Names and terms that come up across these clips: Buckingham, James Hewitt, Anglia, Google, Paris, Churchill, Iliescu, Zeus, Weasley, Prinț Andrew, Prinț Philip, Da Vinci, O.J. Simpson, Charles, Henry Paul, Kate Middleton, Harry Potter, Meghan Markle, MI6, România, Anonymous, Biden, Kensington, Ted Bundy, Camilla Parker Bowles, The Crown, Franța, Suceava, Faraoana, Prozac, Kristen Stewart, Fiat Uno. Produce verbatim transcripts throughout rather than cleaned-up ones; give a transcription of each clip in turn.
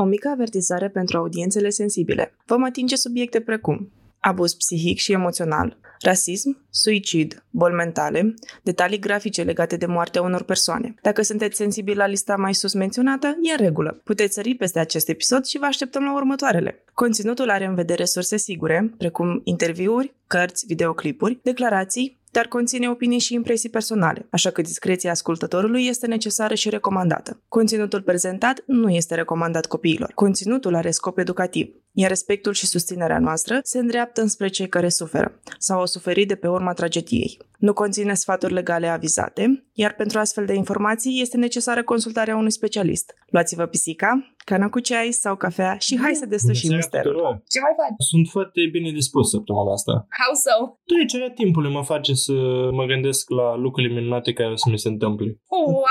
O mică avertizare pentru audiențele sensibile. Vom atinge subiecte precum abuz psihic și emoțional, rasism, suicid, boli mentale, detalii grafice legate de moartea unor persoane. Dacă sunteți sensibili la lista mai sus menționată, e în regulă. Puteți sări peste acest episod și vă așteptăm la următoarele. Conținutul are în vedere surse sigure, precum interviuri, cărți, videoclipuri, declarații, dar conține opinii și impresii personale, așa că discreția ascultătorului este necesară și recomandată. Conținutul prezentat nu este recomandat copiilor. Conținutul are scop educativ, iar respectul și susținerea noastră se îndreaptă înspre cei care suferă sau au suferit de pe urma tragediei. Nu conține sfaturi legale avizate, iar pentru astfel de informații este necesară consultarea unui specialist. Luați-vă pisica, cana cu ceai sau cafea și hai să deslușim misterul. Ce mai faci? Sunt foarte bine dispus săptămâna asta. How so? Trecerea timpului mă face să mă gândesc la lucrurile minunate care o să mi se întâmple. Wow!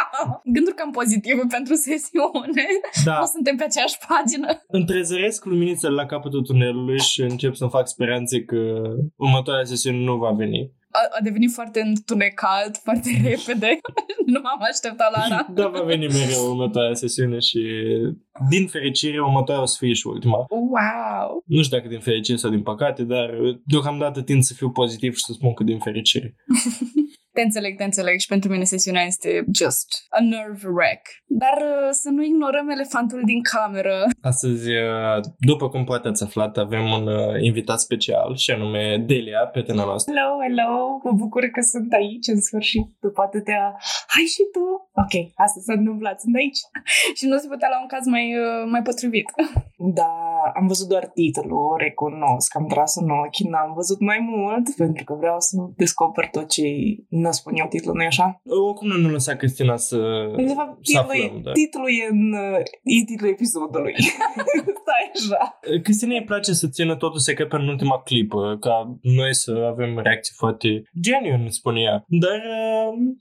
Gânduri cam pozitive pentru sesiune. Da. Nu suntem pe aceeași pagină. Întrezăresc luminița la capătul tunelului și încep să-mi fac speranțe că următoarea sesiune nu va veni. A, a devenit foarte întunecat, foarte repede. Nu m-am așteptat la asta. Da, va veni mereu următoarea sesiune și, din fericire, următoarea o să fie și ultima. Wow! Nu știu dacă din fericire sau din păcate, dar deocamdată tind să fiu pozitiv și să spun că din fericire. Te înțeleg, te înțeleg. Și pentru mine sesiunea este just a nerve wreck. Dar să nu ignorăm elefantul din cameră. Astăzi, după cum poate ați aflat, avem un invitat special și anume Delia, prietena noastră. Hello, hello! Mă bucur că sunt aici în sfârșit. După atâtea, hai și tu! Ok, asta s-a întâmplat, sunt aici. Și nu se putea la un caz mai, mai potrivit. Da, am văzut doar titlul, recunosc, am tras în ochi, n-am văzut mai mult, pentru că vreau să descoper tot ce nu spun eu titlul, nu-i așa? Oricum nu ne lăsa Cristina să, de fapt, să titlul aflăm. E, da. Titlul e, în, e titlul episodului. Stai așa. Cristina îi place să țină totul secret până în ultima clipă, ca noi să avem reacții foarte genuine, spune ea. Dar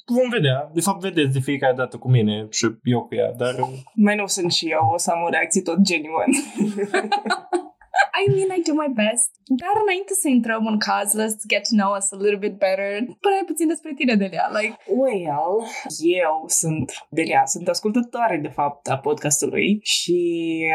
vom vedea. De fapt, vedeți de fiecare dată cu mine și eu cu ea. Dar mai nou sunt și eu, o să am o reacție tot genuine. I mean, I do my best. Dar înainte să intrăm în caz, let's get to know us a little bit better. Până puțin despre tine, Delia. Like... Well, eu sunt Delia, sunt ascultătoare, de fapt, a podcastului și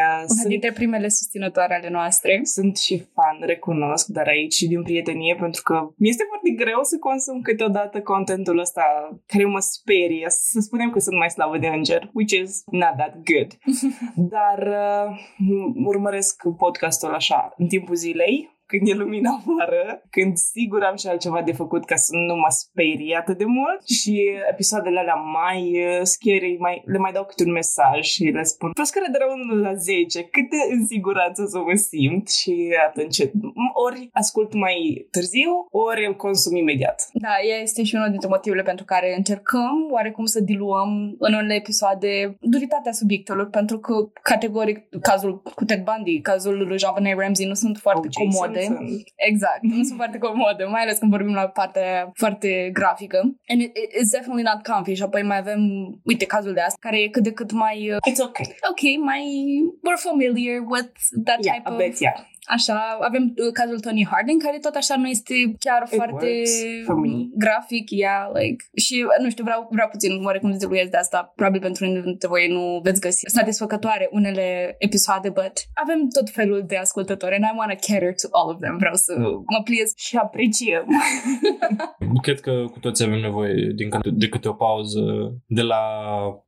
uh, una sunt... dintre primele susținătoare ale noastre. Sunt și fan, recunosc, dar aici și din prietenie, pentru că mi-este foarte greu să consum câteodată contentul ăsta care mă sperie. Să spunem că sunt mai slabă de înger, which is not that good. Dar uh, urmăresc podcastul așa, în timpul zilei, când e lumina afară, când sigur am și altceva de făcut ca să nu mă sperie atât de mult și episoadele alea mai scary, mai, le mai dau câte un mesaj și le spun pe scară de la unu la zece, cât de în siguranță să mă simt și atunci ori ascult mai târziu, ori îl consum imediat. Da, este și unul dintre motivele pentru care încercăm oarecum să diluăm în unele episoade duritatea subiectelor, pentru că categoric cazul cu Ted Bundy, cazul lui Jean-Benet Ramsey nu sunt foarte okay, comode. Exact, nu sunt foarte comode, mai ales când vorbim la partea foarte grafică. And it, it's definitely not comfy. Și apoi mai avem, uite, cazul de asta, care e cât de cât mai uh, it's okay. Okay, mai we're familiar with that yeah, type of bit, yeah. Așa, avem uh, cazul Tonya Harding, care tot așa nu este chiar it foarte grafic, yeah, like. Și nu știu, vreau, vreau puțin, mă recomand să diluiesc de asta. Probabil pentru unii dintre voi nu veți găsi satisfăcătoare unele episoade, but avem tot felul de ascultători and I want to cater to all of them. Vreau să mă pliez și apreciem. Cred că cu toți avem nevoie din câte, de câte o pauză de la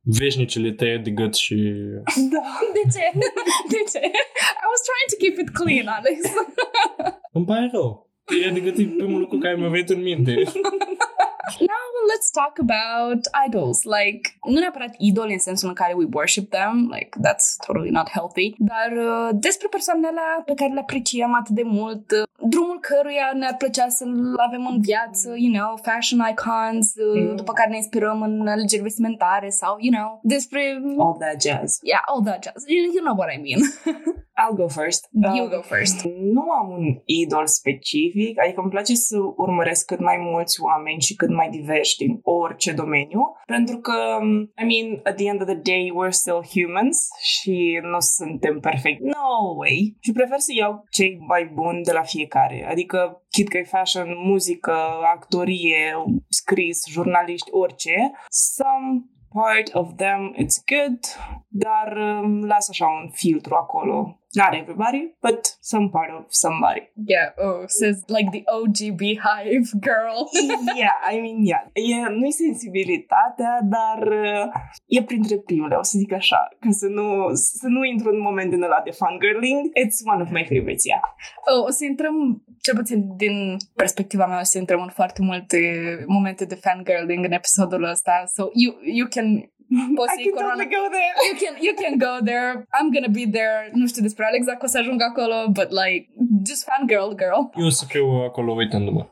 veșnicele tăieri de gât și... Da, de ce? De ce? I was trying to keep it clean, Alex. Îmi pare rău. Tăieri de gât e primul lucru care mi-a venit în minte. Now let's talk about idols. Like, nu neapărat idoli în sensul în care we worship them, like that's totally not healthy, dar uh, despre persoanele pe care le apreciem atât de mult, uh, drumul căruia ne-ar plăcea să-l avem în viață, you know, fashion icons, uh, mm. după care ne inspirăm în alegeri vestimentare sau, you know, despre... All that jazz. Yeah, all that jazz. You, you know what I mean. I'll go first. You um, go first. Nu am un idol specific, adică îmi place să urmăresc cât mai mulți oameni și cât mai diversi din orice domeniu, pentru că, I mean, at the end of the day, we're still humans și nu suntem perfecti. No way! Și prefer să iau cei mai buni de la fiecare, adică chit că e fashion, muzică, actorie, scris, jurnaliști, orice, să part of them it's good, dar um, lasă așa un filtru acolo. Not everybody, but some part of somebody. Yeah, oh, says like the O G beehive girl. Yeah, I mean, yeah. E, nu-i sensibilitatea, dar e printre primele, o să zic așa, ca să nu, să nu intru în moment din ăla de fangirling. It's one of my favorites, yeah. Oh, o să intrăm, cel puțin din perspectiva mea, o să intrăm în foarte multe momente de fangirling în episodul ăsta. So you, you can... Poți I can totally go there. You can, you can go there. I'm gonna be there. Nu știu despre Alexa că o să ajung acolo, but like, just fangirl, girl. Eu o să fiu acolo uitându-mă.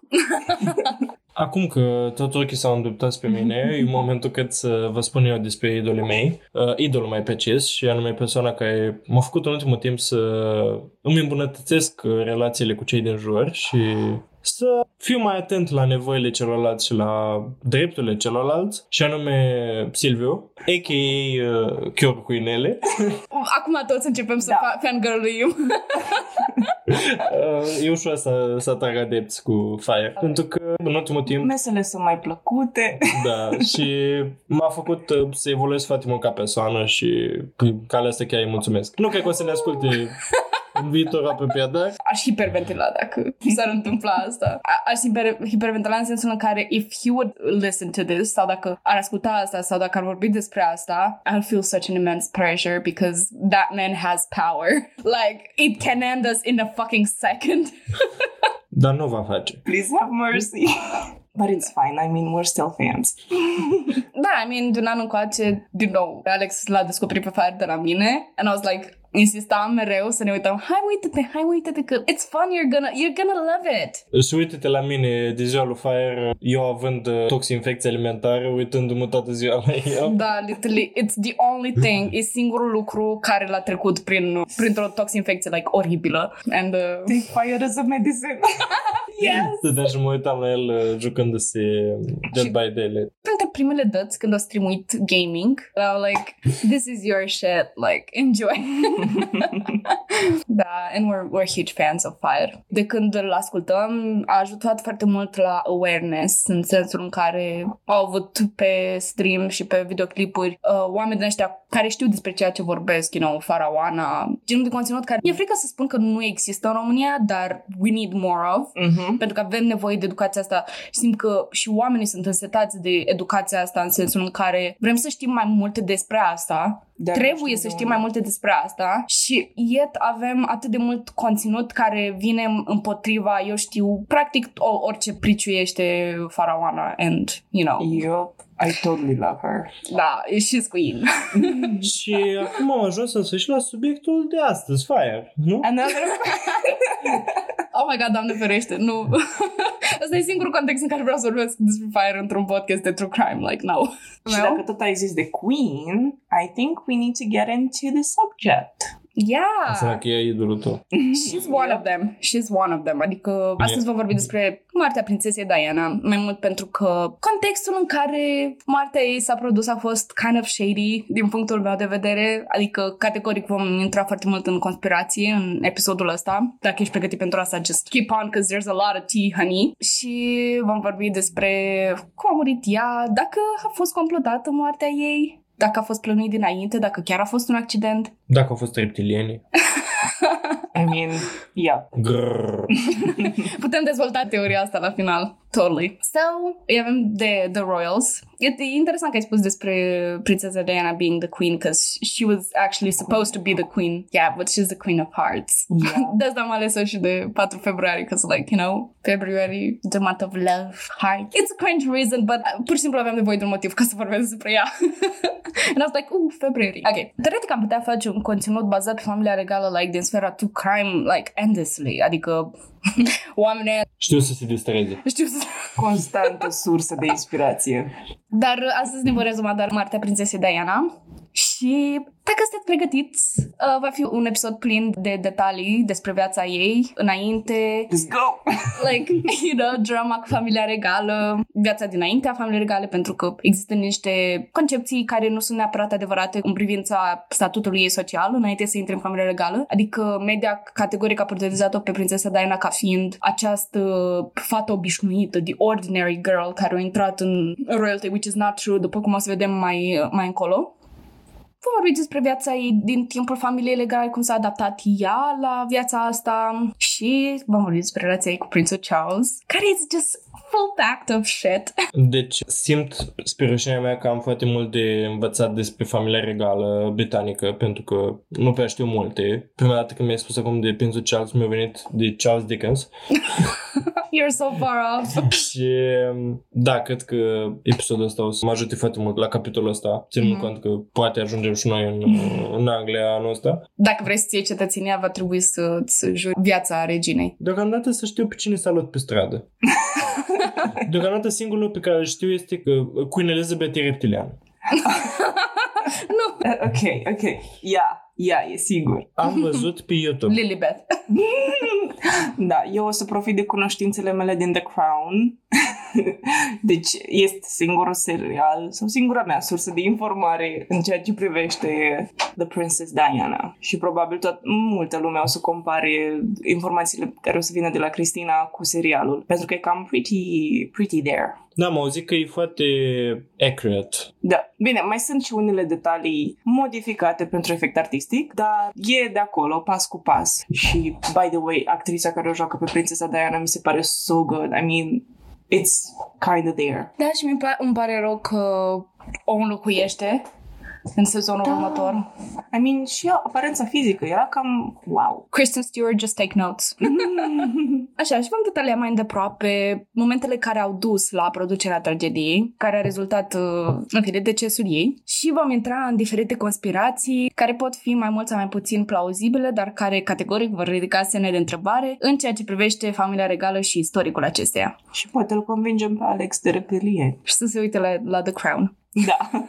Acum că tot ochii s-au îndreptat spre mine, e momentul cât să vă spun eu despre idolii mei, uh, idolul mai precis, și anume persoana care m-a făcut în ultimul timp să îmi îmbunătățesc relațiile cu cei din jur și să fiu mai atent la nevoile celorlalți și la drepturile celorlalți, și anume Silviu, a k a. Chior cu inele. Acum toți începem să da. fangirl-uim. E ușor să, să atrag adepți cu fire, okay. Pentru că în ultimul timp mesele sunt mai plăcute. Da, și m-a făcut să evoluez foarte mult ca persoană și pe calea asta chiar îi mulțumesc. Nu cred că o să ne asculte în viitor apropiat, dar... Aș hiperventila dacă s-ar întâmpla asta. A- aș hiper- hiperventila în sensul în care if he would listen to this, sau dacă ar asculta asta, sau dacă ar vorbi despre asta, I'll feel such an immense pressure because that man has power. Like, it can end us in a fucking second. Dar nu va face. Please have mercy. But it's fine, I mean, we're still fans. Da, I mean, de un an încoace, din nou, Alex l-a descoperit pe fire de la mine and I was like... Insistam mereu să ne uităm. Hai, uite-te, hai, uite-te că it's fun, you're gonna, you're gonna love it. Și uite-te la mine, de ziua lui Fire, eu având uh, toxinfecție alimentară, uitându-mă toată ziua la ea. Da, literally, it's the only thing, e singurul lucru care l-a trecut prin, printr-o toxinfecție, like, oribilă. And, uh... take fire as a medicine. Yes! Dar și mă uitam la el uh, jucându-se Dead by Daylight. Printre primele dăți, când a streamuit gaming, I was like, this is your shit, like, enjoy. Da, and we're, we're huge fans of Fire. De când îl ascultăm, a ajutat foarte mult la awareness, în sensul în care au avut pe stream și pe videoclipuri uh, oameni din ăștia care știu despre ceea ce vorbesc, you know, Faraoana, genul de conținut care e frică să spun că nu există în România, dar we need more of, uh-huh. Pentru că avem nevoie de educația asta și simt că și oamenii sunt însetați de educația asta, în sensul în care vrem să știm mai multe despre asta. Dar trebuie să știm mai multe despre asta și yet avem atât de mult conținut care vine împotriva, eu știu, practic orice priciuiește Faraoana and, you know. Yep. I totally love her. Da, she's queen. Și acum am ajuns să sfârșim la subiectul de astăzi, Fire, nu? Another oh my god, Doamne ferește, nu. Asta e singurul context în care vreau să vorbesc despre Fire într-un podcast de true crime, like now. Și dacă tot ai zis de queen, I think we need to get into the subject. Yeah. Asta că e idolul tău. She's one yeah. of them. She's one of them. Adică astăzi vom vorbi despre moartea prințesei Diana, mai mult pentru că contextul în care moartea ei s-a produs a fost kind of shady din punctul meu de vedere. Adică categoric vom intra foarte mult în conspirație în episodul ăsta. Dacă ești pregătit pentru asta, just keep on because there's a lot of tea, honey. Și vom vorbi despre cum a murit ea, dacă a fost complotată moartea ei, dacă a fost plănuit dinainte, dacă chiar a fost un accident. Dacă au fost reptilieni. I mean, yeah. Putem dezvolta teoria asta la final. Totally. So, îi avem de The Royals. E interesant că ai spus despre Princesa Diana being the queen, because she was actually supposed to be the queen. Yeah, but she's the queen of hearts. Yeah. De asta am ales-o și de patru februarie, because, like, you know, February, the month of love, heart. It's a cringe reason, but uh, pur și simplu aveam nevoie de un motiv ca să vorbesc despre ea. And I was like, ooh, February. Okay. Teoretic am putea face un conținut bazat pe familia regală, like, din sfera to crime, like, endlessly. Adică... oamenii... Știu să se distreze. Știu să... Constantă sursă de inspirație. Dar astăzi ne vor rezuma doar moartea prințesei Diana. și dacă sunteți pregătiți, uh, va fi un episod plin de detalii despre viața ei înainte. Let's go! Like, you know, drama cu familia regală, viața dinaintea familiei regale, pentru că există niște concepții care nu sunt neapărat adevărate în privința statutului ei social înainte să intre în familia regală. Adică media categoric a prioritizat-o pe prințesa Diana ca fiind această fată obișnuită, the ordinary girl, care a intrat în royalty, which is not true, după cum o să vedem mai, mai încolo. Vom vorbi despre viața ei din timpul familiei legale, cum s-a adaptat ea la viața asta și vom vorbi despre relația ei cu prințul Charles, care is just full packed of shit. Deci simt spre rușinea mea că am foarte mult de învățat despre familia regală britanică, pentru că nu prea știu multe. Prima dată când mi-ai spus acum de prințul Charles, mi-a venit de Charles Dickens. You're so far off. Și da, cred că episodul ăsta o să mă ajute foarte mult la capitolul ăsta, ținând mm-hmm. cont că poate ajungem și noi în, în Anglia anul ăsta. Dacă vrei să ții cetățenia, va trebui să-ți juri viața reginei. Deocamdată să știu pe cine salut pe stradă. Deocamdată singurul pe care știu este că Queen Elizabeth e reptilian. Nu. Ok, ok. Ia, yeah, yeah, e sigur. Am văzut pe YouTube. Lilibet. Da, eu o să profit de cunoștințele mele din The Crown. Deci este singurul serial sau singura mea sursă de informare în ceea ce privește The Princess Diana. Și probabil toată multă lume o să compare informațiile care o să vină de la Cristina cu serialul, pentru că e cam pretty, pretty there. Da, m-au zis că e foarte accurate. Da, bine, mai sunt și unele detalii modificate pentru efect artistic, dar e de acolo, pas cu pas. Și, by the way, actrița care o joacă pe prințesa Diana mi se pare so good. I mean, it's kind of there. Da, și mi îmi pare rău că o înlocuiește în sezonul da. următor. I mean, și aparența fizică era cam wow. Kristen Stewart, just take notes. Așa, și vom detalia mai îndeaproape momentele care au dus la producerea tragediei, care a rezultat în fine decesul ei, și vom intra în diferite conspirații care pot fi mai mult sau mai puțin plauzibile, dar care categoric vor ridica semne de întrebare în ceea ce privește familia regală și istoricul acesteia. Și poate îl convingem pe Alex de reptilie. Și să se uite la, la The Crown. Da.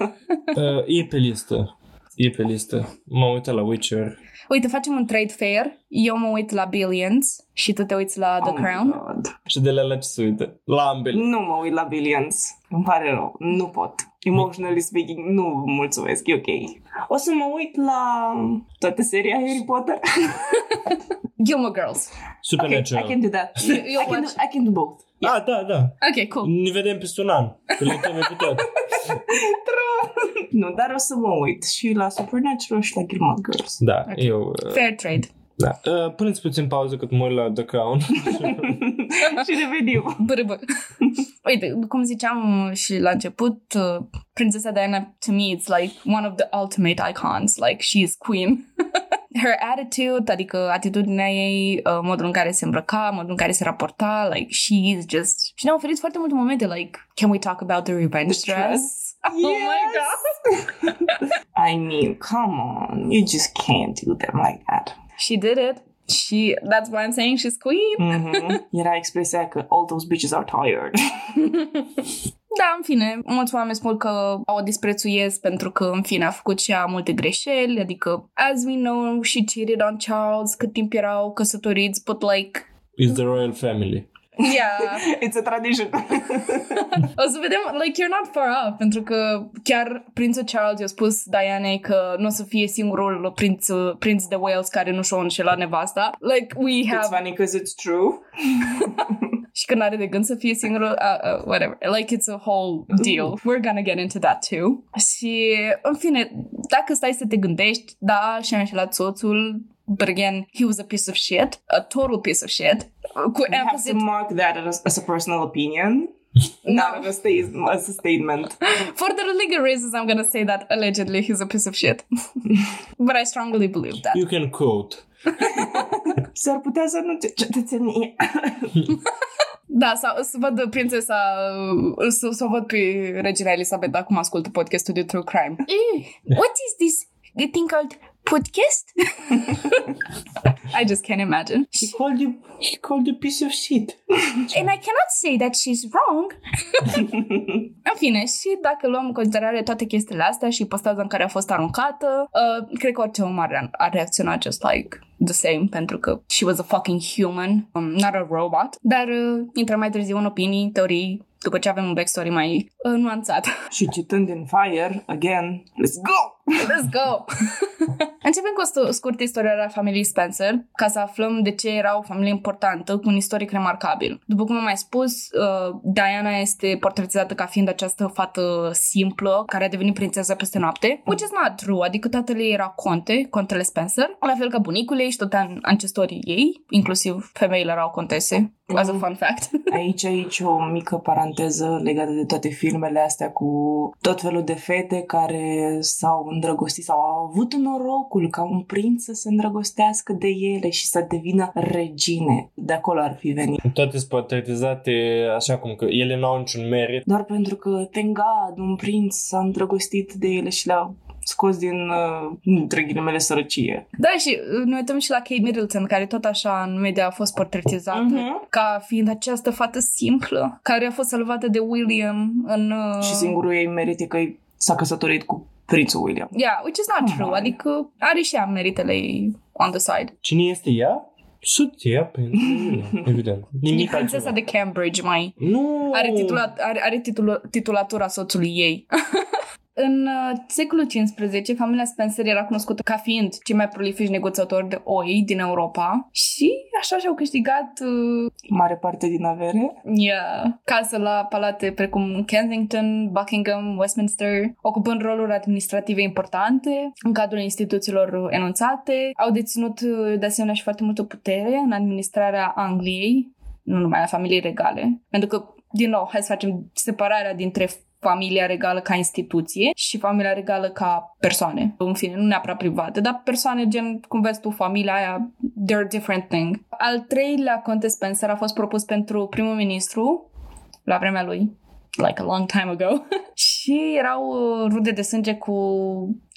uh, e pe listă. E pe listă. M-am uitat la Witcher. Uite, facem un trade fair. Eu mă uit la Billions și tu te uiți la The oh Crown. Și de la ce se uită? La ambele. Nu mă uit la Billions. Îmi pare rău. Nu pot. Emotionally speaking, nu mulțumesc. E ok. O să mă uit la toată seria Harry Potter. Gilmore Girls. Supernatural. Okay, I can do that. You, I, can do, I can do both. Yeah. Ah, da, da. Ok, cool. Ne vedem peste un an. Nu, dar o să mă uit și la Supernatural și la Gilmore Girls. Da, okay. eu... Uh, Fair trade. Da. Uh, puneți puțin pauză cât mă uit la The Crown. Și revenim. Bărbă. Uite, cum ziceam și la început, uh, Princesa Diana, to me, it's like one of the ultimate icons. Like, she is queen. Her attitude, adică atitudinea ei, uh, modul în care se îmbrăca, modul în care se raporta, like, she is just... Și ne-a oferit foarte multe momente, like, can we talk about the revenge the dress? dress? Oh yes! My god! I mean, come on, you just can't do them like that. She did it. She, that's why I'm saying she's queen. Mm-hmm. Era expresia că all those bitches are tired. Da, în fine, mulți oameni spun că o disprețuiesc pentru că, în fine, a făcut și ea multe greșeli, adică, as we know, she cheated on Charles cât timp erau căsătoriți, but like... It's the royal family. Yeah. It's a tradition. O să vedem, like, you're not far off, pentru că chiar prințul Charles i-a spus Dianei că nu o să fie singurul prinț, prinț de Wales care nu și-o înșelat nevasta. Like, we have... It's funny because it's true. Și când are de gând să fie singurul, uh, uh, whatever, like it's a whole deal. We're gonna get into that too. Și, în fine, dacă stai să te gândești, da, și-a înșelat soțul, but again, he was a piece of shit, a total piece of shit. Cu We have to mark that as, as a personal opinion. Not no. as, a, as a statement. For the legal reasons, I'm going to say that allegedly he's a piece of shit. But I strongly believe that. You can quote. S-ar putea să nu te cetățenie. Da, sau să văd prințesa, să, să văd pe Regină Elisabeta cum ascultă podcastul de True Crime. What is this? They think called podcast? I just can't imagine. She called you, she called you piece of shit. And I cannot say that she's wrong. În fine, și dacă luăm în considerare toate chestiile astea și postaza în care a fost aruncată, uh, cred că orice om ar, ar reacționa just like the same, pentru că she was a fucking human, um, not a robot. Dar uh, intră mai târziu în opinii, teorii, după ce avem un backstory mai uh, nuanțat. Și citând din Fire, again, let's go! Let's go! Începem cu o scurtă istoria familiei Spencer, ca să aflăm de ce era o familie importantă, cu un istoric remarcabil. După cum am mai spus, uh, Diana este portretizată ca fiind această fată simplă, care a devenit prințesă peste noapte, which is not true, adică tatăl ei era conte, contele Spencer, la fel ca bunicul ei și tot an- ancestorii ei, inclusiv femeile erau contese, um, as a fun fact. Aici, aici o mică paranteză legată de toate filmele astea cu tot felul de fete care s-au îndrăgostit sau au avut norocul ca un prinț să se îndrăgostească de ele și să devină regine. De acolo ar fi venit. Toate sunt portretizate așa cum că ele n-au niciun merit. Doar pentru că, thank God, un prinț s-a îndrăgostit de ele și le-a scos din, uh, între ghilimele, sărăcie. Da, și ne uităm și la Kate Middleton, care tot așa în media a fost portretizată, uh-huh, ca fiind această fată simplă, care a fost salvată de William în... Uh... Și singurul ei merite că s-a căsătorit cu prințul William. Yeah, which is not true, oh, adică are și ea meritele ei on the side. Cine este ea? Soția prințului William, evident. Nimic e prințesa de Cambridge, mai. Nu! Are, titula, are, are titula, titulatura soțului ei. În secolul cincisprezece, familia Spencer era cunoscută ca fiind cei mai prolifici negociatori de oi din Europa și așa și-au câștigat uh, mare parte din avere. Yeah. Casă la palate precum Kensington, Buckingham, Westminster, ocupând roluri administrative importante în cadrul instituțiilor enunțate. Au deținut de asemenea și foarte multă putere în administrarea Angliei, nu numai a familiei regale, pentru că, din nou, hai să facem separarea dintre familia regală ca instituție și familia regală ca persoane. În fine, nu neapărat private, dar persoane gen, cum vezi tu, familia aia, they're different thing. Al treilea conte Spencer a fost propus pentru primul ministru la vremea lui, like a long time ago, și erau rude de sânge cu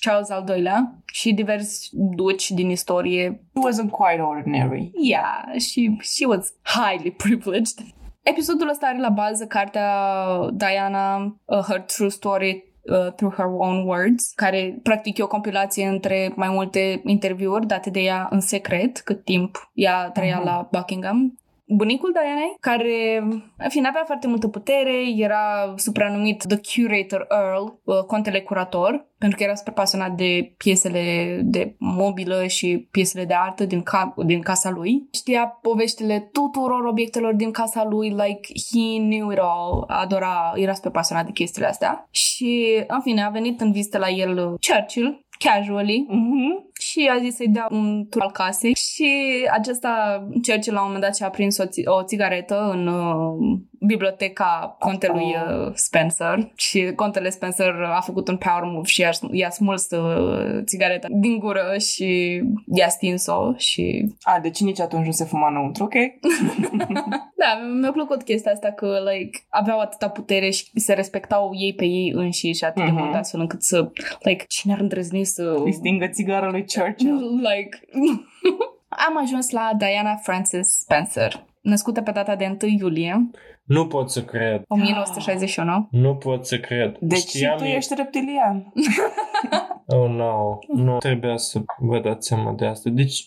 Charles al doilea și diversi duci din istorie. It wasn't quite ordinary. Yeah, she, she was highly privileged. Episodul ăsta are la bază cartea Diana, uh, Her True Story uh, Through Her Own Words, care practic e o compilație între mai multe interviuri date de ea în secret, cât timp ea trăia, uh-huh, la Buckingham. Bunicul Dianei, care, în fine, avea foarte multă putere, era supranumit The Curator Earl, uh, contele curator, pentru că era super pasionat de piesele de mobilă și piesele de artă din, ca- din casa lui. Știa poveștile tuturor obiectelor din casa lui, like, he knew it all, adora, era super pasionat de chestiile astea. Și, în fine, a venit în vizită la el Churchill, casually, uh-huh, și a zis să-i dea un tur al casei și acesta, Churchill, la un moment dat și-a prins o, ți- o țigaretă în uh, biblioteca contelui uh, Spencer și contele Spencer a făcut un power move și i-a, i-a smuls uh, țigareta din gură și i-a stins-o și... A, deci nici atunci nu se fuma înăuntru, ok? Da, mi-a plăcut chestia asta că, like, aveau atâta putere și se respectau ei pe ei înșiși atât, uh-huh, de mult astfel încât să, like, cine ar îndrăzni să... Îi stingă țigara lui Churchill. Like... Am ajuns la Diana Frances Spencer, născută pe data de întâi iulie. Nu pot să cred. o mie nouă sute șaizeci și unu. Nu pot să cred. Deci știam tu ești reptilian. Oh, no. Nu trebuia să vă dați seama de asta. Deci,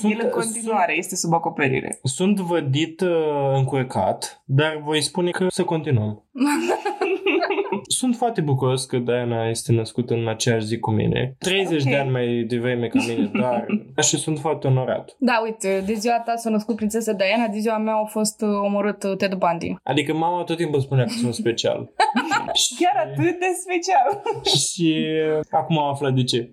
sunt, el în continuare sunt, este sub acoperire. Sunt vădit uh, încurcat, dar voi spune că să continuăm. Sunt foarte bucuros că Diana este născută în aceeași zi cu mine. treizeci okay. de ani mai devreme ca mine, dar și sunt foarte onorat. Da, uite, de ziua ta s-a născut prințesa Diana, de ziua mea a fost omorât Ted Bundy. Adică mama tot timpul spunea că sunt special. Și... Chiar atât de special. Și acum am aflat de ce.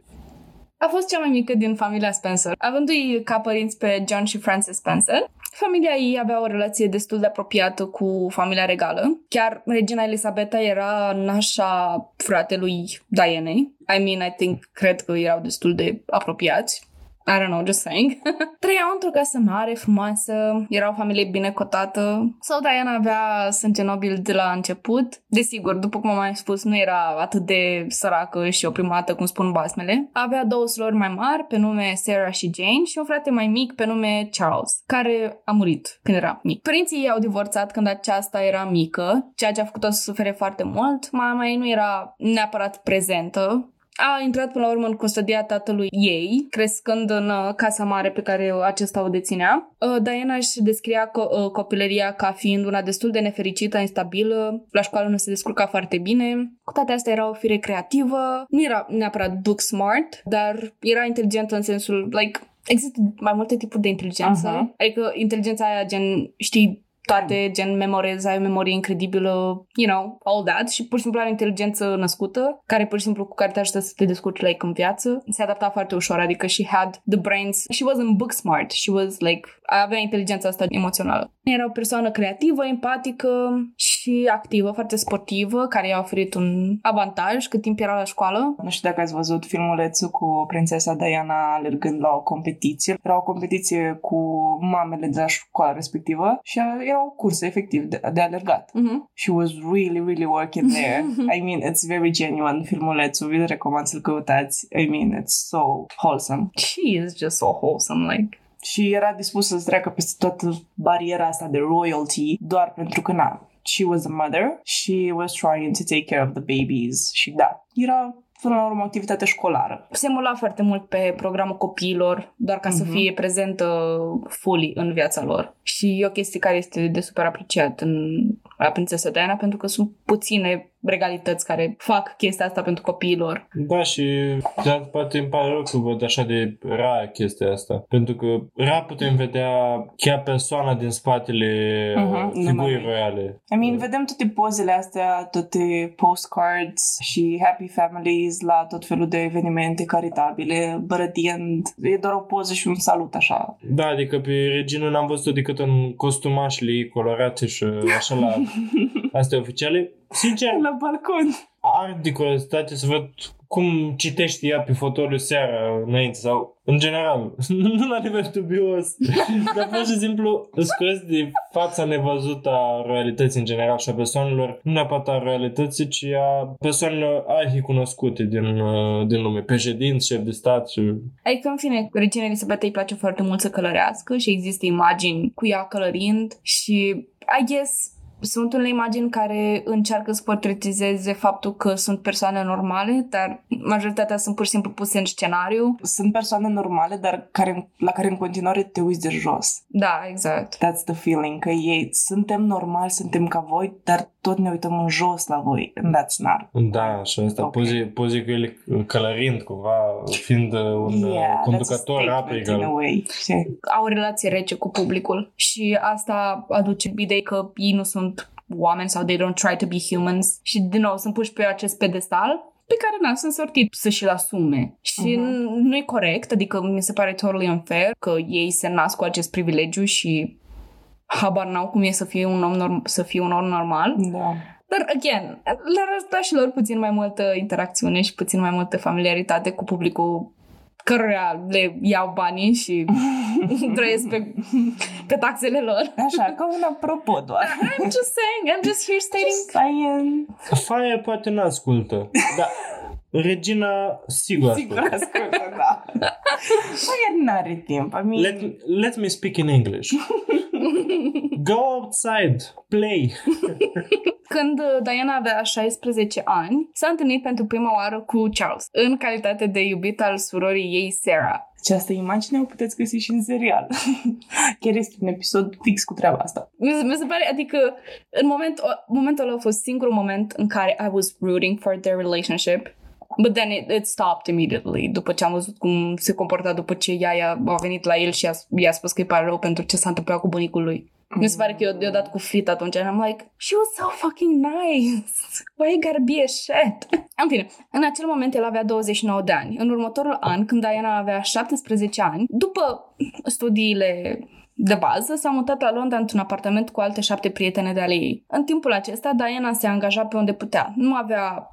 A fost cea mai mică din familia Spencer, avându-i ca părinți pe John și Frances Spencer. Familia ei avea o relație destul de apropiată cu familia regală. Chiar Regină Elisabeta era nașa fratelui Dianei. I mean, I think, cred că erau destul de apropiați. I don't know, just saying. Trăiau într-o casă mare, frumoasă, era o familie bine cotată. Sau Diana avea sânge nobil de la început. Desigur, după cum am mai spus, nu era atât de săracă și oprimată, cum spun basmele. Avea două surori mai mari, pe nume Sarah și Jane, și un frate mai mic, pe nume Charles, care a murit când era mic. Părinții ei au divorțat când aceasta era mică, ceea ce a făcut-o să sufere foarte mult. Mama ei nu era neapărat prezentă. A intrat până la urmă în custodia tatălui ei, crescând în casa mare pe care acesta o deținea. Diana își descria co- copilăria ca fiind una destul de nefericită, instabilă, la școală nu se descurca foarte bine. Cu toate astea era o fire creativă, nu era neapărat book smart, dar era inteligentă în sensul, like, există mai multe tipuri de inteligență. Uh-huh. Adică inteligența aia, gen, știi, toate, gen, memorez, ai o memorie incredibilă, you know, all that. Și pur și simplu are o inteligență născută, care pur și simplu cu care te ajută să te descurci, like, în viață. Se adapta foarte ușor, adică she had the brains. She wasn't book smart, she was, like, avea inteligența asta emoțională. Era o persoană creativă, empatică și activă, foarte sportivă, care i-a oferit un avantaj cât timp era la școală. Nu știu dacă ați văzut filmulețul cu prințesa Diana alergând la o competiție. Era o competiție cu mamele de la școala respectivă și era o cursă, efectiv, de, de alergat. Mm-hmm. She was really, really working there. I mean, it's very genuine filmulețul. Vi-l recomand să-l căutați. I mean, it's so wholesome. She is just so wholesome, like... Și era dispusă să treacă peste toată bariera asta de royalty doar pentru că, na, she was a mother, she was trying to take care of the babies și da, era... până la urmă, activitate școlară. Se mula foarte mult pe programul copiilor, doar ca mm-hmm. să fie prezentă fully în viața lor. Și e o chestie care este de super apreciat în la prințesa Diana, pentru că sunt puține regalități care fac chestia asta pentru copiilor. Da, și dar poate îmi pare rău că văd așa de rar chestia asta, pentru că rar putem vedea chiar persoana din spatele uh-huh, figurii royale. I mean, vedem toate pozele astea, toate postcards și happy families la tot felul de evenimente caritabile, bărătind. E doar o poză și un salut așa. Da, adică pe regină n-am văzut-o decât în costumașile ei colorate și așa la astea oficiale. Sincer, la balcon. Ar de curiozitate să văd cum citești ea pe fotoliu seara înainte sau în general. Nu la nivel dubios, dar pur și simplu îți crezi de fața nevăzută a realității în general și a persoanelor, nu neapărat a realității, ci a persoanelor arhicunoscute din, din lume, președinți, șef de stat. Și... Adică, în fine, Reginei Elisabeta îi place foarte mult să călărească și există imagini cu ea călărind și, I guess... Sunt unele imagini care încearcă să portretizeze faptul că sunt persoane normale, dar majoritatea sunt pur și simplu puse în scenariu. Sunt persoane normale, dar care, la care în continuare te uiți de jos. Da, exact. That's the feeling, că ei suntem normali, suntem ca voi, dar tot ne uităm în jos la voi. That's not. Da, și asta, okay. Poze, poze cu ele călărind, cumva, fiind un yeah, conducător apei. Au relație rece cu publicul și asta aduce idei că ei nu sunt oameni sau they don't try to be humans și din nou sunt puși pe acest pedestal pe care n-am sunt sortit să și-l asume și uh-huh. nu e corect, adică mi se pare totally unfair că ei se nasc cu acest privilegiu și habar n-au cum e să fie un om, norm- să fie un om normal. Da. Dar, again, le-ar ajuta și lor puțin mai multă interacțiune și puțin mai multă familiaritate cu publicul căruia le iau banii și trăiesc pe, pe taxele lor. Așa, ca un apropo doar. I'm just saying, I'm just here stating. Faia poate nu ascultă, dar Regina sigur ascultă. Sigur ascultă, da. Faia n-are timp. I mean... let, let me speak in English. Go outside, play. Când Diana avea șaisprezece ani, s-a întâlnit pentru prima oară cu Charles, în calitate de iubit al surorii ei, Sarah. Această imagine o puteți găsi și în serial. Chiar este un episod fix cu treaba asta. Mi se pare, adică, în moment, momentul ăla a fost singurul moment în care I was rooting for their relationship. But then it, it stopped immediately, după ce am văzut cum se comporta după ce ea a venit la el și a, i-a spus că îi pare rău pentru ce s-a întâmplat cu bunicul lui. Mm. Mi se pare că eu i-a dat cu flit atunci and I'm like, she was so fucking nice. Why you gotta be a shit? În fine, în acel moment el avea douăzeci și nouă de ani. În următorul an, când Diana avea șaptesprezece ani, după studiile de bază, s-a mutat la Londra într-un apartament cu alte șapte prietene de ale ei. În timpul acesta, Diana se angaja pe unde putea. Nu avea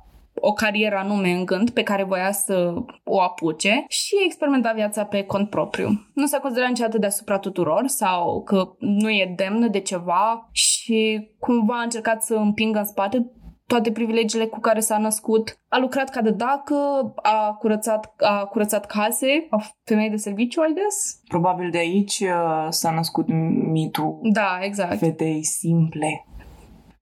o carieră anume în gând pe care voia să o apuce și experimenta viața pe cont propriu. Nu s-a considerat niciodată deasupra tuturor sau că nu e demnă de ceva și cumva a încercat să împingă în spate toate privilegiile cu care s-a născut. A lucrat ca de dacă, a curățat, a curățat case, a femeie de serviciu, I guess. Probabil de aici uh, s-a născut mitul da, exact. Fetei simple.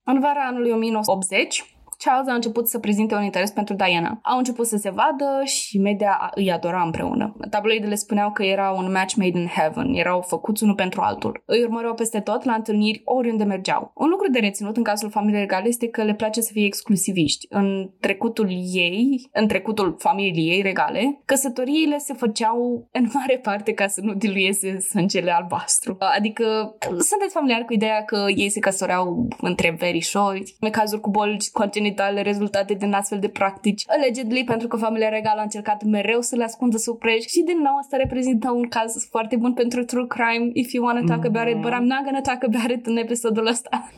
În vara anului o mie nouă sute optzeci, Charles a început să prezinte un interes pentru Diana. Au început să se vadă și media îi adora împreună. Tabloidele spuneau că era un match made in heaven, erau făcuți unul pentru altul. Îi urmăreau peste tot, la întâlniri, oriunde mergeau. Un lucru de reținut în cazul familiei regale este că le place să fie exclusiviști. În trecutul ei, în trecutul familiei ei regale, căsătoriile se făceau în mare parte ca să nu diluieze sângele albastru. Adică sunteți familiari cu ideea că ei se căsătoreau între verișori, în cazuri cu boli congenitale, rezultate din astfel de practici, allegedly pentru că familia regală a încercat mereu să le ascundă sub preș și din nou asta reprezintă un caz foarte bun pentru true crime, if you wanna talk about it, but I'm not gonna talk about it în episodul ăsta.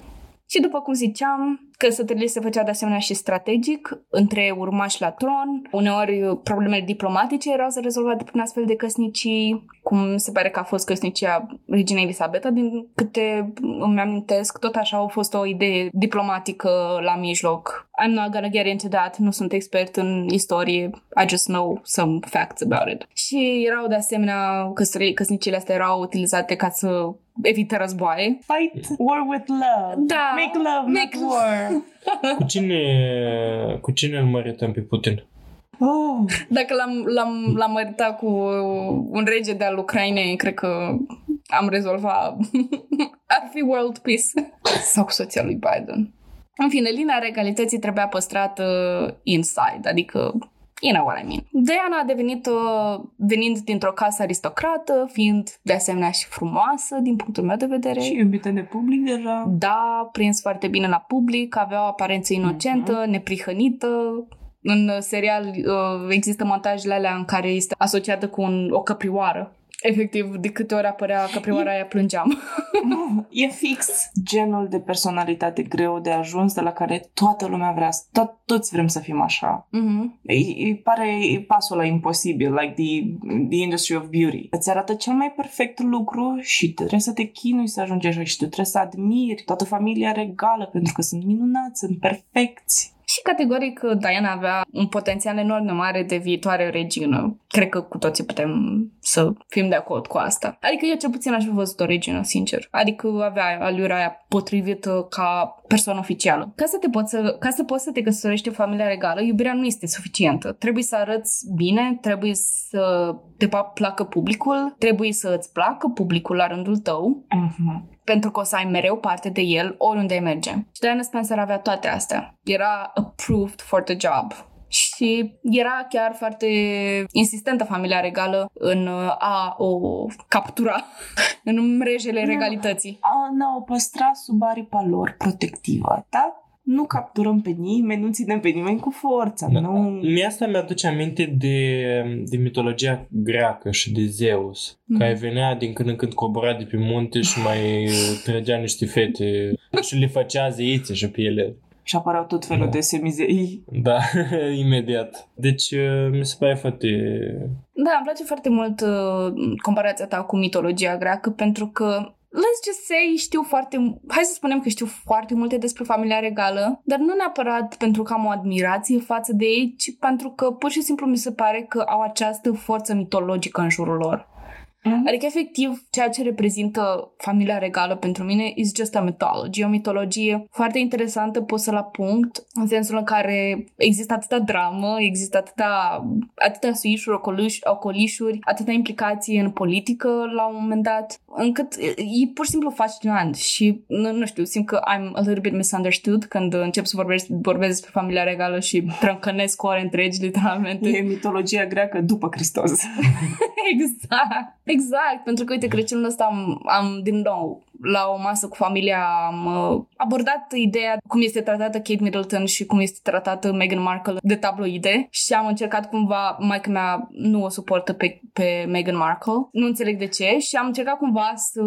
Și după cum ziceam, căsătorile se făcea de asemenea și strategic, între urmași la tron, uneori problemele diplomatice erau să rezolvate prin astfel de căsnicii, cum se pare că a fost căsnicia Reginei Elisabeta, din câte îmi amintesc, tot așa a fost o idee diplomatică la mijloc. I'm not gonna get into that, nu sunt expert în istorie, I just know some facts about it. Și erau de asemenea, căsnicile astea erau utilizate ca să evite războaie. Fight war with love. Da. Make love, make not war. Cu cine, cu cine îl mărităm pe Putin? Oh. Dacă l-am, l-am, l-am măritat cu un rege de-al Ucrainei, cred că am rezolvat. Ar fi world peace. Sau cu soția lui Biden. În fine, linia regalității trebuia păstrată inside, adică you know what I mean. Diana a devenit, venind dintr-o casă aristocrată, fiind de asemenea și frumoasă, din punctul meu de vedere. Și iubită de public deja. Da, prins foarte bine la public, avea o aparență inocentă, mm-hmm. neprihănită. În serial există montajele alea în care este asociată cu un, o căprioară. Efectiv, de câte ori apărea căprioara e... aia plângeam. E fix genul de personalitate greu de ajuns, de la care toată lumea vrea, to- toți vrem să fim așa. Mm-hmm. Îi pare pasul ăla imposibil, like the, the industry of beauty. Îți arată cel mai perfect lucru și trebuie să te chinui să ajungi așa și tu trebuie să admiri toată familia regală pentru că sunt minunați, sunt perfecți. Și categoric Diana avea un potențial enorm de mare de viitoare regină. Cred că cu toții putem să fim de acord cu asta. Adică eu cel puțin aș fi văzut o regină, sincer. Adică avea alura aia potrivită ca persoană oficială. Ca să, te poți să, ca să poți să te căsătorești în familia regală, iubirea nu este suficientă. Trebuie să arăți bine, trebuie să te placă publicul, trebuie să îți placă publicul la rândul tău. Uh-huh. Pentru că o să ai mereu parte de el oriunde merge. Și Diana Spencer avea toate astea. Era approved for the job. Și era chiar foarte insistentă familia regală în a o captura în mrejele no. regalității. Ana o păstra sub aripa lor protectivă, da? Nu capturăm pe nimeni, nu ținem pe nimeni cu forța. Da. Nu... Asta mi-aduce aminte de, de mitologia greacă și de Zeus, mm-hmm. care venea din când în când, cobora de pe munte și mai trăgea niște fete și le făcea zeițe și pe ele. Și apăreau tot felul da. de semizei. Da, imediat. Deci mi se pare foarte... Da, îmi place foarte mult comparația ta cu mitologia greacă pentru că let's just say, știu foarte... Hai să spunem că știu foarte multe despre familia regală, dar nu neapărat pentru că am o admirație față de ei, ci pentru că pur și simplu mi se pare că au această forță mitologică în jurul lor. Mm-hmm. Adică, efectiv, ceea ce reprezintă familia regală pentru mine is just a mythology, o mitologie foarte interesantă pusă la punct, în sensul în care există atâta dramă, există atâta, atâta suișuri, ocoliș, ocolișuri, atâta implicație în politică la un moment dat, încât e pur și simplu fascinant și, nu, nu știu, simt că I'm a little bit misunderstood când încep să vorbesc, vorbesc despre familia regală și trâncănesc ore întregi, literalmente. E mitologia greacă după Hristos. Exact! Exact, pentru că, uite, Crăciunul ăsta am, am din nou la o masă cu familia am abordat ideea cum este tratată Kate Middleton și cum este tratată Meghan Markle de tabloide și am încercat cumva, maică mea nu o suportă pe, pe Meghan Markle, nu înțeleg de ce, și am încercat cumva să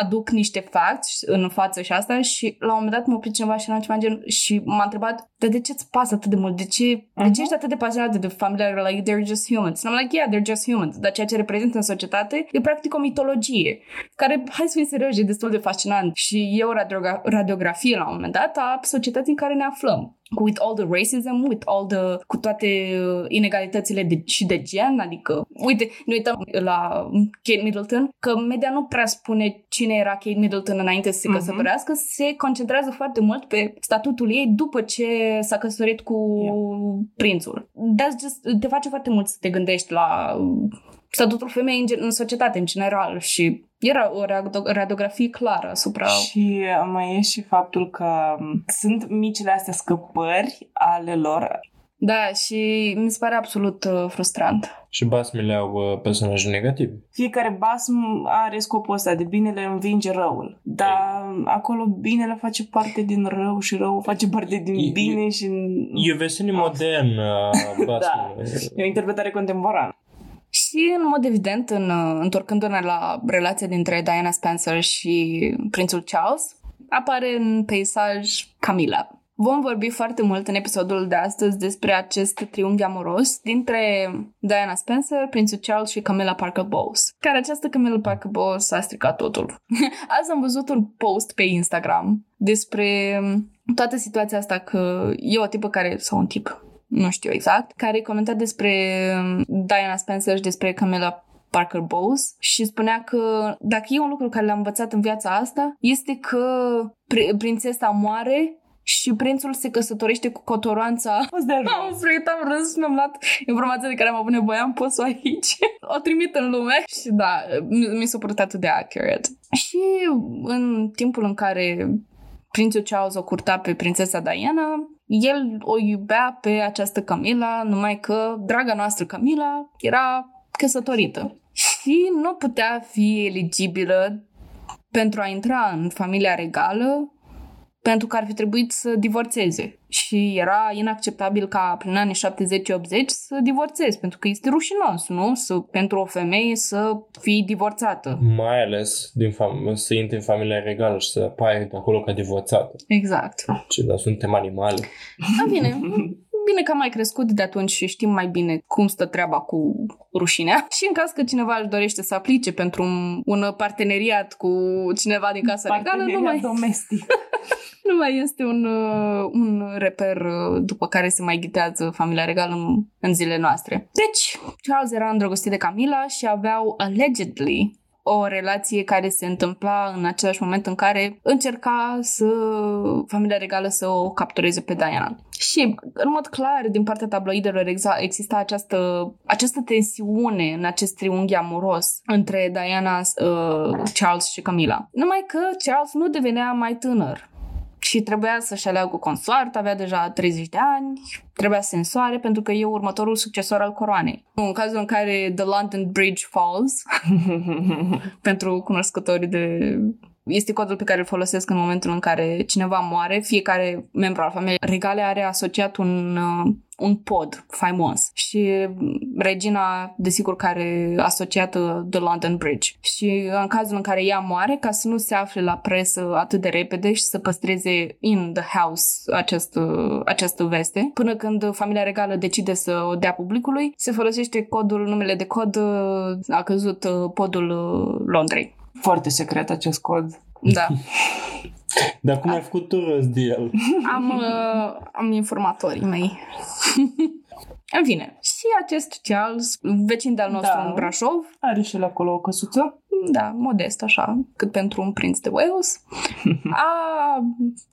aduc niște facts în față și asta și la un moment dat m-a oprit cineva și era ceva gen și m-a întrebat, dar de ce-ți pasă atât de mult? De ce, uh-huh. de ce ești atât de pasionată de familia? Like, they're just humans. And I'm like, yeah, they're just humans. Dar ceea ce reprezintă în societate e practic o mitologie, care, hai să fim serioși, e destul de fascinant și e o radiogra- radiografie la un moment dat a societății în care ne aflăm. With all the racism, with all the, cu toate inegalitățile de, și de gen, adică, uite, ne uităm la Kate Middleton, că media nu prea spune cine era Kate Middleton înainte să se căsătorească, mm-hmm. se concentrează foarte mult pe statutul ei după ce s-a căsătorit cu yeah. prințul. That's just, te face foarte mult să te gândești la statutul femeii în, în societate, în general, și era o radiografie clară asupra... Și mai e și faptul că sunt micile astea scăpări ale lor. Da, și mi se pare absolut frustrant. Și basmele au personaje negative. Fiecare basm are scopul ăsta de binele învinge răul. Dar acolo binele face parte din rău și răul face parte din e, bine e, și... E o versiune modernă basmele. Da, e o interpretare contemporană. Și, în mod evident, în, întorcându-ne la relația dintre Diana Spencer și prințul Charles, apare în peisaj Camilla. Vom vorbi foarte mult în episodul de astăzi despre acest triunghi amoros dintre Diana Spencer, prințul Charles și Camilla Parker Bowles. Care această Camilla Parker Bowles a stricat totul. Azi am văzut un post pe Instagram despre toată situația asta că e o tipă care... sau un tip... nu știu exact, care comenta despre Diana Spencer și despre Camilla Parker Bowles și spunea că dacă e un lucru care l-am învățat în viața asta, este că pr- prințesa moare și prințul se căsătorește cu cotoroanța. Am frâit, am râs, mi-am luat informația de care am avut nevoie, am pus-o aici. O trimit în lume și da, mi s-a părut atât de accurate. Și în timpul în care prințul Charles o curta pe prințesa Diana, el o iubea pe această Camilla, numai că draga noastră Camilla era căsătorită și nu putea fi eligibilă pentru a intra în familia regală pentru că ar fi trebuit să divorțeze. Și era inacceptabil ca prin anii șaptezeci optzeci să divorțezi, pentru că este rușinos, nu? Să, pentru o femeie să fii divorțată. Mai ales din fam- să intri în familia regală și să apari de acolo ca divorțată. Exact. Ce, dar suntem animale. Da, bine. Bine că am mai crescut de atunci și știm mai bine cum stă treaba cu rușinea. Și în caz că cineva își dorește să aplice pentru un, un parteneriat cu cineva din casa regală, nu mai... domestic. Nu mai este un, un reper după care se mai ghitează familia regală în, în zilele noastre. Deci, Charles era îndrăgostit de Camilla și aveau, allegedly, o relație care se întâmpla în același moment în care încerca să familia regală să o captureze pe Diana. Și, în mod clar, din partea tabloidelor exista această, această tensiune în acest triunghi amoros între Diana, uh, Charles și Camilla. Numai că Charles nu devenea mai tânăr. Și trebuia să-și aleagă consoartă, avea deja treizeci de ani, trebuia să se însoare pentru că e următorul succesor al coroanei. În cazul în care The London Bridge falls, pentru cunoscătorii de... Este codul pe care îl folosesc în momentul în care cineva moare. Fiecare membru al familiei regale are asociat un, un pod faimos. Și regina, desigur, care asociată The London Bridge. Și în cazul în care ea moare, ca să nu se afle la presă atât de repede și să păstreze in the house această, această veste, până când familia regală decide să o dea publicului, se folosește codul, numele de cod, a căzut podul Londrei. Foarte secret acest cod. Da. Dar cum ai făcut tu răz de el? Am, uh, am informatorii mei. În fine. Și acest Charles, vecin de-al nostru da. În Brașov. Are și el acolo o căsuță. Da, modest așa, cât pentru un prinț de Wales. A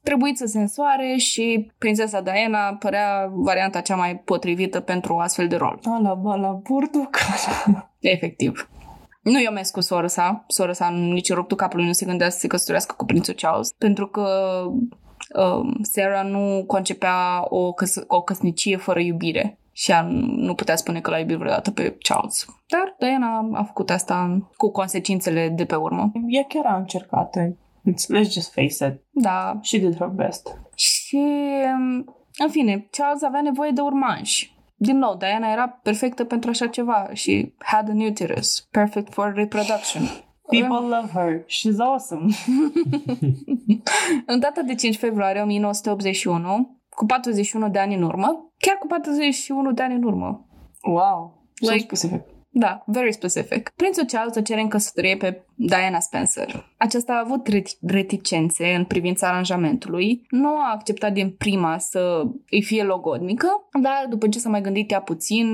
trebuit să se însoare și prințesa Diana părea varianta cea mai potrivită pentru astfel de rol. Ala, bala, portocala. Efectiv. Nu eu mers cu sora sa, sora sa nici în ruptul capului nu se gândea să se căsătorească cu prințul Charles, pentru că um, Sarah nu concepea o, căs- o căsnicie fără iubire și ea nu putea spune că l-a iubit vreodată pe Charles. Dar Diana a făcut asta cu consecințele de pe urmă. Ea chiar a încercat Let's just face it. Da. She did her best. Și, în fine, Charles avea nevoie de urmași. Din nou, Diana era perfectă pentru așa ceva. She had an uterus, perfect for reproduction. People love her. She's awesome. În data de cinci februarie o mie nouă sute optzeci și unu, cu patruzeci și unu de ani în urmă, chiar cu patruzeci și unu de ani în urmă. Wow. Like, so specific. Da, very specific. Prințul Charles o cere în căsătorie pe Diana Spencer. Aceasta a avut reticențe în privința aranjamentului. Nu a acceptat din prima să îi fie logodnică, dar după ce s-a mai gândit ea puțin,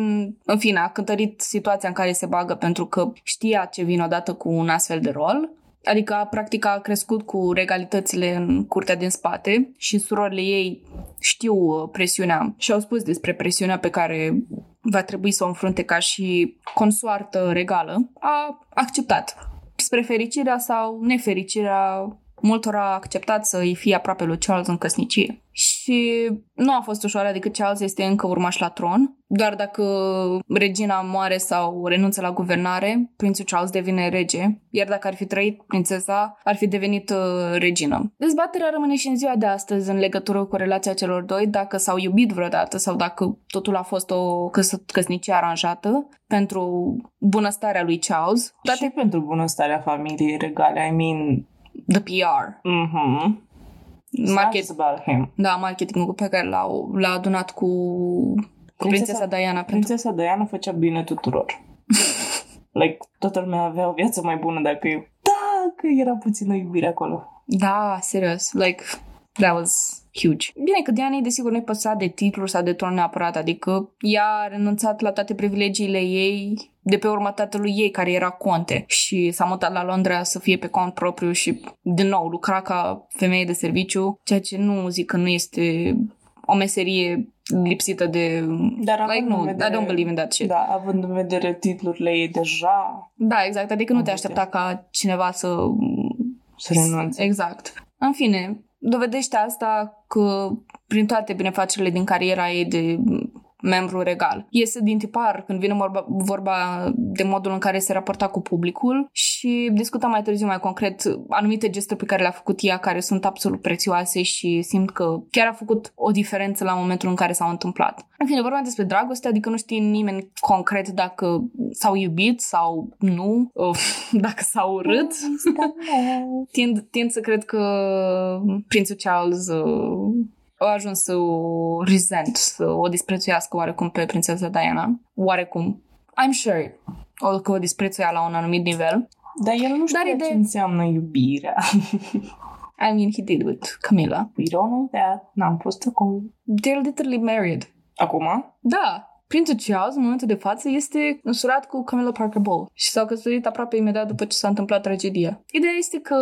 în fine, a cântărit situația în care se bagă pentru că știa ce vine odată cu un astfel de rol. Adică, practic, a crescut cu regalitățile în curtea din spate și surorile ei știu presiunea și au spus despre presiunea pe care va trebui să o înfrunte ca și consoartă regală. A acceptat. Spre fericirea sau nefericirea multora, a acceptat să îi fie aproape lui Charles în căsnicie. Și nu a fost ușoară, adică Charles este încă urmaș la tron. Doar dacă regina moare sau renunță la guvernare, prințul Charles devine rege, iar dacă ar fi trăit prințesa, ar fi devenit uh, regină. Dezbaterea rămâne și în ziua de astăzi în legătură cu relația celor doi, dacă s-au iubit vreodată sau dacă totul a fost o căs- căsnicie aranjată pentru bunăstarea lui Charles. Dar și pentru bunăstarea familiei regale, I mean... The P R. Mhm. Market... about him. Da, marketingul pe care l-au, l-a adunat cu, cu prințesa Diana. Prințesa pentru... Diana făcea bine tuturor. Like, toată lumea avea o viață mai bună dacă eu... Da, că era puțină iubire acolo. Da, serios. Like, that was huge. Bine că Diana, desigur, nu-i păsa de titluri sau de tron neapărat, adică ea a renunțat la toate privilegiile ei de pe urma tatălui ei, care era conte, și s-a mutat la Londra să fie pe cont propriu și, din nou, lucra ca femeie de serviciu, ceea ce nu zic că nu este o meserie lipsită de... Dar like, nu, vedere, I don't believe in that shit. Da, având în vedere titlurile ei deja... Da, exact, adică nu te aștepta ca cineva să... Să renunțe. Exact. În fine... Dovedește asta că prin toate binefacerile din cariera ei de membru regal. Iese din tipar când vine vorba, vorba de modul în care se raporta cu publicul și discutăm mai târziu mai concret anumite gesturi pe care le-a făcut ea, care sunt absolut prețioase și simt că chiar a făcut o diferență la momentul în care s-au întâmplat. În fine, vorba despre dragoste, adică nu știe nimeni concret dacă s-au iubit sau nu, dacă s-au urât. tind, tind să cred că prințul Charles... a ajuns să o resent, să o disprețuiască oarecum pe prințesa Diana. Oarecum. I'm sure că o disprețuia la un anumit nivel. Dar el nu știa de... ce înseamnă iubirea. I mean, he did with Camilla. We don't know that. N-am fost acolo. They're literally married. Acum? Da. Prințul Charles, în momentul de față, este însurat cu Camilla Parker Bowles și s-au căsătorit aproape imediat după ce s-a întâmplat tragedia. Ideea este că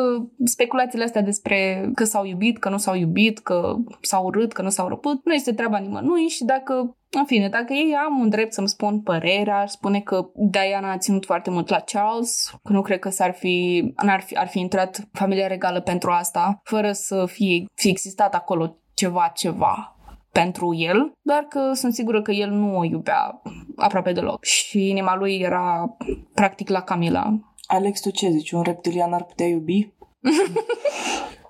speculațiile astea despre că s-au iubit, că nu s-au iubit, că s-au urât, că nu s-au răput, nu este treaba nimănui și dacă... În fine, dacă ei am un drept să-mi spun părerea, aș spune că Diana a ținut foarte mult la Charles, că nu cred că s-ar fi, n-ar fi, ar fi intrat familia regală pentru asta, fără să fie, fi existat acolo ceva, ceva. Pentru el, doar că sunt sigură că el nu o iubea aproape deloc și inima lui era practic la Camilla. Alex, tu ce zici? Un reptilian ar putea iubi?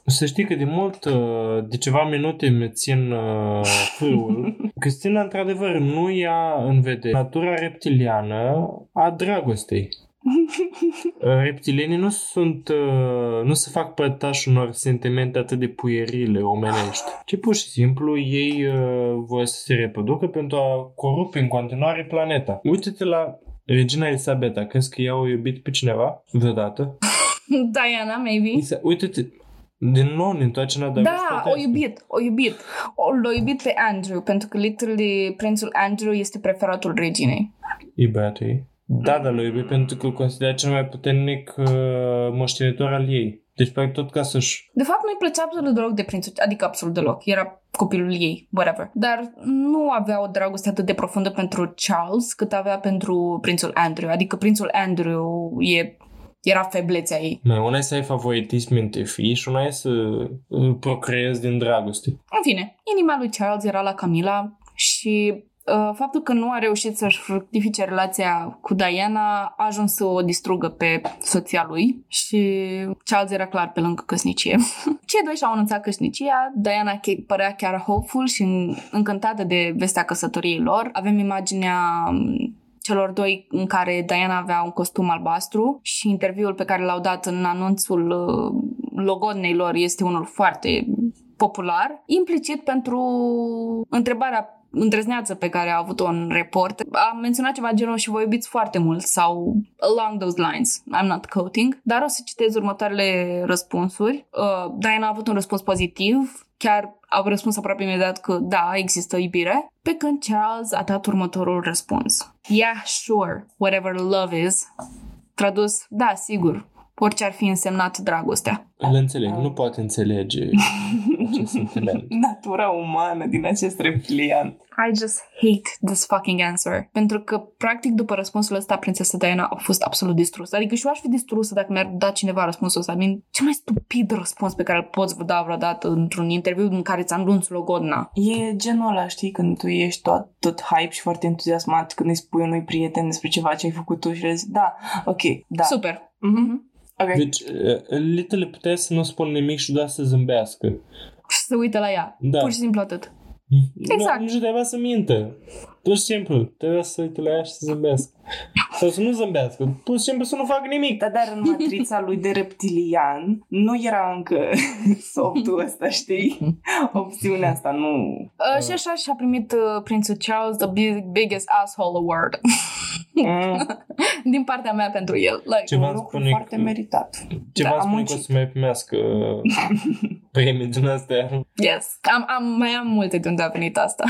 Să știi că de mult, de ceva minute mi țin fâul. Cristina, într-adevăr, nu ia în vedere natura reptiliană a dragostei. Reptilienii nu sunt nu se fac părtași unor sentimente atât de puierile omenești, ci pur și simplu ei vor să se reproducă pentru a corupe în continuare planeta. Uite-te la Regină Elisabeta. Crezi că ea o iubit pe cineva vreodată? Diana, maybe. Uite-te, din nou ne întoarcem la Diana. Da, o iubit, o iubit o, l-o iubit pe Andrew, pentru că literally prințul Andrew este preferatul reginei. E băiatul ei. Da, dar l-a iubit pentru că îl considera cel mai puternic uh, moștenitor al ei. Deci, practic, tot ca să-și... De fapt, nu-i plăcea absolut deloc de prințul, adică absolut deloc. Era copilul ei, whatever. Dar nu avea o dragoste atât de profundă pentru Charles cât avea pentru prințul Andrew. Adică prințul Andrew e... era feblețea ei. Mai una e să ai favoritism între fii și una e să procreezi din dragoste. În fine, inima lui Charles era la Camilla și... faptul că nu a reușit să-și fructifice relația cu Diana a ajuns să o distrugă pe soția lui și Charles era clar pe lângă căsnicie. Cei doi și-au anunțat căsnicia, Diana părea chiar hopeful și încântată de vestea căsătoriei lor. Avem imaginea celor doi în care Diana avea un costum albastru și interviul pe care l-au dat în anunțul logodnei lor este unul foarte popular, implicit pentru întrebarea îndrăzneață pe care a avut-o în report. Am menționat ceva genul și vă iubiți foarte mult sau along those lines, I'm not quoting, dar o să citez următoarele răspunsuri. Uh, Diana a avut un răspuns pozitiv, chiar au răspuns aproape imediat că da, există iubire, pe când Charles a dat următorul răspuns. Yeah, sure, whatever love is. Tradus, da, sigur, orice ar fi însemnat dragostea. Le înțeleg, nu poate înțelege ce se întâmplă. Natura umană din acest repliant. I just hate this fucking answer. Pentru că, practic, după răspunsul ăsta, prințesa Diana a fost absolut distrusă. Adică și eu aș fi distrusă dacă mi-ar da cineva răspunsul ăsta. Din cel mai stupid răspuns pe care îl poți vă da vreodată într-un interviu în care ți-am lunț logodna. E genul ăla, știi, când tu ești tot, tot hype și foarte entuziasmat când îi spui unui prieten despre ceva ce ai făcut tu și le zici, da, ok, da. Super. Mhm. Okay. Deci, Little putea să nu spun nimic și doar să zâmbească. Și să uite la ea. Da. Pur și simplu atât. Exact. Nu trebuia să mintă. Pur și simplu. Trebuia să uite la ea și să zâmbească. Sau să nu zâmbească. Pur și simplu să nu fac nimic. Da, dar în matrița lui de reptilian nu era încă softul ăsta, știi? Opțiunea asta nu... Uh, și așa și-a primit uh, prințul Charles the big, biggest asshole award. Mm. Din partea mea pentru el. Like, un lucru foarte că... meritat. Ce da, v-am spune că o să mai primească premii din astea. Yes. Am, am, mai am multe de unde a venit asta.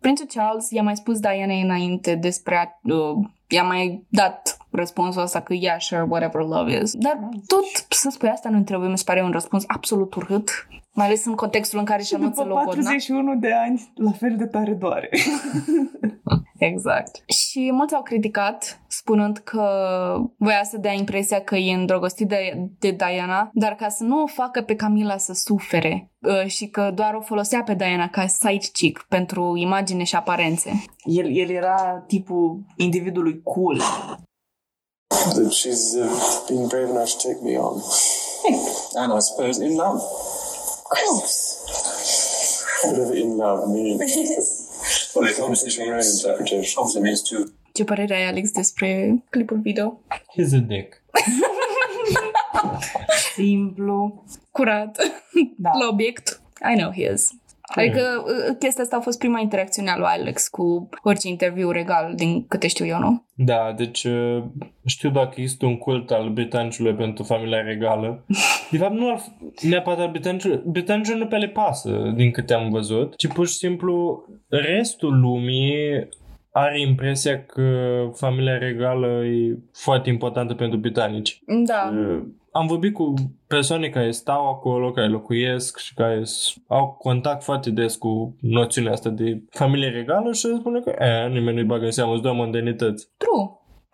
Prințul Charles i-a mai spus Dianei înainte despre... Uh, i-a mai dat răspunsul ăsta că yeah, sure, whatever love is. Dar tot să spui asta nu trebuie, mi se pare un răspuns absolut urât. Mai ales în contextul în care și-a nu ți-l logodna. patruzeci și unu de ani, la fel de tare doare. Exact. Și mulți au criticat, spunând că voia să dea impresia că e îndrăgostit de, de Diana, dar ca să nu o facă pe Camilla să sufere și că doar o folosea pe Diana ca sidechick pentru imagine și aparențe. El, el era tipul individului cool. That she's uh, been brave enough to take me on. And I suppose in love. Whatever in love means. Well, it obviously means interpretation. Obviously means to. Ce părere ai, Alex, despre clipul video? He's a dick. Simplu. Curat. Da. La obiect. I know he is. Adică chestia asta a fost prima interacțiune a lui Alex cu orice interviu regal, din câte știu eu, nu? Da, deci știu dacă există un cult al britanicului pentru familia regală. De fapt, nu ar, neapărat al britanicului. Britanicul nu pe le pasă, din câte am văzut, ci pur și simplu restul lumii are impresia că familia regală e foarte importantă pentru britanici. Da. E... Am vorbit cu persoane care stau acolo, care locuiesc și care au contact foarte des cu noțiunea asta de familie regală și spune că e, nimeni nu-i bagă în seamă, îți dau modernități. True.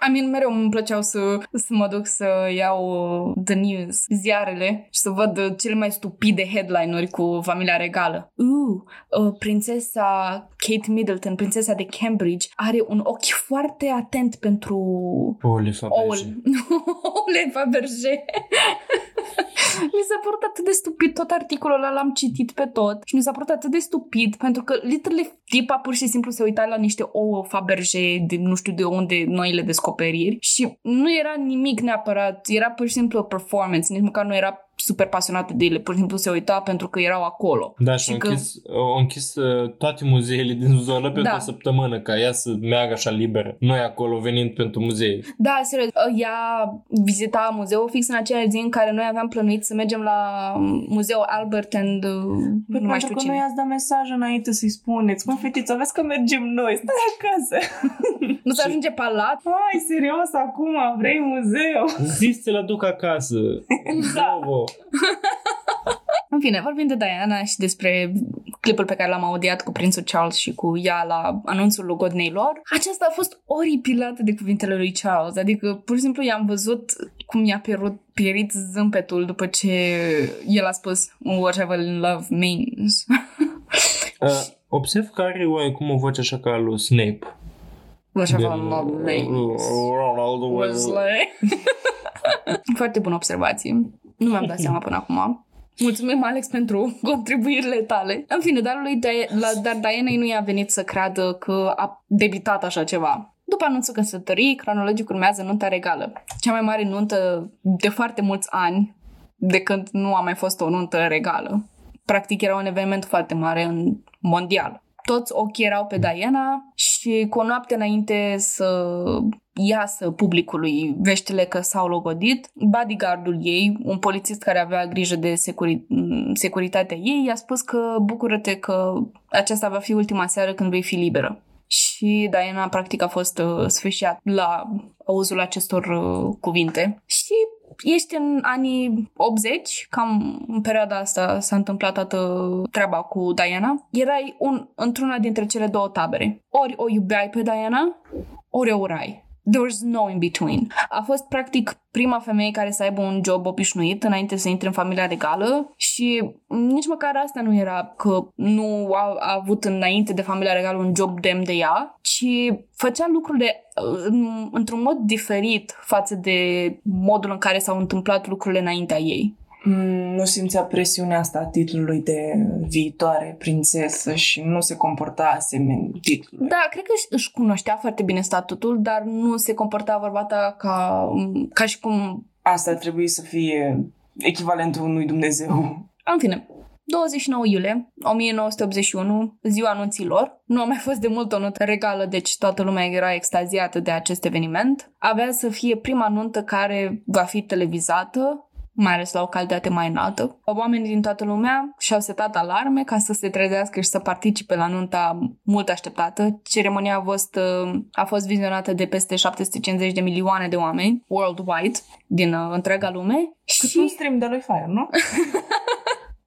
I mean, mereu îmi plăceau să, să mă duc să iau the news, ziarele și să văd cele mai stupide headline-uri cu familia regală. Uuu, uh, prințesa Kate Middleton, prințesa de Cambridge, are un ochi foarte atent pentru... Ole Fabergé. Ole Fabergé. Mi s-a părut atât de stupid, tot articolul ăla l-am citit pe tot și mi s-a părut atât de stupid pentru că literally tipa pur și simplu se uita la niște ouă Fabergé de nu știu de unde noile descoperiri și nu era nimic neapărat, era pur și simplu o performance, nici măcar nu era super pasionată de ele, pur și simplu se uita pentru că erau acolo. Da, și, și că... închis, au închis toate muzeele din zonă pentru da. O săptămână, ca ea să meargă așa liberă. Noi acolo venind pentru muzee. Da, serios. Ea vizita muzeul fix în aceea zi în care noi aveam plănuit să mergem la muzeul Albert and... Păi, nu mai știu că cine. Noi ați dat mesaj înainte să-i spuneți. Mă, fetiți, aveți că mergem noi, stai acasă. Nu se ajunge palat? Hai, serios, acum vrei muzeu? Zis să-l aduc acasă. Da. Bravo. În fine, vorbim de Diana și despre clipul pe care l-am audiat cu prințul Charles și cu ea la anunțul logodnei lor. Aceasta a fost oripilată de cuvintele lui Charles, adică pur și simplu i-am văzut cum i-a pierut, pierit zâmbetul după ce el a spus whatever love means. Uh, Observ că are oarecum o voce așa ca lui Snape. Așa ca Weasley. Foarte bună observație. Nu mi-am dat seama până acum. Mulțumim, Alex, pentru contribuirile tale. În fine, darul dar Dianei nu i-a venit să creadă că a debitat așa ceva. După anunțul căsătoriei, cronologic urmează nunta regală. Cea mai mare nuntă de foarte mulți ani, de când nu a mai fost o nuntă regală. Practic era un eveniment foarte mare în mondial. Toți ochii erau pe Diana și cu o noapte înainte să iasă publicului veștile că s-au logodit, bodyguardul ei, un polițist care avea grijă de securi- securitatea ei, i-a spus că bucură-te că aceasta va fi ultima seară când vei fi liberă. Și Diana practic a fost sfâșiat la auzul acestor cuvinte. Și ești în anii optzeci, cam în perioada asta s-a întâmplat toată treaba cu Diana. Erai un, într-una dintre cele două tabere. Ori o iubeai pe Diana, ori o urai. There was no in between. A fost practic prima femeie care să aibă un job obișnuit înainte să intre în familia regală și nici măcar asta nu era că nu a, a avut înainte de familia regală un job demn de ea, ci făcea lucrurile într-un mod diferit față de modul în care s-au întâmplat lucrurile înaintea ei. Nu simțea presiunea asta a titlului de viitoare prințesă și nu se comporta asemenea titlului. Da, cred că își cunoștea foarte bine statutul, dar nu se comporta vorba ta ca, ca și cum... Asta trebuie să fie echivalentul unui Dumnezeu. În fine, douăzeci și nouă iulie o mie nouă sute optzeci și unu, ziua anunților. Nu a mai fost de mult o nuntă regală, deci toată lumea era extaziată de acest eveniment. Avea să fie prima nuntă care va fi televizată, mai ales la o calitate mai înaltă. Oamenii din toată lumea și-au setat alarme ca să se trezească și să participe la nunta mult așteptată. Ceremonia a fost, a fost vizionată de peste șapte sute cincizeci de milioane de oameni, worldwide, din întreaga lume. Cât și... un stream de lui Fire, nu?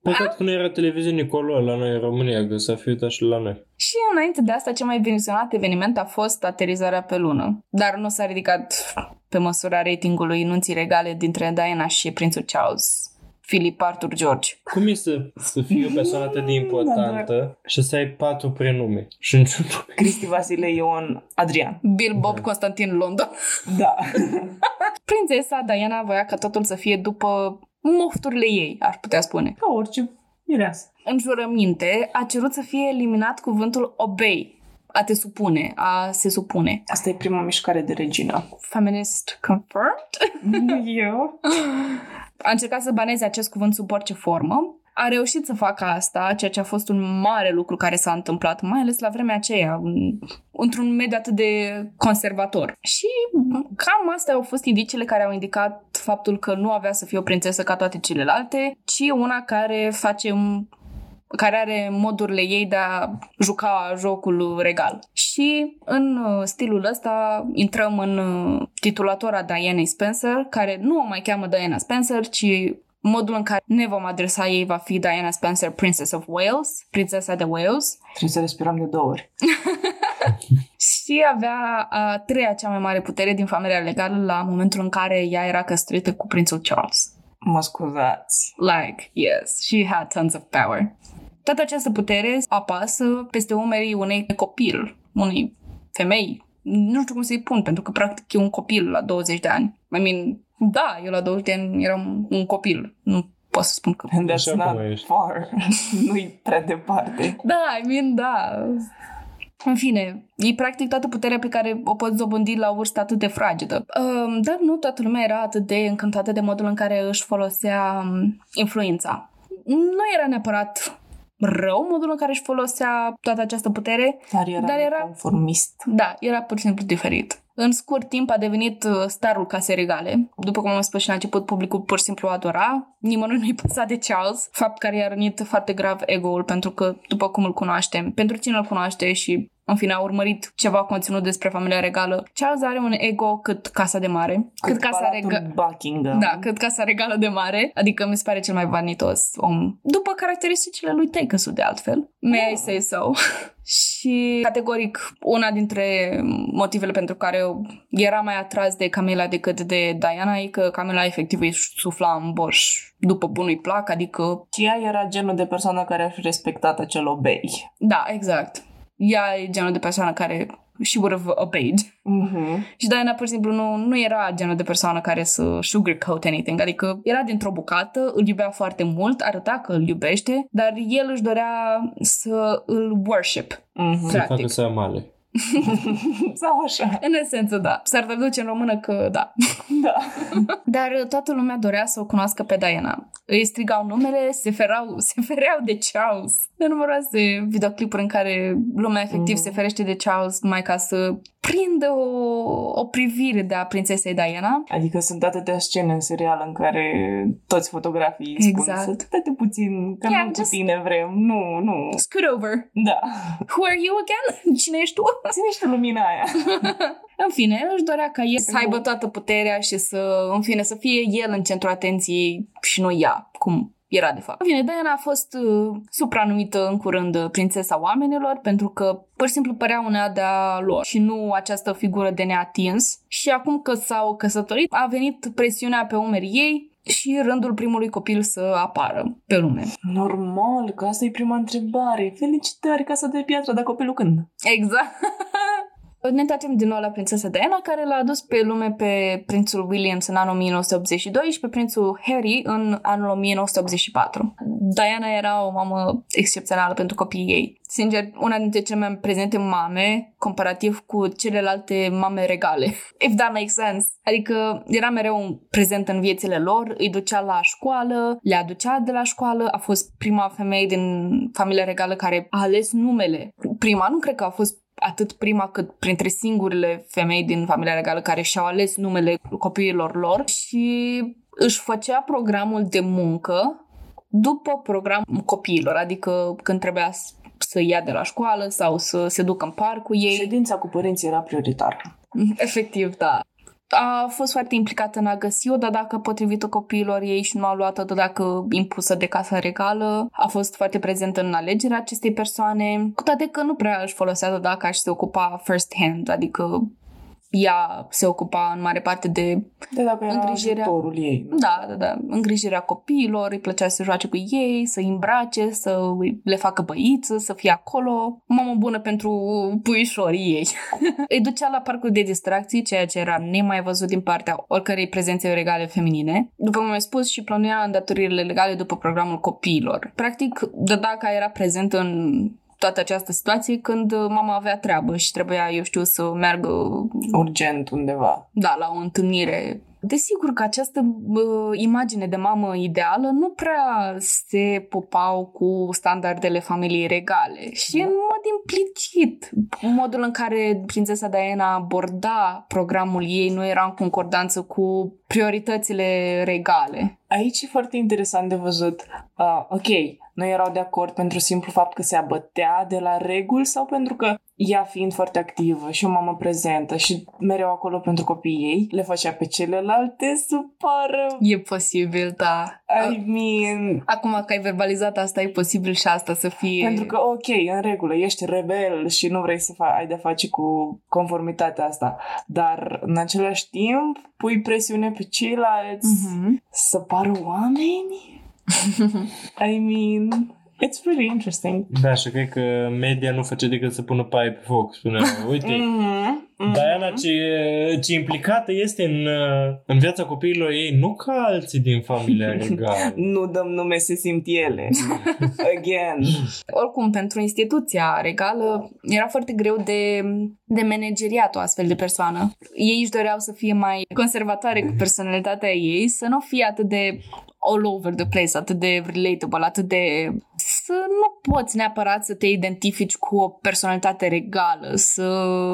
Păcat că nu era televiziune acolo la noi în România, că s-a fi uitat și la noi. Și înainte de asta, cel mai vizionat eveniment a fost aterizarea pe lună. Dar nu s-a ridicat pe măsura ratingului nunții regale dintre Diana și prințul Charles, Philip Arthur George. Cum e să, să fii o persoană atât de importantă da, da. și să ai patru prenume? Și Cristi Vasile, Ion, Adrian. Bill, Bob, da. Constantin, Londra. Da. Prințesa Diana voia ca totul să fie după mofturile ei, aș putea spune. Ca orice mireasă. În jurăminte a cerut să fie eliminat cuvântul obey, a te supune, a se supune. Asta e prima mișcare de regină. Feminist confirmed? Eu. A încercat să baneze acest cuvânt sub orice formă. A reușit să facă asta, ceea ce a fost un mare lucru care s-a întâmplat, mai ales la vremea aceea, într-un mediu atât de conservator. Și cam astea au fost indiciile care au indicat faptul că nu avea să fie o prințesă ca toate celelalte, ci una care face... care are modurile ei de a juca jocul regal. Și în stilul ăsta intrăm în titulatura Diana Spencer, care nu o mai cheamă Diana Spencer, ci modul în care ne vom adresa ei va fi Diana Spencer, Princess of Wales, prințesa de Wales. Trebuie să respirăm de două ori. Și avea a treia cea mai mare putere din familia legală la momentul în care ea era căsătorită cu prințul Charles. Mă scuzați. Like, yes, she had tons of power. Toată această putere apasă peste umerii unei copil, unei femei. Nu știu cum să-i pun, pentru că practic e un copil la douăzeci de ani. I mean, da, eu la douăzeci de ani eram un copil. Nu pot să spun că... And that's not far. Nu-i prea departe. Da, I mean, da. În fine, e practic toată puterea pe care o poți dobândi la o vârstă atât de fragedă. Dar nu toată lumea era atât de încântată de modul în care își folosea influența. Nu era neapărat... rău modul în care își folosea toată această putere, dar era, dar era conformist. Da, era pur și simplu diferit. În scurt timp a devenit starul casei regale. După cum am spus și la început, publicul pur și simplu o adora. Nimănui nu-i păsa de Charles, fapt care i-a rănit foarte grav ego-ul, pentru că, după cum îl cunoaștem, pentru cine îl cunoaște și în fine, a urmărit ceva conținut despre familia regală. Charles are un ego cât casa de mare. Cât, cât casa regală. Buckingham. Da, cât casa regală de mare. Adică mi se pare cel mai vanitos om. După caracteristicile lui Taică-sul, de altfel. May I say so? Și, categoric, una dintre motivele pentru care era mai atras de Camilla decât de Diana e că Camilla efectiv îi sufla în borș după bunul plac, adică... Și ea era genul de persoană care ar fi respectat acel obei. Da, exact. Ea e genul de persoană care she would have obeyed. Mm-hmm. Și Diana, pur și simplu, nu, nu era genul de persoană care să sugarcoat anything. Adică era dintr-o bucată, îl iubea foarte mult, arăta că îl iubește, dar el își dorea să îl worship. Mm-hmm. Să facă să amale. Sau așa. În esență, da. S-ar traduce în română că da. Da. Dar toată lumea dorea să o cunoască pe Diana. Îi strigau numele, se fereau, se fereau de Charles. De numeroase videoclipuri în care lumea efectiv mm-hmm. se ferește de Charles numai ca să prindă o, o privire de a prințesei Diana. Adică sunt atâtea scene în serial în care toți fotografii exact. Spun să te puțin, că yeah, nu just... cu tine vrem. Nu, nu. Scoot over. Da. Who are you again? Cine ești tu? Ținește lumina aia. În fine, își dorea ca el să aibă toată puterea și să, în fine, să fie el în centrul atenției și nu ea, cum era de fapt. În fine, Diana a fost uh, supranumită în curând prințesa oamenilor pentru că pur și simplu părea una de-a lor și nu această figură de neatins. Și acum că s-au căsătorit, a venit presiunea pe umeri ei și rândul primului copil să apară pe lume. Normal, că asta e prima întrebare. Felicitări, Casa de Piatră, dar copilul când? Exact. Ne întoarcem din nou la prințesa Diana, care l-a adus pe lume pe prințul William în anul nouăsprezece optzeci și doi și pe prințul Harry în anul nouăsprezece optzeci și patru. Diana era o mamă excepțională pentru copiii ei. Sincer, una dintre cele mai prezente mame, comparativ cu celelalte mame regale. If that makes sense. Adică era mereu prezent în viețile lor, îi ducea la școală, le aducea de la școală, a fost prima femeie din familia regală care a ales numele. Prima, nu cred că a fost atât prima cât printre singurele femei din familia regală care și-au ales numele copiilor lor și își făcea programul de muncă după programul copiilor, adică când trebuia să ia de la școală sau să se ducă în parc cu ei. Ședința cu părinții era prioritară. Efectiv, da. A fost foarte implicată în a găsi o dadacă potrivită copiilor ei și nu a luat-o dadacă impusă de casa regală. A fost foarte prezentă în alegerea acestei persoane, cu toate că nu prea își folosea dadaca și se ocupa first hand, adică ea se ocupa în mare parte de, de dacă îngrijirea ei. Da, da, da, îngrijirea copiilor, îi plăcea să joace cu ei, să îi îmbrace, să le facă băiță, să fie acolo. Mamă bună pentru puișorii ei. Îi ducea la parcul de distracții, ceea ce era nemai văzut din partea oricărei prezențe regale feminine. După cum am spus, și plănuia îndatoririle legale după programul copiilor. Practic, dădaca era prezentă în toată această situație când mama avea treabă și trebuia, eu știu, să meargă urgent undeva. Da, la o întâlnire. Desigur că această uh, imagine de mamă ideală nu prea se popau cu standardele familiei regale și în mod implicit modul în care prințesa Diana aborda programul ei nu era în concordanță cu prioritățile regale. Aici e foarte interesant de văzut. Uh, ok, nu erau de acord pentru simplu fapt că se abătea de la reguli sau pentru că ea fiind foarte activă și o mamă prezentă și mereu acolo pentru copiii ei, le făcea pe celelalte să pară... E posibil, da. I mean... Acum că ai verbalizat asta, e posibil și asta să fie... Pentru că, ok, în regulă, ești rebel și nu vrei să fa- ai de-a face cu conformitatea asta, dar în același timp pui presiune pe ceilalți mm-hmm. să pară oameni? I mean... It's pretty interesting. Da, și cred că media nu face decât să pună paie pe foc. Spunea, uite, mm-hmm, mm-hmm. Diana ce, ce implicată este în, în viața copiilor ei, nu ca alții din familia regală. Nu dăm nume, se simt ele. Again. Oricum, pentru instituția regală era foarte greu de, de manageriat o astfel de persoană. Ei își doreau să fie mai conservatoare cu personalitatea ei, să nu fie atât de all over the place, atât de relatable, atât de... Să nu poți neapărat să te identifici cu o personalitate regală, să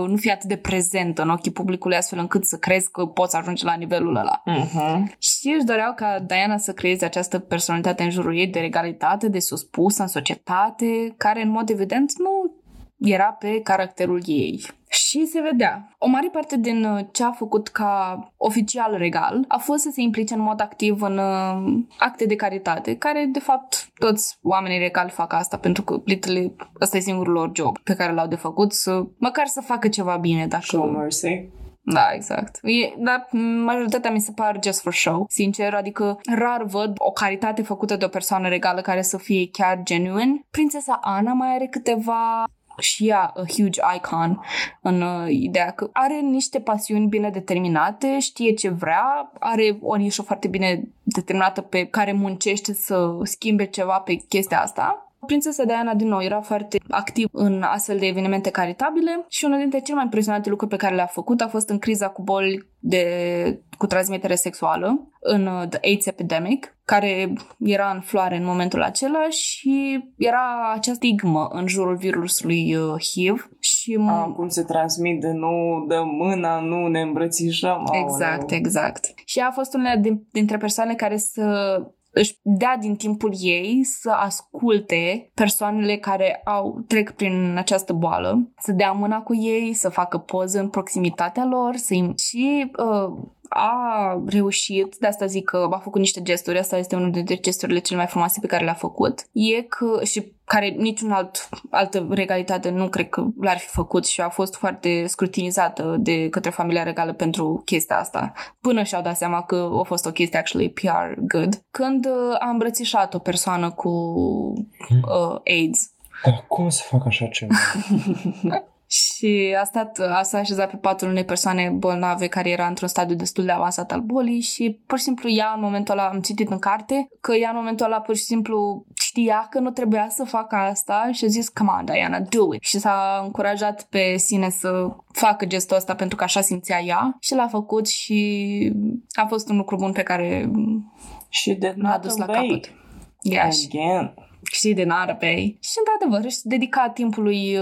nu fii atât de prezentă în ochii publicului astfel încât să crezi că poți ajunge la nivelul ăla. Uh-huh. Și își doreau ca Diana să creeze această personalitate în jurul ei de regalitate, de suspusă în societate, care în mod evident nu era pe caracterul ei. Și se vedea. O mare parte din ce a făcut ca oficial regal a fost să se implice în mod activ în acte de caritate, care, de fapt, toți oamenii regali fac asta, pentru că, literally, ăsta e singurul lor job pe care l-au de făcut, să măcar să facă ceva bine, dacă... Show mercy. Da, exact. E, dar majoritatea mi se par just for show, sincer, adică rar văd o caritate făcută de o persoană regală care să fie chiar genuine. Prințesa Anna mai are câteva... și ea, a huge icon în uh, ideea că are niște pasiuni bine determinate, știe ce vrea, are o nișă foarte bine determinată pe care muncește să schimbe ceva pe chestia asta. Prințesa Diana, din nou, era foarte activ în astfel de evenimente caritabile și unul dintre cele mai impresionante lucruri pe care le-a făcut a fost în criza cu boli de, cu transmitere sexuală, în uh, The AIDS Epidemic, care era în floare în momentul acela și era acea stigmă în jurul virusului uh, H I V. Și m- a, cum se transmite, nu dă mâna, nu ne îmbrățișăm. Exact, aoleu. Exact. Și a fost una din, dintre persoane care să... își dea din timpul ei să asculte persoanele care au trec prin această boală, să dea mâna cu ei, să facă poză în proximitatea lor, să-i... și uh, a reușit, de asta zic că a făcut niște gesturi, asta este unul dintre gesturile cele mai frumoase pe care le-a făcut, e că, și care niciun alt, altă regalitate nu cred că l-ar fi făcut și a fost foarte scrutinizată de către familia regală pentru chestia asta, până și-au dat seama că a fost o chestie actually P R good, când a îmbrățișat o persoană cu uh, AIDS. Dar cum să fac așa ceva? Și a stat, a s-a așezat pe patul unei persoane bolnave care era într-un stadiu destul de avansat al bolii și pur și simplu ea în momentul ăla, am citit în carte, că ea în momentul ăla pur și simplu știa că nu trebuia să facă asta și a zis, come on Diana, do it! Și s-a încurajat pe sine să facă gestul ăsta pentru că așa simțea ea și l-a făcut și a fost un lucru bun pe care și de l-a dus la capăt. Yes. Again. Și de narăpei. Și într-adevăr își dedica, timpului,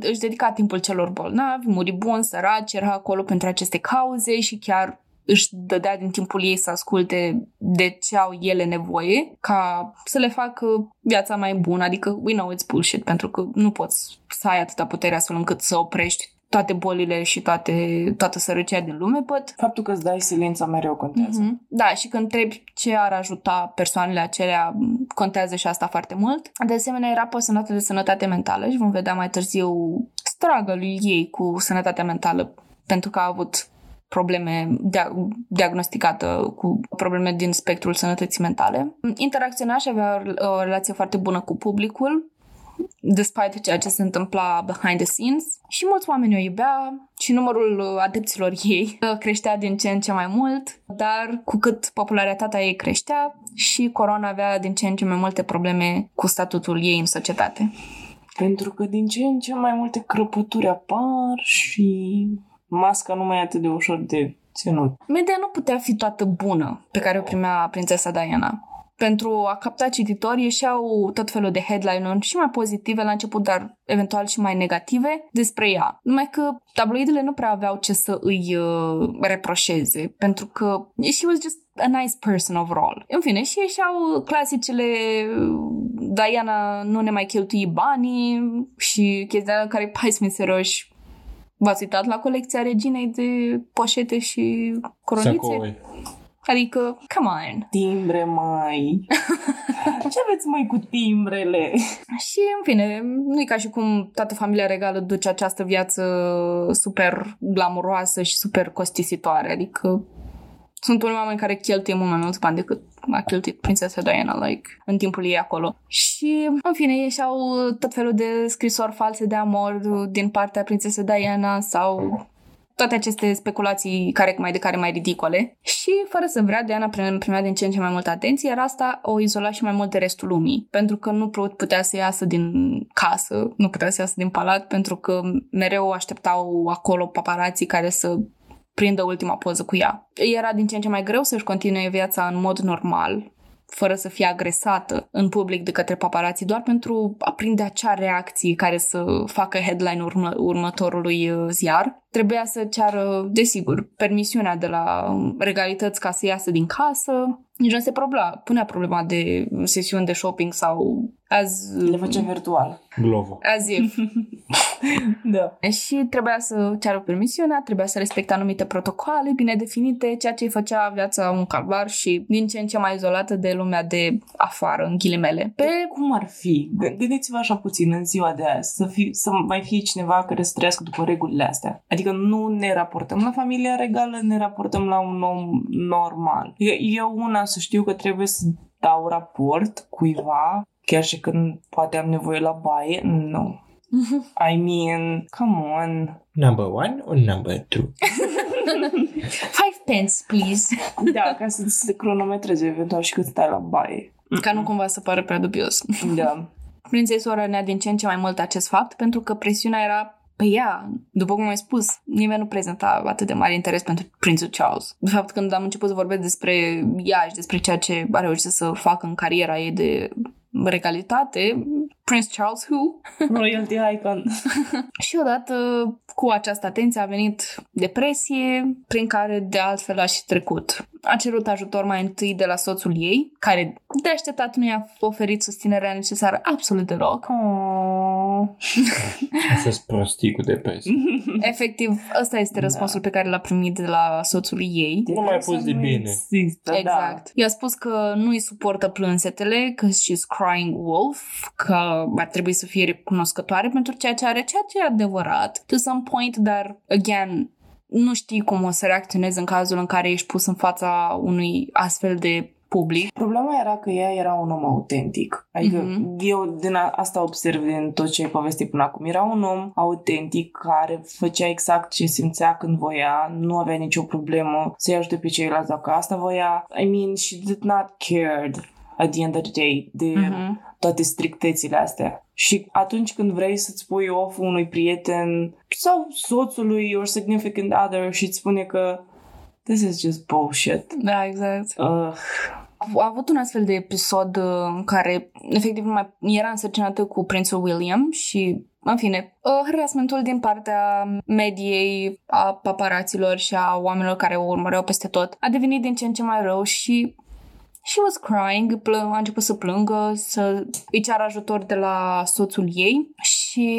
își dedica timpul celor bolnavi, muribuni, săraci, era acolo pentru aceste cauze și chiar își dădea din timpul ei să asculte de ce au ele nevoie ca să le facă viața mai bună. Adică we know it's bullshit, pentru că nu poți să ai atâta putere astfel încât să oprești toate bolile și toate, toată sărăcia din lume, pot. Faptul că îți dai silința mereu contează. Mm-hmm. Da, și când întrebi ce ar ajuta persoanele acelea, contează și asta foarte mult. De asemenea, era pasionată de sănătate mentală și vom vedea mai târziu struggle-ul ei cu sănătatea mentală, pentru că a avut probleme dia- diagnosticată cu probleme din spectrul sănătății mentale. Interacționa și avea o relație foarte bună cu publicul, despite ceea ce se întâmpla behind the scenes, și mulți oameni o iubea și numărul adepților ei creștea din ce în ce mai mult, dar cu cât popularitatea ei creștea și corona avea din ce în ce mai multe probleme cu statutul ei în societate. Pentru că din ce în ce mai multe crăpături apar și masca nu mai e atât de ușor de ținut. Media nu putea fi toată bună pe care o primea prințesa Diana. Pentru a capta cititorii, ieșeau tot felul de headline-uri și mai pozitive la început, dar eventual și mai negative despre ea. Numai că tabloidele nu prea aveau ce să îi uh, reproșeze, pentru că she was just a nice person overall. În fine, și ieșeau clasicele Diana nu ne mai cheltui banii și chestia care, hai să fim serioși, v-ați uitat la colecția reginei de poșete și coronițe? Adică, come on. Timbre, mai. Ce aveți, mai cu timbrele? Și, în fine, nu e ca și cum toată familia regală duce această viață super glamuroasă și super costisitoare. Adică, sunt unii oameni care cheltuie mult mai mulți bani decât a cheltuit prințesa Diana, like, în timpul ei acolo. Și, în fine, ieșeau tot felul de scrisori false de amor din partea prințesei Diana sau... toate aceste speculații care mai de care mai ridicole. Și fără să vrea, Diana primea din ce în ce mai multă atenție, iar asta o izola și mai mult de restul lumii, pentru că nu putea să iasă din casă, nu putea să iasă din palat, pentru că mereu așteptau acolo paparații care să prindă ultima poză cu ea. Era din ce în ce mai greu să-și continue viața în mod normal, fără să fie agresată în public de către paparații, doar pentru a prinde acea reacție care să facă headline-ul urmă, următorului ziar. Trebuia să ceară, desigur, permisiunea de la regalități ca să iasă din casă. Nici nu se problema, punea problema de sesiuni de shopping sau Azi... Le facem virtual. Glovo. Azi. Da. Și trebuia să ceară permisiunea, trebuia să respecte anumite protocoale bine definite, ceea ce îi făcea viața un calvar și din ce în ce mai izolată de lumea de afară, în ghilimele. Pe de cum ar fi? Gândiți-vă așa puțin în ziua de azi, să, fi, să mai fie cineva care să trăiască după regulile astea. Adică nu ne raportăm la familia regală, ne raportăm la un om normal. Eu, eu una să știu că trebuie să dau raport cuiva, chiar și când poate am nevoie la baie, nu. I mean, come on. Number one or number two? Five pence, please. Da, ca să se cronometreze eventual și când stai la baie. Ca nu cumva să pară prea dubios. Da. Prințesa rănea din ce în ce mai mult acest fapt, pentru că presiunea era pe ea. După cum ai spus, nimeni nu prezenta atât de mare interes pentru prințul Charles. De fapt, când am început să vorbesc despre ea și despre ceea ce a reușit să facă în cariera ei de... regalitate, Prince Charles who? Royalty icon. Și odată cu această atenție a venit depresie, prin care de altfel a și trecut. A cerut ajutor mai întâi de la soțul ei, care de așteptat nu i-a oferit susținerea necesară absolut deloc. Asta-s prostii cu depresie. Efectiv, ăsta este răspunsul da. Pe care l-a primit de la soțul ei. Nu mai pus de bine. Există, exact. Da. I-a spus că nu-i suportă plânsetele, că she's crying wolf, că ar trebui să fie recunoscătoare pentru ceea ce are, ceea ce e adevărat. To some point, dar, again, nu știi cum o să reacționezi în cazul în care ești pus în fața unui astfel de public. Problema era că ea era un om autentic. Adică mm-hmm. eu din a- asta observ din tot ce ai povestit până acum. Era un om autentic care făcea exact ce simțea când voia, nu avea nicio problemă să-i ajute pe ceilalți dacă asta voia. I mean, she did not care at the end of the day de mm-hmm. toate strictețile astea. Și atunci când vrei să-ți pui off unui prieten sau soțului or significant other și îți spune că this is just bullshit. Da, exact. Uh. A avut un astfel de episod în care efectiv mai era însărcinată cu prințul William și, în fine, harassmentul din partea mediei, a paparaților și a oamenilor care o urmăreau peste tot a devenit din ce în ce mai rău și she was crying, plâng, a început să plângă, să îi ceară ajutor de la soțul ei și...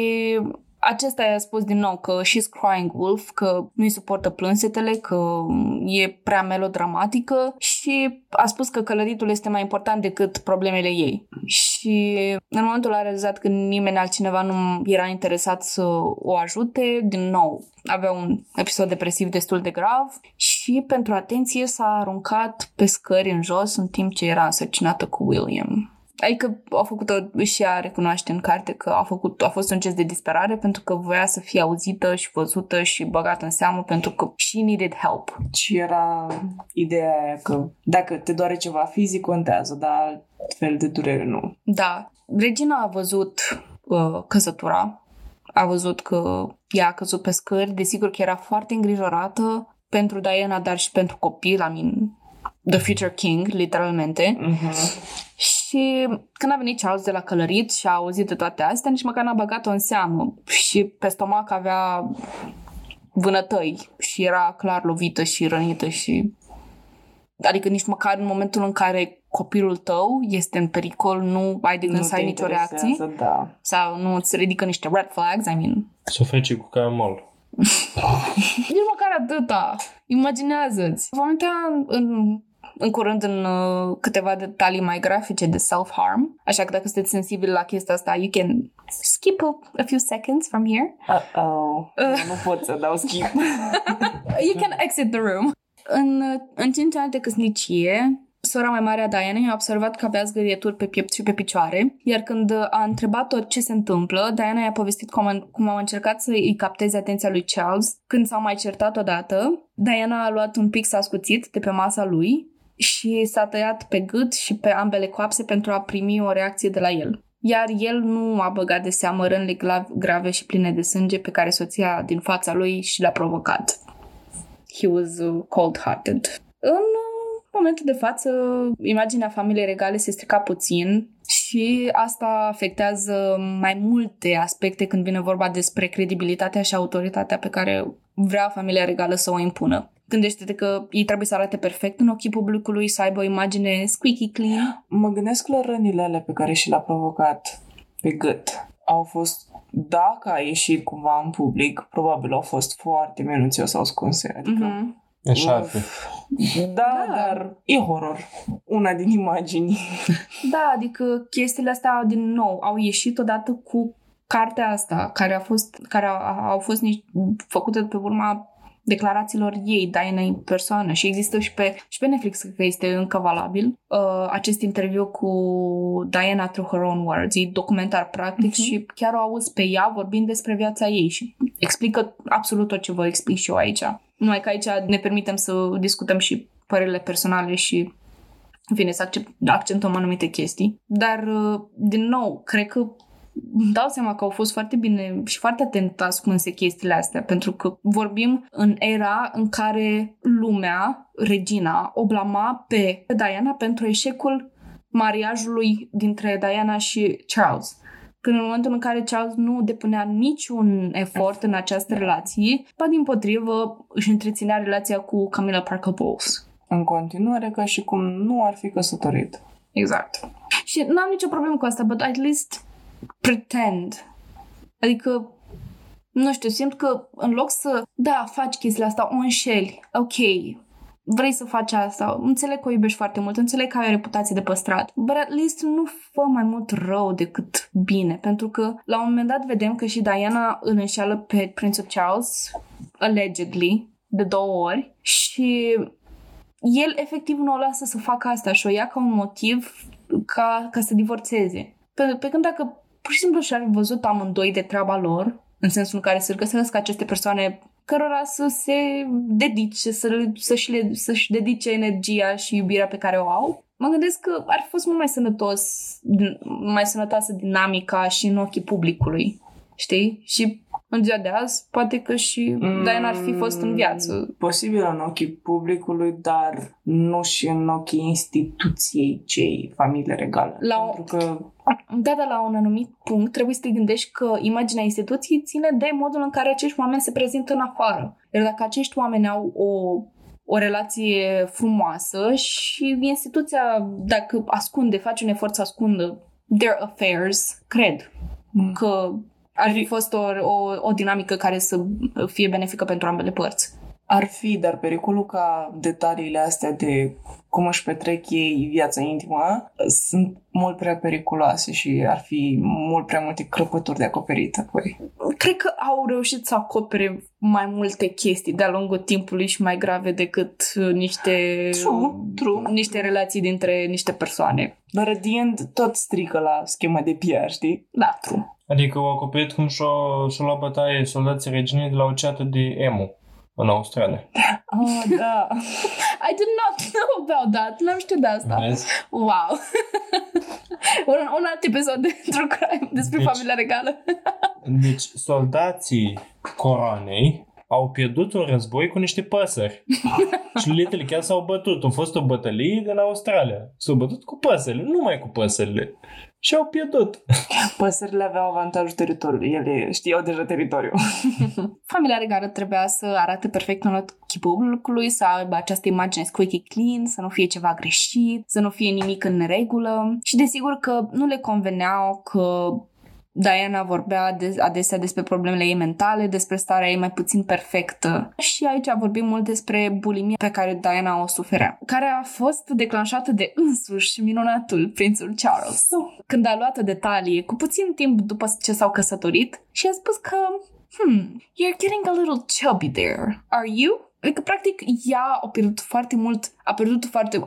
Acesta i-a spus din nou că she's crying wolf, că nu-i suportă plânsetele, că e prea melodramatică și a spus că călăritul este mai important decât problemele ei. Și în momentul a realizat că nimeni altcineva nu era interesat să o ajute, din nou avea un episod depresiv destul de grav și pentru atenție s-a aruncat pe scări în jos în timp ce era însărcinată cu William. Adică a făcut-o și ea recunoaște în carte că a, făcut, a fost un gest de disperare pentru că voia să fie auzită și văzută și băgată în seamă pentru că she needed help. Și era ideea aia că dacă te doare ceva fizic contează, dar altfel de durere nu. Da. Regina a văzut uh, căsătura, a văzut că ea a căzut pe scări, desigur că era foarte îngrijorată pentru Diana, dar și pentru copii, la mine. The Future King, literalmente. Uh-huh. Și când a venit Charles de la călărit și a auzit de toate astea, nici măcar n-a băgat-o în seamă. Și pe stomac avea vânătăi și era clar lovită și rănită și... Adică nici măcar în momentul în care copilul tău este în pericol, nu ai de gând să ai nicio reacție. Da. Sau nu îți ridică niște red flags, I mean. S-o face cu camol. Nici măcar atâta. Imaginează-ți. Vom intra în, în curând în uh, câteva detalii mai grafice de self-harm, așa că dacă sunteți sensibili la chestia asta, you can skip a, a few seconds from here. Uh-oh. Uh. Nu pot să dau skip. You can exit the room. În, în cinci ani de căsnicie, sora mai mare a Dianei a observat că avea zgârieturi pe piept și pe picioare, iar când a întrebat-o ce se întâmplă, Diana i-a povestit cum, cum au încercat să îi capteze atenția lui Charles. Când s-au mai certat odată, Diana a luat un pix ascuțit de pe masa lui și s-a tăiat pe gât și pe ambele coapse pentru a primi o reacție de la el. Iar el nu a băgat de seamă rănile grave și pline de sânge pe care soția din fața lui și le-a provocat. He was cold-hearted. În momentul de față, imaginea familiei regale se strica puțin și asta afectează mai multe aspecte când vine vorba despre credibilitatea și autoritatea pe care vrea familia regală să o impună. Gândește-te că ei trebuie să arate perfect în ochii publicului, să aibă o imagine squeaky clean. Mă gândesc la rănile alea pe care și le-a provocat pe gât. Au fost, dacă a ieșit cumva în public, probabil au fost foarte minuțios sau ascunse. Adică... Mm-hmm. Așa da, da, dar e horror. Una din imagini. Da, adică chestiile astea din nou au ieșit odată cu cartea asta care a fost, care au fost nici, făcute pe urma declarațiilor ei, Diana în persoană, și există și pe, și pe Netflix, că este încă valabil, uh, acest interviu cu Diana Through Her Own Words, e documentar practic, uh-huh. și chiar o auzi pe ea vorbind despre viața ei și explică absolut tot ce vă explic și eu aici. Numai că aici ne permitem să discutăm și părerile personale și, în fine, să accept, accentăm anumite chestii. Dar, din nou, cred că dau seama că au fost foarte bine și foarte atent ascunse chestiile astea, pentru că vorbim în era în care lumea, regina, o blama pe Diana pentru eșecul mariajului dintre Diana și Charles. Când în momentul în care Charles nu depunea niciun efort în această relație, ba dimpotrivă își întreținea relația cu Camilla Parker Bowles. În continuare, ca și cum nu ar fi căsătorit. Exact. Și n-am nicio problemă cu asta, but at least pretend. Adică, nu știu, simt că în loc să, da, faci chestiile astea, o înșeli, ok, vrei să faci asta, înțeleg că o iubești foarte mult, înțeleg că ai o reputație de păstrat, but at least nu fă mai mult rău decât bine, pentru că la un moment dat vedem că și Diana îl înșeală pe prințul Charles, allegedly, de două ori, și el efectiv nu o lasă să facă asta și o ia ca un motiv ca, ca să divorțeze. Pe, pe când dacă pur și simplu și-ar văzut amândoi de treaba lor, în sensul în care să-și găsesc aceste persoane cărora să se dedice, să, să-și, le, să-și dedice energia și iubirea pe care o au, mă gândesc că ar fi fost mult mai sănătos, mai sănătoasă dinamica și în ochii publicului, știi? Și în ziua de azi, poate că și mm, Diana ar fi fost în viață. Posibil în ochii publicului, dar nu și în ochii instituției cei familie regală. La pentru că... Da, dar la un anumit punct trebuie să te gândești că imaginea instituției ține de modul în care acești oameni se prezintă în afară. Iar dacă acești oameni au o, o relație frumoasă și instituția, dacă ascunde, face un efort să ascundă their affairs, cred mm. că ar fi fost o, o, o dinamică care să fie benefică pentru ambele părți. Ar fi, dar pericolul ca detaliile astea de cum își petrec ei viața intimă sunt mult prea periculoase și ar fi mult prea multe crăpături de acoperit apoi. Cred că au reușit să acopere mai multe chestii de-a lungul timpului și mai grave decât niște, true, true. niște relații dintre niște persoane. Dar at the end tot strică la schema de P R, știi? Da, true. Adică au acoperit cum și-o, și-o luat bătaie soldații reginei de la o ceată de emu în Australia. Oh, da. I did not know about that. N-am știut de asta. Vezi? Wow. un, un alt episod de True Crime despre deci, familia regală. Deci soldații coroanei au pierdut un război cu niște păsări. Și litele chiar s-au bătut. A fost o bătălie din Australia. S-au bătut cu păsările, numai cu păsările. Și au pierdut. Păsările aveau avantajul teritoriului. Ele știau deja teritoriul. Familia regală trebuia să arate perfect în ochii publicului, să aibă această imagine squeaky clean, să nu fie ceva greșit, să nu fie nimic în neregulă. Și desigur că nu le conveneau că Diana vorbea adesea despre problemele ei mentale, despre starea ei mai puțin perfectă. Și aici vorbim mult despre bulimia pe care Diana o suferea, care a fost declanșată de însuși minunatul prințul Charles, când a luat detalii cu puțin timp după ce s-au căsătorit și a spus că hmm, you're getting a little chubby there, are you? Adică, practic, ea a pierdut foarte mult, a pierdut foarte, uh,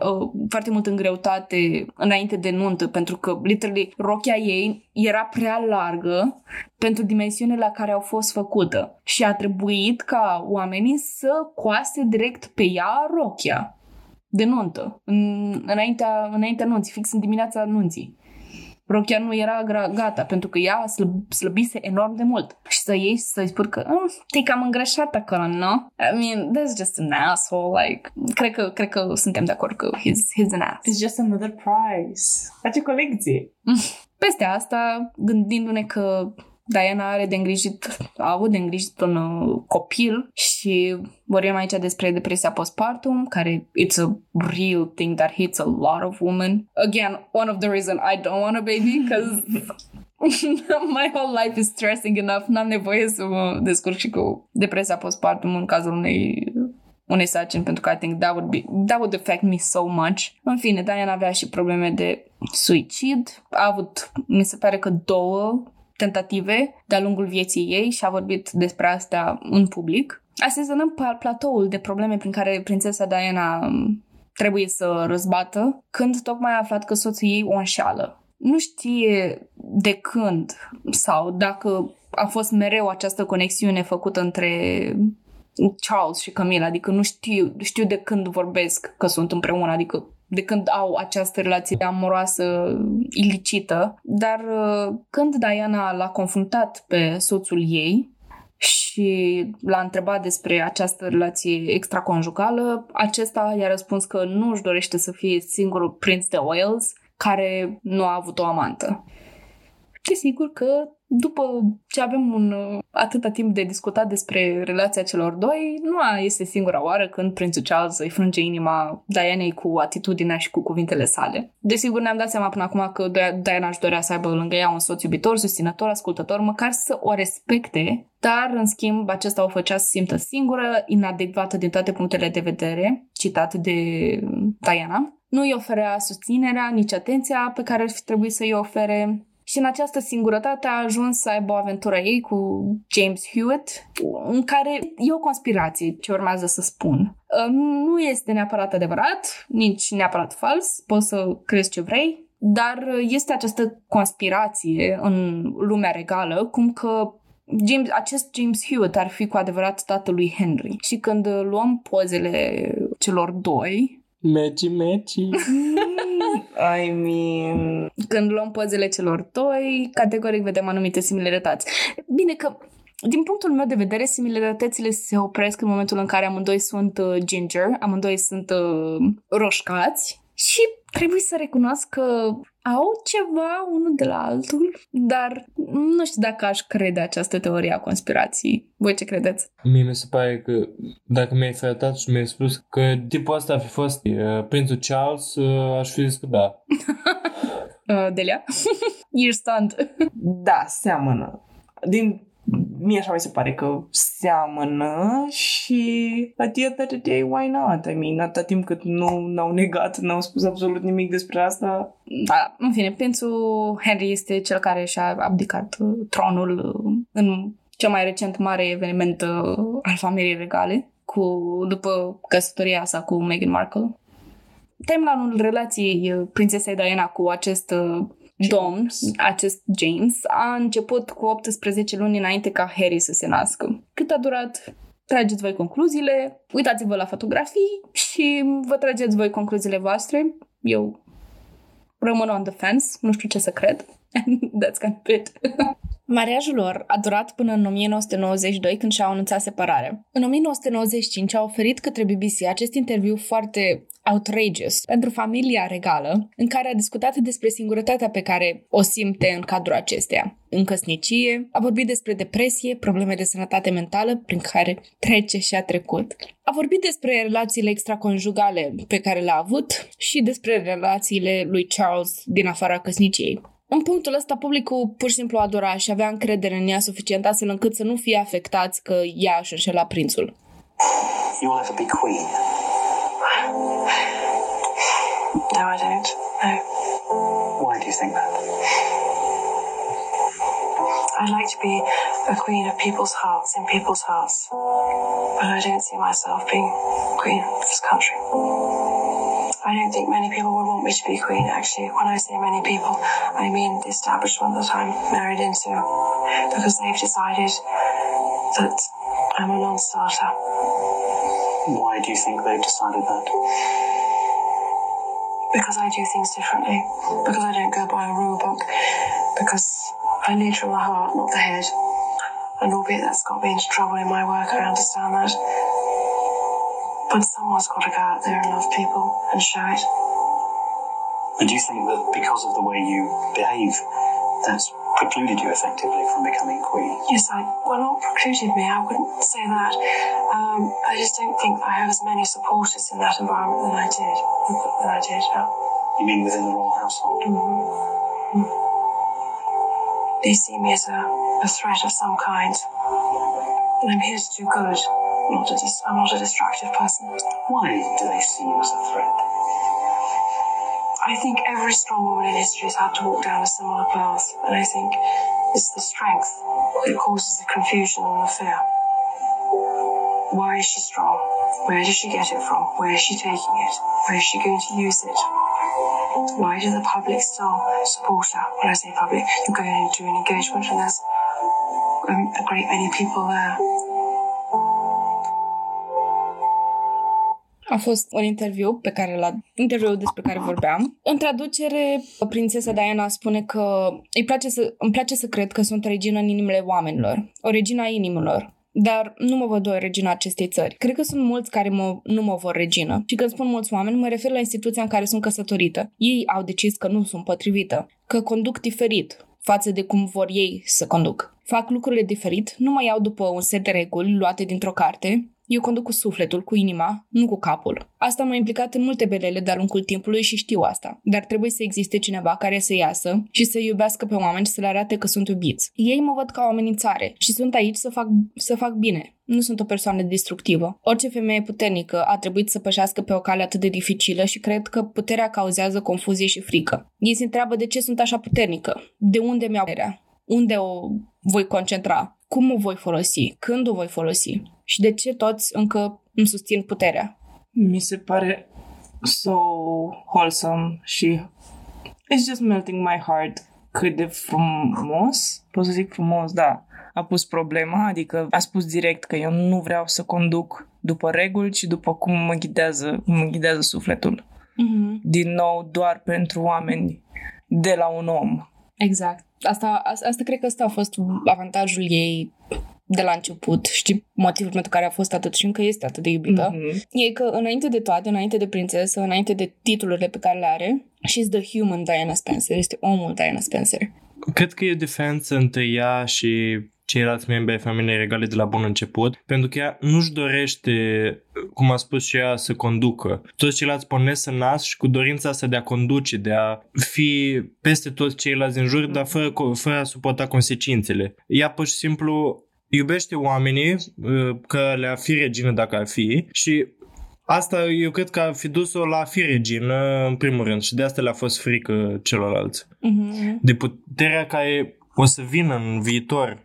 foarte mult în greutate înainte de nuntă, pentru că, literally, rochia ei era prea largă pentru dimensiunile la care au fost făcută și a trebuit ca oamenii să coase direct pe ea rochia de nuntă, în, înaintea, înaintea nunții, fix în dimineața nunții. Rochia nu era gata, pentru că ea slă- slăbise enorm de mult. Și să iei și să-i spui că te-ai cam îngreșat acolo, no? I mean, that's just an asshole, like... Cred că, cred că suntem de acord că he's, he's an ass. It's just another prize. Face colecție. Peste asta, gândindu-ne că Diana are de îngrijit, a avut de îngrijit un copil și vorbim aici despre depresia postpartum, care it's a real thing that hits a lot of women. Again, one of the reasons I don't want a baby, because my whole life is stressing enough. N-am nevoie să mă descurc și cu depresia postpartum în cazul unei unei sarcini, pentru că I think that would be that would affect me so much. În fine, Diana avea și probleme de suicid. A avut, mi se pare că două tentative de-a lungul vieții ei și a vorbit despre asta în public. Asezonăm platoul de probleme prin care prințesa Diana trebuie să răzbată când tocmai a aflat că soțul ei o înșeală. Nu știe de când sau dacă a fost mereu această conexiune făcută între Charles și Camilla, adică nu știu, știu de când vorbesc că sunt împreună, adică de când au această relație amoroasă ilicită, dar când Diana l-a confruntat pe soțul ei și l-a întrebat despre această relație extraconjugală, acesta i-a răspuns că nu își dorește să fie singurul prinț de Wales care nu a avut o amantă. Desigur că după ce avem un atâta timp de discutat despre relația celor doi, nu este singura oară când prințul Charles îi frânge inima Dianei cu atitudinea și cu cuvintele sale. Desigur, ne-am dat seama până acum că Diana își dorea să aibă lângă ea un soț iubitor, susținător, ascultător, măcar să o respecte, dar, în schimb, acesta o făcea să simtă singură, inadecvată din toate punctele de vedere, citat de Diana. Nu îi oferea susținerea, nici atenția pe care ar fi trebuit să îi ofere. Și în această singurătate a ajuns să aibă o aventură ei cu James Hewitt, în care e o conspirație, ce urmează să spun. Nu este neapărat adevărat, nici neapărat fals, poți să crezi ce vrei, dar este această conspirație în lumea regală, cum că James, acest James Hewitt ar fi cu adevărat tatălui Henry. Și când luăm pozele celor doi... Meci, meci. I mean... Când luăm pozele celor doi, categoric vedem anumite similarități. Bine că, din punctul meu de vedere, similaritățile se opresc în momentul în care amândoi sunt ginger, amândoi sunt uh, roșcați și trebuie să recunosc că au ceva unul de la altul, dar nu știu dacă aș crede această teorie a conspirației. Voi ce credeți? Mie mi se pare că dacă mi-ai arătat și mi-ai spus că tipul ăsta ar fi fost uh, prințul Charles, uh, aș fi zis că da. uh, Delia? You're stunned. Da, seamănă. Din... Mie așa mi se pare că seamănă și at the end of the day, why not? I mean, atâta timp cât nu n-au negat, n-au spus absolut nimic despre asta. Da, în fine, prințul Henry este cel care și-a abdicat tronul în cel mai recent mare eveniment al familiei regale, cu, după căsătoria sa cu Meghan Markle. Timeline-ul relației prințesei Diana cu acest... Domn, acest James, a început cu optsprezece luni înainte ca Harry să se nască. Cât a durat? Trageți voi concluziile, uitați-vă la fotografii și vă trageți voi concluziile voastre. Eu rămân on the fence, nu știu ce să cred. That's kind of it. Mariajul lor a durat până în nouăsprezece nouăzeci și doi, când și-au anunțat separarea. În nouăsprezece nouăzeci și cinci a oferit către B B C acest interviu foarte outrageous pentru familia regală, în care a discutat despre singurătatea pe care o simte în cadrul acesteia. În căsnicie, a vorbit despre depresie, probleme de sănătate mentală prin care trece și a trecut. A vorbit despre relațiile extraconjugale pe care le-a avut și despre relațiile lui Charles din afara căsniciei. În punctul ăsta, publicul pur și simplu adora și avea încredere în ea suficient astfel încât să nu fie afectați că ea își înșela prințul. You will ever be queen. No, I don't. No. Why do you think that? I'd like to be a queen of people's hearts, in people's hearts. But I don't see myself being queen of this country. I don't think many people would want me to be queen, actually. When I say many people, I mean the establishment that I'm married into, because they've decided that I'm a non-starter. Why do you think they've decided that? Because I do things differently, because I don't go by a rule book, because I lead from the heart, not the head. And albeit that's got me into trouble in my work, I understand that. But someone's got to go out there and love people and show it. And do you think that because of the way you behave, that's precluded you effectively from becoming queen? Yes, I, well, not precluded me, I wouldn't say that. Um, I just don't think I have as many supporters in that environment than I did. Than I did. You mean within the royal household? Mm-hmm. Mm. They see me as a, a threat of some kind. And I'm here to do good. Not a dis- I'm not a destructive person. Why do they see you as a threat? I think every strong woman in history has had to walk down a similar path, and I think it's the strength that causes the confusion and the fear. Why is she strong? Where did she get it from? Where is she taking it? Where is she going to use it? Why do the public still support her? When I say public, you go into an engagement and there's a great many people there. A fost un interviu pe care la interviul despre care vorbeam. În traducere, prințesa Diana spune că îi place să, îmi place să cred că sunt regină în inimile oamenilor, o regina inimilor, dar nu mă văd o regina acestei țări. Cred că sunt mulți care mă, nu mă vor regină. Și când spun mulți oameni, mă refer la instituția în care sunt căsătorită. Ei au decis că nu sunt potrivită, că conduc diferit față de cum vor ei să conduc. Fac lucrurile diferit, nu mă iau după un set de reguli luate dintr-o carte. Eu conduc cu sufletul, cu inima, nu cu capul. Asta m-a implicat în multe belele de-a lungul timpului și știu asta. Dar trebuie să existe cineva care să iasă și să iubească pe oameni și să le arate că sunt iubiți. Ei mă văd ca o amenințare și sunt aici să fac, să fac bine. Nu sunt o persoană destructivă. Orice femeie puternică a trebuit să pășească pe o cale atât de dificilă și cred că puterea cauzează confuzie și frică. Ei se întreabă de ce sunt așa puternică, de unde mi-au puterea, unde o voi concentra, cum o voi folosi, când o voi folosi. Și de ce toți încă îmi susțin puterea? Mi se pare so wholesome și it's just melting my heart. Cât de frumos, pot să zic frumos, da, a pus problema, adică a spus direct că eu nu vreau să conduc după reguli, ci după cum mă ghidează, cum mă ghidează sufletul. Mm-hmm. Din nou, doar pentru oameni, de la un om. Exact. Asta, asta, asta cred că asta a fost avantajul ei de la început, știi, motivul pentru care a fost atât și încă este atât de iubită, mm-hmm. e că înainte de toate, înainte de prințesă, înainte de titlurile pe care le are, she's the human Diana Spencer, este omul Diana Spencer. Cred că e o diferență între ea și ceilalți membri ai familiei regale de la bun început, pentru că ea nu-și dorește, cum a spus și ea, să conducă. Toți ceilalți pornesc să nasc și cu dorința asta de a conduce, de a fi peste toți ceilalți în jur, dar fără, fără a suporta consecințele. Ea pur și simplu iubește oamenii, că le-ar fi regină dacă ar fi, și asta eu cred că a fi dus-o la a fi regină în primul rând și de asta le-a fost frică celorlalți. Uh-huh. De puterea care o să vină în viitor,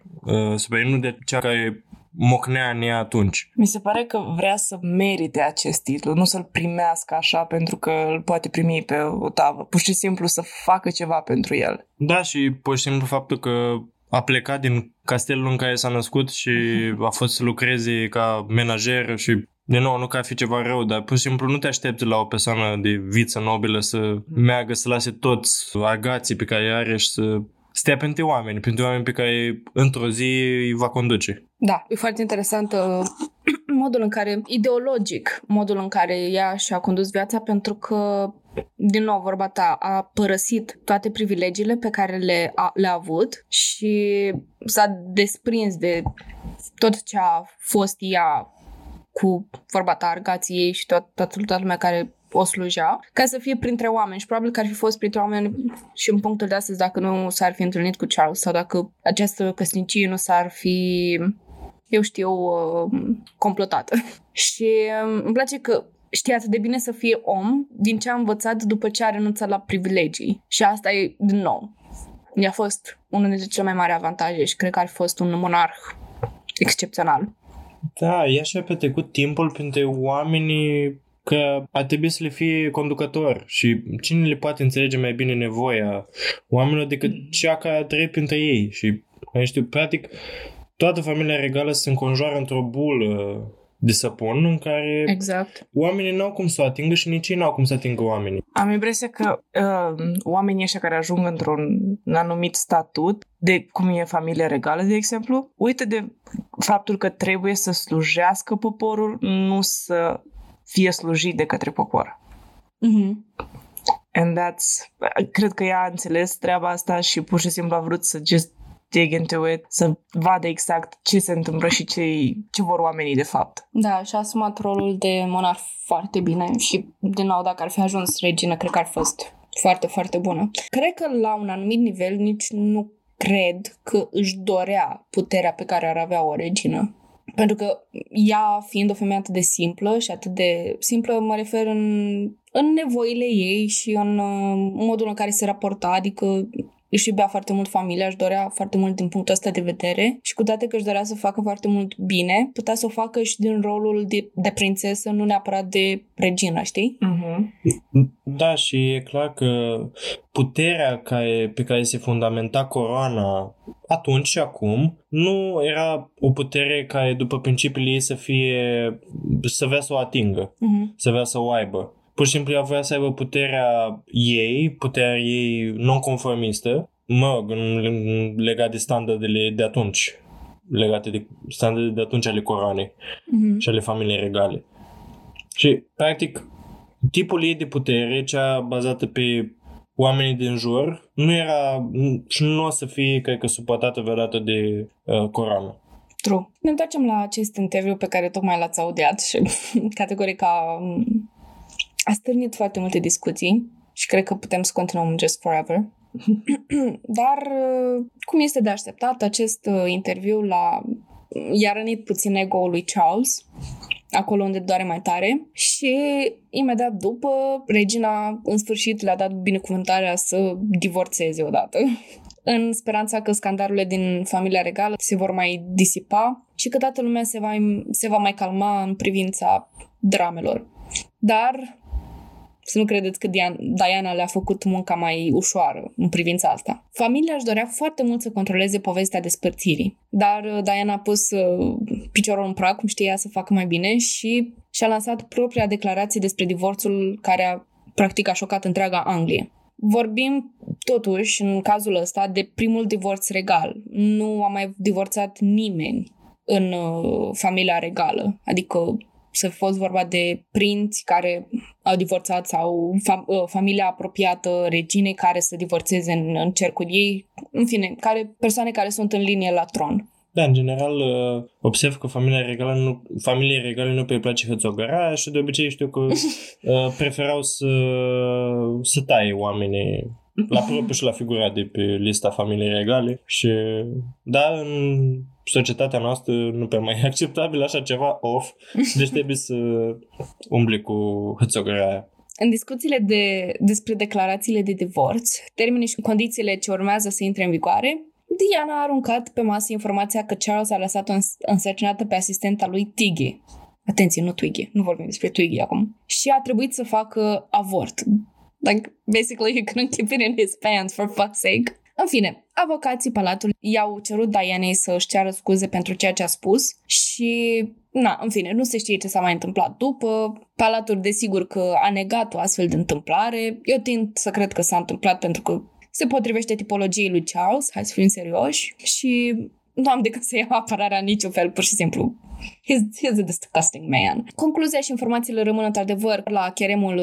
nu de cea care mocnea în ea atunci. Mi se pare că vrea să merite acest titlu, nu să-l primească așa pentru că îl poate primi pe o tavă, pur și simplu să facă ceva pentru el. Da, și pur și simplu faptul că a plecat din castelul în care s-a născut și a fost să lucreze ca menajer și, de nou, nu că ar fi ceva rău, dar pur și simplu nu te aștepți la o persoană de viță nobilă să meargă, să lase toți agații pe care are și să stea printre oameni, printre oameni pe care într-o zi îi va conduce. Da, e foarte interesant uh, modul în care, ideologic, modul în care ea și-a condus viața, pentru că, din nou, vorba ta, a părăsit toate privilegiile pe care le a, le-a avut și s-a desprins de tot ce a fost ea cu vorba ta, argații ei și toată, toată, toată lumea care o slujea, ca să fie printre oameni și probabil că ar fi fost printre oameni și în punctul de astăzi dacă nu s-ar fi întâlnit cu Charles sau dacă această căsnicie nu s-ar fi, eu știu, complotată. Și îmi place că știe atât de bine să fie om din ce a învățat după ce a renunțat la privilegii. Și asta e, din nou, i-a fost unul dintre cele mai mari avantaje și cred că ar fi fost un monarh excepțional. Da, ea și-a petrecut timpul printre oamenii că ar trebui să le fie conducător și cine le poate înțelege mai bine nevoia oamenilor decât cea care trăie printre ei. Și, nu știu, practic, toată familia regală se înconjoară într-o bulă de săpun în care exact. Oamenii n-au cum să o atingă și nici ei n-au cum să atingă oamenii. Am impresia că uh, oamenii ăștia care ajung într-un anumit statut, de cum e familia regală, de exemplu, uită de faptul că trebuie să slujească poporul, nu să fie slujit de către popor. Mm-hmm. And that's... Cred că ea a înțeles treaba asta și pur și simplu a vrut să just dig into it, să vadă exact ce se întâmplă și ce, ce vor oamenii de fapt. Da, și-a asumat rolul de monarh foarte bine și, din nou, dacă ar fi ajuns regină, cred că ar fost foarte, foarte bună. Cred că, la un anumit nivel, nici nu cred că își dorea puterea pe care ar avea o regină. Pentru că ea, fiind o femeie atât de simplă și atât de simplă, mă refer în, în nevoile ei și în uh, modul în care se raporta, adică își iubea foarte mult familia, își dorea foarte mult din punctul ăsta de vedere și cu toate că își dorea să facă foarte mult bine, putea să o facă și din rolul de, de prințesă, nu neapărat de regină, știi? Uh-huh. Da, și e clar că puterea care, pe care se fundamenta coroana atunci și acum nu era o putere care după principiile ei să fie, să vrea să o atingă, uh-huh. să vrea să o aibă. Pur și simplu ea voia să aibă puterea ei, puterea ei non-conformistă, mă, legat de standardele de atunci, legate de standardele de atunci ale coroanei mm-hmm. și ale familiei regale. Și, practic, tipul ei de putere, cea bazată pe oamenii din jur, nu era și nu o să fie, cred că, suportată vreodată de uh, coroană. True. Ne întoarcem la acest interviu pe care tocmai l-ați audiat și categorica... A stârnit foarte multe discuții și cred că putem să continuăm just forever. Dar, cum este de așteptat, acest interviu la... i-a rănit puțin ego-ul lui Charles, acolo unde doare mai tare, și imediat după, regina, în sfârșit, le-a dat binecuvântarea să divorțeze odată, în speranța că scandalurile din familia regală se vor mai disipa și că toată lumea se va, se va mai calma în privința dramelor. Dar... să nu credeți că Diana le-a făcut munca mai ușoară în privința asta. Familia își dorea foarte mult să controleze povestea despărțirii, dar Diana a pus piciorul în prag, cum știa să facă mai bine, și și-a lansat propria declarație despre divorțul care a, practic a șocat întreaga Anglie. Vorbim totuși, în cazul ăsta, de primul divorț regal. Nu a mai divorțat nimeni în familia regală, adică... să fi fost vorba de prinți care au divorțat sau fam- familia apropiată reginei care să divorțeze în, în cercul ei, în fine, care, persoane care sunt în linie la tron. Da, în general, observ că familia regală nu, familiei regale nu prea place hățogăra și de obicei știu că preferau să, să taie oamenii la propriu și la figura de pe lista familiei regale și da, în societatea noastră nu prea mai e acceptabil așa ceva off, deci trebuie să umbli cu hățogărea aia. În discuțiile de, despre declarațiile de divorț, termenii și condițiile ce urmează să intre în vigoare, Diana a aruncat pe masă informația că Charles a lăsat-o însărcinată pe asistenta lui Tiggy. Atenție, nu Twiggy, nu vorbim despre Twiggy acum. Și a trebuit să facă avort. Like, basically, he couldn't keep it in his pants, for fuck's sake. În fine, avocații palatului i-au cerut Dianei să-și ceară scuze pentru ceea ce a spus și, na, în fine, nu se știe ce s-a mai întâmplat după. Palatul, desigur, că a negat o astfel de întâmplare. Eu tind să cred că s-a întâmplat pentru că se potrivește tipologiei lui Charles, hai să fim serioși, și nu am decât să iau apărarea niciun fel, pur și simplu. He's, he's a disgusting man. Concluzia și informațiile rămân într-adevăr la cheremul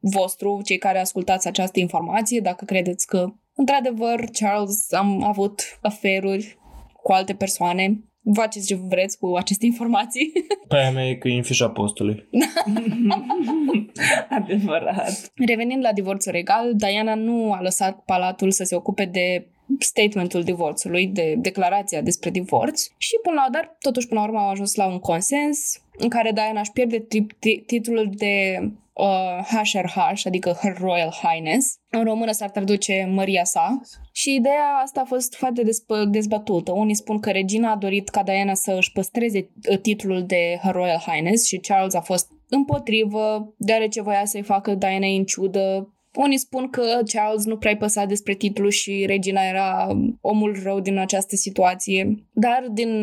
vostru, cei care ascultați această informație, dacă credeți că, într-adevăr, Charles a avut aferuri cu alte persoane. Vă faceți ce vreți cu aceste informații. Păi mea e că e în fișa postului. Adevărat. Revenind la divorțul regal, Diana nu a lăsat palatul să se ocupe de statementul divorțului, de declarația despre divorț și până la dar, totuși până la urmă au ajuns la un consens în care Diana își pierde tri- t- titlul de H R H, adică Her Royal Highness. În română s-ar traduce Măria sa. Și ideea asta a fost foarte dezb- dezbătută. Unii spun că regina a dorit ca Diana să își păstreze titlul de Her Royal Highness și Charles a fost împotrivă, deoarece voia să-i facă Diana în ciudă. Unii spun că Charles nu prea-i păsa despre titlu și regina era omul rău din această situație. Dar din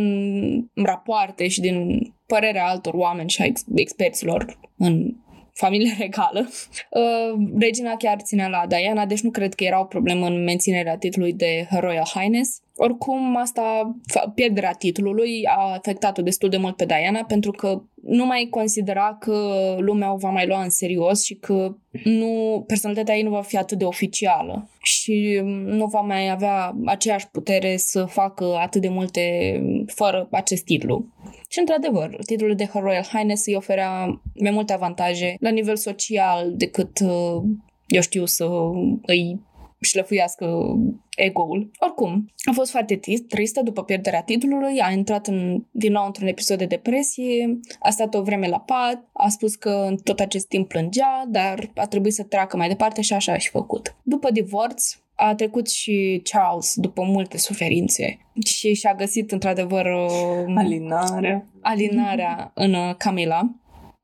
rapoarte și din părerea altor oameni și a experților în familie regală. Uh, regina chiar ținea la Diana, deci nu cred că era o problemă în menținerea titlului de Royal Highness. Oricum, asta, pierderea titlului a afectat-o destul de mult pe Diana, pentru că nu mai considera că lumea o va mai lua în serios și că nu, personalitatea ei nu va fi atât de oficială și nu va mai avea aceeași putere să facă atât de multe fără acest titlu. Și, într-adevăr, titlul de Her Royal Highness îi oferea mai multe avantaje la nivel social decât, eu știu, să îi șlefuiască ego-ul. Oricum, a fost foarte tristă după pierderea titlului, a intrat în, din nou într-un episod de depresie, a stat o vreme la pat, a spus că în tot acest timp plângea, dar a trebuit să treacă mai departe și așa a și făcut. După divorț, a trecut și Charles după multe suferințe și și-a găsit într-adevăr alinarea, alinarea în Camilla.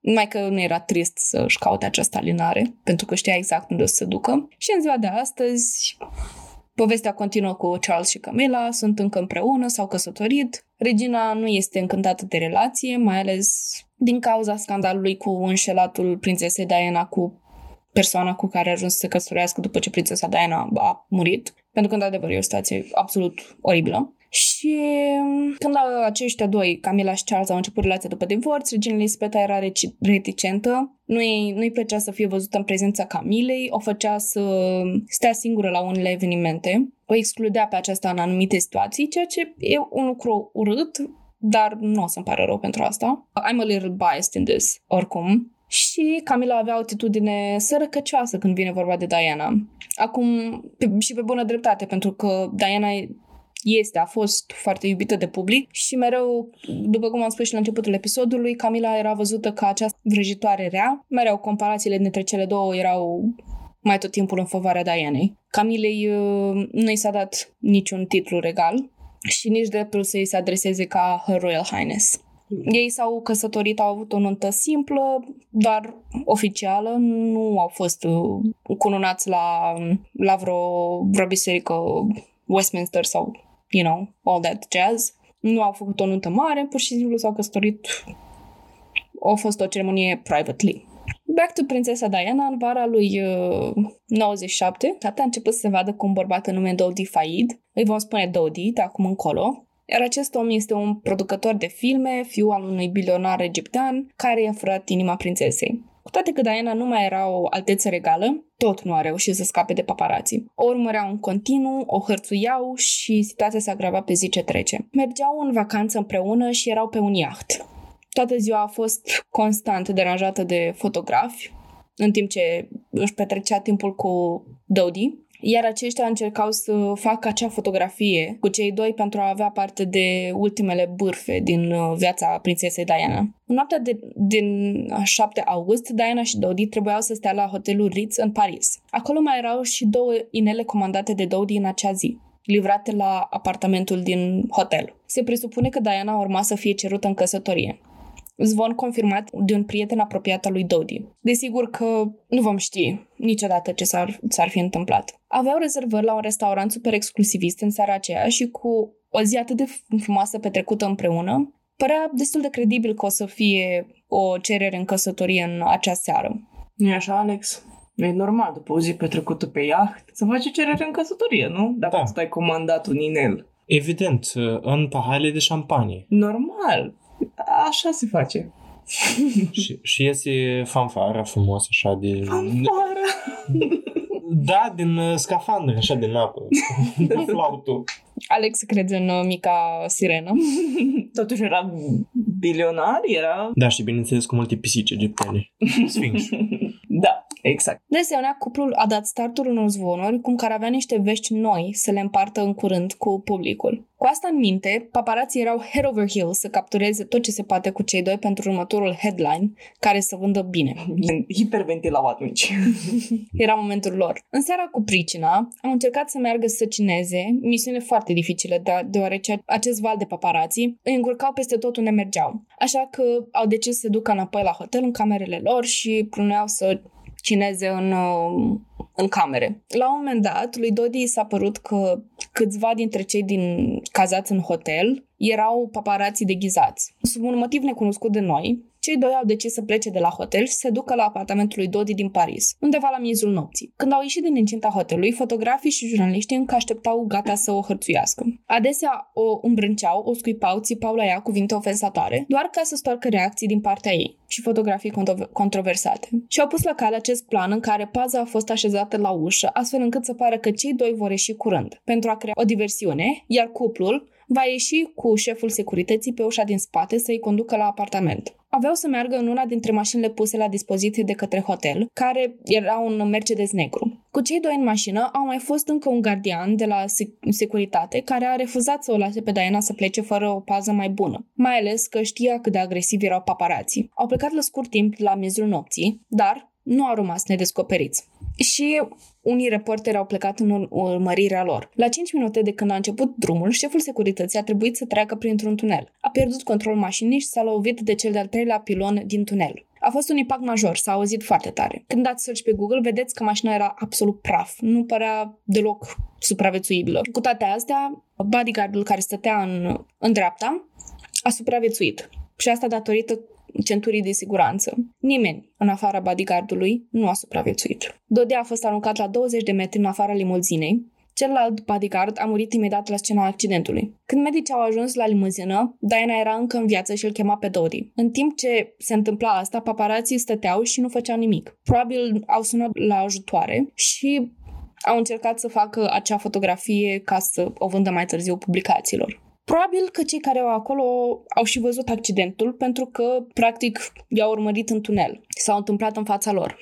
Numai că nu era trist să-și caute această alinare, pentru că știa exact unde o să se ducă. Și în ziua de astăzi, povestea continuă cu Charles și Camilla, sunt încă împreună, s-au căsătorit. Regina nu este încântată de relație, mai ales din cauza scandalului cu înșelatul prințesei Diana cu persoana cu care a ajuns să se căsătorească după ce prințesa Diana a murit. Pentru că, într-adevăr, e o situație absolut oribilă. Și când aceștia doi, Camilla și Charles, au început relația după divorț, regina Elisabeta era reticentă, nu-i, nu-i plăcea să fie văzută în prezența Camilei, o făcea să stea singură la unele evenimente, o excludea pe aceasta în anumite situații, ceea ce e un lucru urât, dar nu o să-mi pară rău pentru asta. I'm a little biased in this, oricum. Și Camilla avea o atitudine sărăcăcioasă când vine vorba de Diana. Acum, pe, și pe bună dreptate, pentru că Diana e Este, a fost foarte iubită de public și mereu, după cum am spus și la începutul episodului, Camilla era văzută ca această vrăjitoare rea. Mereu comparațiile dintre cele două erau mai tot timpul în favoarea Dianei. Camilei nu i s-a dat niciun titlu regal și nici dreptul să i se adreseze ca Her Royal Highness. Ei s-au căsătorit, au avut o nuntă simplă, dar oficială, nu au fost cununați la, la vreo, vreo biserică Westminster sau you know, all that jazz. Nu au făcut o nuntă mare, pur și simplu s-au căsătorit. A fost o ceremonie privately. Back to prințesa Diana, în vara lui nouăzeci și șapte, tata a început să se vadă cu un bărbat în nume Dodi Fayed. Îi vom spune Dodi de acum încolo. Iar acest om este un producător de filme, fiul al unui bilionar egiptean, care i-a furat inima prințesei. Cu toate că Diana nu mai era o alteță regală, tot nu a reușit să scape de paparații. O urmăreau în continuu, o hărțuiau și situația se agrava pe zi ce trece. Mergeau în vacanță împreună și erau pe un iaht. Toată ziua a fost constant deranjată de fotografi, în timp ce își petrecea timpul cu Dodi, iar aceștia încercau să facă acea fotografie cu cei doi pentru a avea parte de ultimele bârfe din viața prințesei Diana. În noaptea de, din șapte august, Diana și Dodi trebuiau să stea la hotelul Ritz în Paris. Acolo mai erau și două inele comandate de Dodi în acea zi, livrate la apartamentul din hotel. Se presupune că Diana urma să fie cerută în căsătorie. Zvon confirmat de un prieten apropiat al lui Dodi. Desigur că nu vom ști niciodată ce s-ar, s-ar fi întâmplat. Aveau rezervări la un restaurant super exclusivist în seara aceea și cu o zi atât de frumoasă petrecută împreună, părea destul de credibil că o să fie o cerere în căsătorie în acea seară. Nu-i așa, Alex? Nu e normal, după o zi petrecută pe iaht, să faci cerere în căsătorie, nu? Dacă da. Ai comandat un inel. Evident, în paharele de șampanie. Normal! Așa se face. Și, și iese fanfara frumos așa de... Fanfara? Da, din scafandr, așa din apă. Din flautul. Alex crede în mica sirenă. Totuși era bilionar, era... Da, și bineînțeles cu multe pisici egiptene. Sfinx. Da, exact. De asemenea, cuplul a dat startul unor zvonuri, cum că ar avea niște vești noi să le împartă în curând cu publicul. Cu asta în minte, paparații erau head over heels să captureze tot ce se poate cu cei doi pentru următorul headline, care să vândă bine. Hiperventilau atunci. Era momentul lor. În seara cu pricina, au încercat să meargă să cineze, misiune foarte dificilă, deoarece acest val de paparații îi încurcau peste tot unde mergeau. Așa că au decis să se ducă înapoi la hotel în camerele lor și pluneau să cineze în, în camere. La un moment dat, lui Dodi s-a părut că câțiva dintre cei din cazați în hotel erau paparații deghizați. Sub un motiv necunoscut de noi, cei doi au decis să plece de la hotel și se ducă la apartamentul lui Dodi din Paris, undeva la miezul nopții. Când au ieșit din incinta hotelului, fotografii și jurnaliștii încă așteptau gata să o hărțuiască. Adesea o îmbrânceau, o scuipau, țipau la ea cuvinte ofensatoare, doar ca să stoarcă reacții din partea ei și fotografii contro- controversate. Și au pus la cale acest plan în care paza a fost așezată la ușă, astfel încât să pară că cei doi vor ieși curând, pentru a crea o diversiune, iar cuplul va ieși cu șeful securității pe ușa din spate să-i conducă la apartament. Aveau să meargă în una dintre mașinile puse la dispoziție de către hotel, care era un Mercedes negru. Cu cei doi în mașină au mai fost încă un gardian de la securitate care a refuzat să o lase pe Diana să plece fără o pază mai bună, mai ales că știa cât de agresivi erau paparații. Au plecat la scurt timp la miezul nopții, dar nu au rămas nedescoperiți. Și unii reporteri au plecat în urmărirea lor. La cinci minute de când a început drumul, șeful securității a trebuit să treacă printr-un tunel. A pierdut controlul mașinii și s-a lovit de cel de-al treilea pilon din tunel. A fost un impact major, s-a auzit foarte tare. Când dați search pe Google, vedeți că mașina era absolut praf. Nu părea deloc supraviețuibilă. Cu toate astea, bodyguardul care stătea în, în dreapta a supraviețuit. Și asta datorită centurii de siguranță. Nimeni, în afara bodyguardului, nu a supraviețuit. Dodi a fost aruncat la douăzeci de metri în afara limuzinei. Celălalt bodyguard a murit imediat la scena accidentului. Când medicii au ajuns la limuzină, Diana era încă în viață și îl chema pe Dodi. În timp ce se întâmpla asta, paparații stăteau și nu făceau nimic. Probabil au sunat la ajutoare și au încercat să facă acea fotografie ca să o vândă mai târziu publicațiilor. Probabil că cei care au acolo au și văzut accidentul pentru că, practic, i-au urmărit în tunel. S-au întâmplat în fața lor.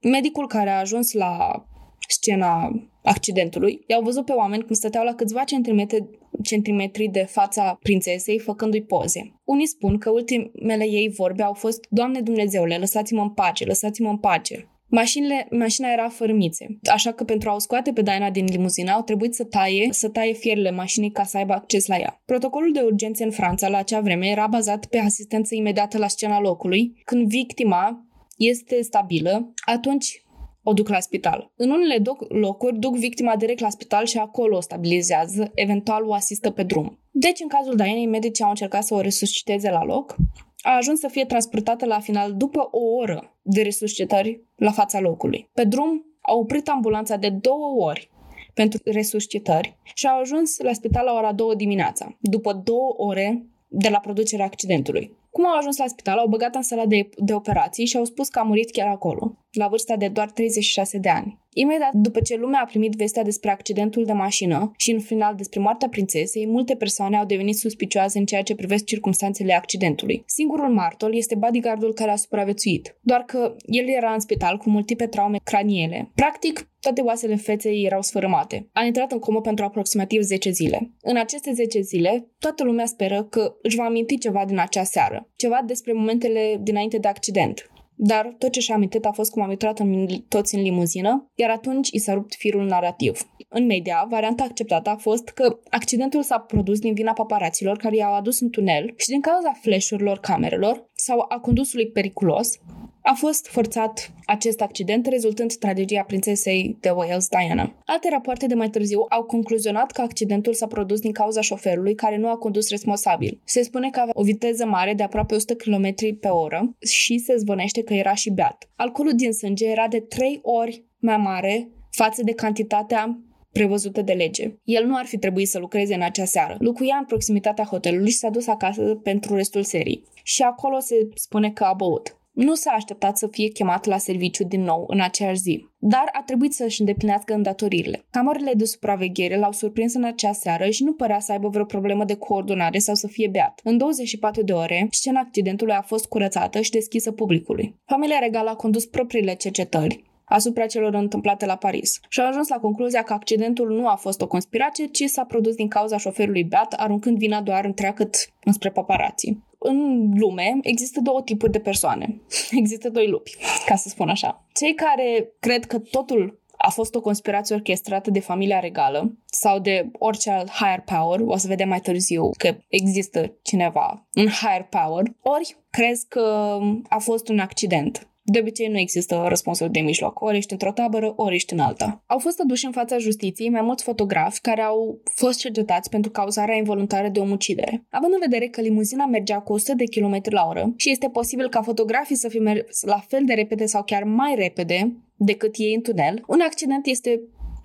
Medicul care a ajuns la scena accidentului i-au văzut pe oameni când stăteau la câțiva centimetri, centimetri de fața prințesei, făcându-i poze. Unii spun că ultimele ei vorbe au fost: "Doamne Dumnezeule, lăsați-mă în pace, lăsați-mă în pace." Mașinile, mașina era fără mițe, așa că pentru a o scoate pe Diana din limuzină au trebuit să taie, să taie fierele mașinii ca să aibă acces la ea. Protocolul de urgențe în Franța la acea vreme era bazat pe asistență imediată la scena locului. Când victima este stabilă, atunci o duc la spital. În unele doc- locuri duc victima direct la spital și acolo o stabilizează, eventual o asistă pe drum. Deci, în cazul Dianei, medicii au încercat să o resusciteze la loc. A ajuns să fie transportată la final după o oră de resuscitări la fața locului. Pe drum au oprit ambulanța de două ori pentru resuscitări și au ajuns la spital la ora două dimineața, după două ore de la producerea accidentului. Cum au ajuns la spital, au băgat în sala de, de operații și au spus că a murit chiar acolo, la vârsta de doar treizeci și șase de ani. Imediat după ce lumea a primit vestea despre accidentul de mașină și în final despre moartea prințesei, multe persoane au devenit suspicioase în ceea ce privește circumstanțele accidentului. Singurul martor este bodyguardul care a supraviețuit, doar că el era în spital cu multiple traume craniene. Practic, toate oasele feței erau sfărâmate. A intrat în comă pentru aproximativ zece zile. În aceste zece zile, toată lumea speră că își va aminti ceva din acea seară, ceva despre momentele dinainte de accident. Dar tot ce și-a amintit a fost cum a miturat în, toți în limuzină, iar atunci i s-a rupt firul narrativ. În media, varianta acceptată a fost că accidentul s-a produs din vina paparaților care i-au adus în tunel și din cauza flash-urilor camerelor sau a condusului periculos, a fost forțat acest accident, rezultând tragedia prințesei de Wales, Diana. Alte rapoarte de mai târziu au concluzionat că accidentul s-a produs din cauza șoferului care nu a condus responsabil. Se spune că avea o viteză mare de aproape o sută de kilometri pe oră și se zvonește că era și beat. Alcoolul din sânge era de trei ori mai mare față de cantitatea prevăzută de lege. El nu ar fi trebuit să lucreze în acea seară. Locuia în proximitatea hotelului și s-a dus acasă pentru restul serii. Și acolo se spune că a băut. Nu s-a așteptat să fie chemat la serviciu din nou în aceeași zi, dar a trebuit să își îndeplinească îndatoririle. Camerele de supraveghere l-au surprins în acea seară și nu părea să aibă vreo problemă de coordonare sau să fie beat. În douăzeci și patru de ore, scena accidentului a fost curățată și deschisă publicului. Familia regală a condus propriile cercetări asupra celor întâmplate la Paris și a ajuns la concluzia că accidentul nu a fost o conspirație, ci s-a produs din cauza șoferului beat, aruncând vina doar întreagăt înspre paparații. În lume există două tipuri de persoane. Există doi lupi, ca să spun așa. Cei care cred că totul a fost o conspirație orchestrată de familia regală sau de orice alt higher power, o să vedem mai târziu că există cineva, un higher power, ori crezi că a fost un accident. De obicei nu există răspunsuri de mijloc, ori ești într-o tabără, ori ești în alta. Au fost aduși în fața justiției mai mulți fotografi care au fost cercetați pentru cauzarea involuntară de omucidere. Având în vedere că limuzina mergea cu o sută de kilometri la oră și este posibil ca fotografii să fi mers la fel de repede sau chiar mai repede decât ei în tunel, un accident este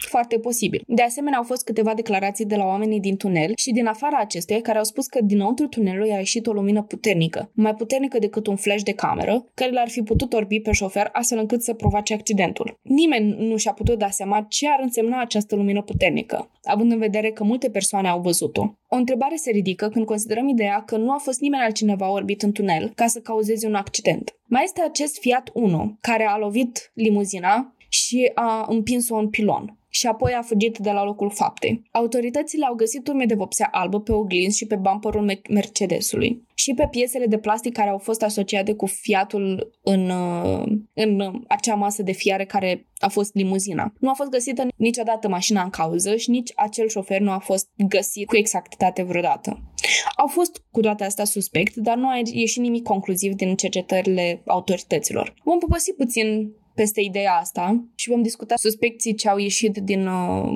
foarte posibil. De asemenea, au fost câteva declarații de la oamenii din tunel și din afara acesteia care au spus că dinăuntru tunelului a ieșit o lumină puternică, mai puternică decât un flash de cameră, care l-ar fi putut orbi pe șofer astfel încât să provoace accidentul. Nimeni nu și-a putut da seama ce ar însemna această lumină puternică, având în vedere că multe persoane au văzut-o. O întrebare se ridică când considerăm ideea că nu a fost nimeni altcineva orbit în tunel ca să cauzeze un accident. Mai este acest Fiat Uno, care a lovit limuzina și a împins-o în pilon și apoi a fugit de la locul faptei. Autoritățile au găsit urme de vopsea albă pe oglinzi și pe bumperul Mercedesului și pe piesele de plastic care au fost asociate cu Fiatul în, în acea masă de fiare care a fost limuzina. Nu a fost găsită niciodată mașina în cauză și nici acel șofer nu a fost găsit cu exactitate vreodată. Au fost cu toate astea suspect, dar nu a ieșit nimic concluziv din cercetările autorităților. Vom poposi puțin peste ideea asta și vom discuta suspecții ce au ieșit din uh,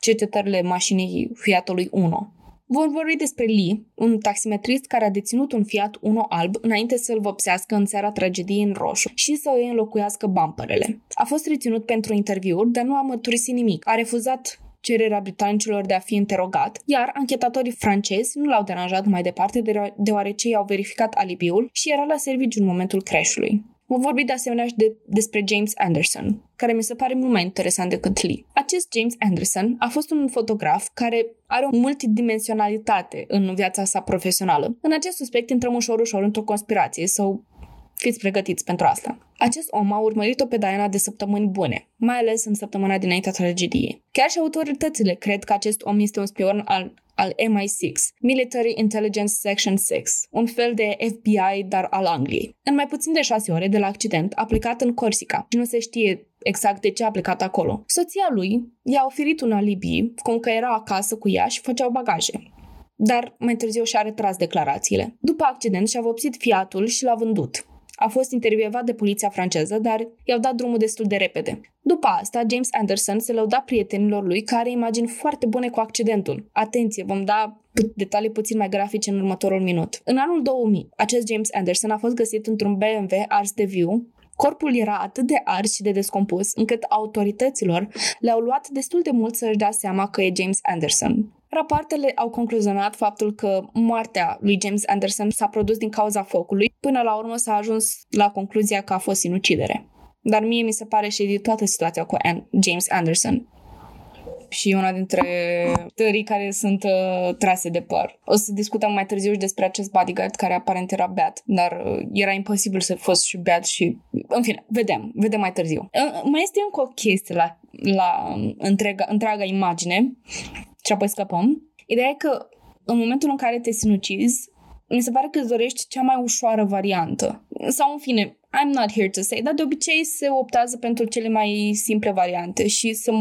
cercetările mașinii Fiatului Uno. Vom vorbi despre Lee, un taximetrist care a deținut un Fiat Uno alb înainte să-l vopsească în seara tragediei în roșu și să îi înlocuiască bumperele. A fost reținut pentru interviuri, dar nu a mărturisit nimic. A refuzat cererea britanicilor de a fi interogat, iar anchetatorii francezi nu l-au deranjat mai departe deoarece i-au verificat alibiul și era la serviciu în momentul crash-ului. Vom vorbi de asemenea și de, despre James Anderson, care mi se pare mult mai interesant decât Lee. Acest James Anderson a fost un fotograf care are o multidimensionalitate în viața sa profesională. În acest suspect intrăm ușor-ușor într-o conspirație sau fiți pregătiți pentru asta. Acest om a urmărit-o pe Diana de săptămâni bune, mai ales în săptămâna dinaintea tragediei. Chiar și autoritățile cred că acest om este un spion al, al M I șase, Military Intelligence Section șase, un fel de F B I, dar al Angliei. În mai puțin de șase ore de la accident, a plecat în Corsica și nu se știe exact de ce a plecat acolo. Soția lui i-a oferit un alibi, cum că era acasă cu ea și făceau bagaje. Dar mai târziu și-a retras declarațiile. După accident și-a vopsit Fiatul și l-a vândut. A fost intervievat de poliția franceză, dar i-au dat drumul destul de repede. După asta, James Anderson se lăuda prietenilor lui care imagini foarte bune cu accidentul. Atenție, vom da detalii puțin mai grafice în următorul minut. În anul două mii, acest James Anderson a fost găsit într-un B M W ars de viu. Corpul era atât de ars și de descompus, încât autorităților le-au luat destul de mult să-și dea seama că e James Anderson. Rapoartele au concluzionat faptul că moartea lui James Anderson s-a produs din cauza focului, până la urmă s-a ajuns la concluzia că a fost sinucidere. Dar mie mi se pare și de toată situația cu James Anderson. Și una dintre tării care sunt uh, trase de păr. O să discutăm mai târziu și despre acest bodyguard care aparent era beat, dar uh, era imposibil să fost și beat și... În fine, vedem, vedem mai târziu. Uh, mai este încă o chestie la, la întreaga, întreaga imagine și apoi scăpăm. Ideea e că în momentul în care te sinucizi, mi se pare că îți dorești cea mai ușoară variantă. Sau, în fine, I'm not here to say, dar de obicei se optează pentru cele mai simple variante și să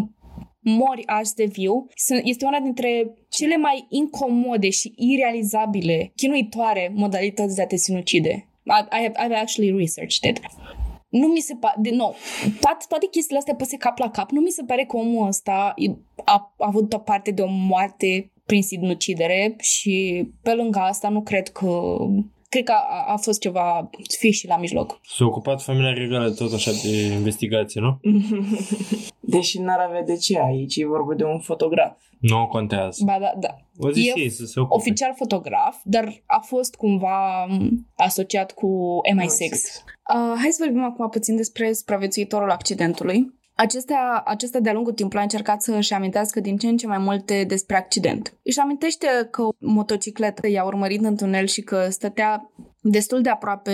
mori ars de viu este una dintre cele mai incomode și irealizabile, chinuitoare modalități de a te sinucide. I have, I have actually researched it. Nu mi se pare, din nou, toate, toate chestiile astea puse cap la cap, nu mi se pare că omul ăsta a, a avut o parte de o moarte prin sinucidere și pe lângă asta nu cred că... Cred că a, a fost ceva fishy la mijloc. S-a ocupat familia regală tot așa de investigație, nu? Deși n-ar avea de ce aici, e vorba de un fotograf. Nu contează. Ba da, da. O zis ei să se ocupe. Oficial fotograf, dar a fost cumva asociat cu M I șase. Uh, hai să vorbim acum puțin despre supraviețuitorul accidentului. Acestea, acesta de-a lungul timpului a încercat să își amintească din ce în ce mai multe despre accident. Își amintește că o motocicletă i-a urmărit în tunel și că stătea destul de aproape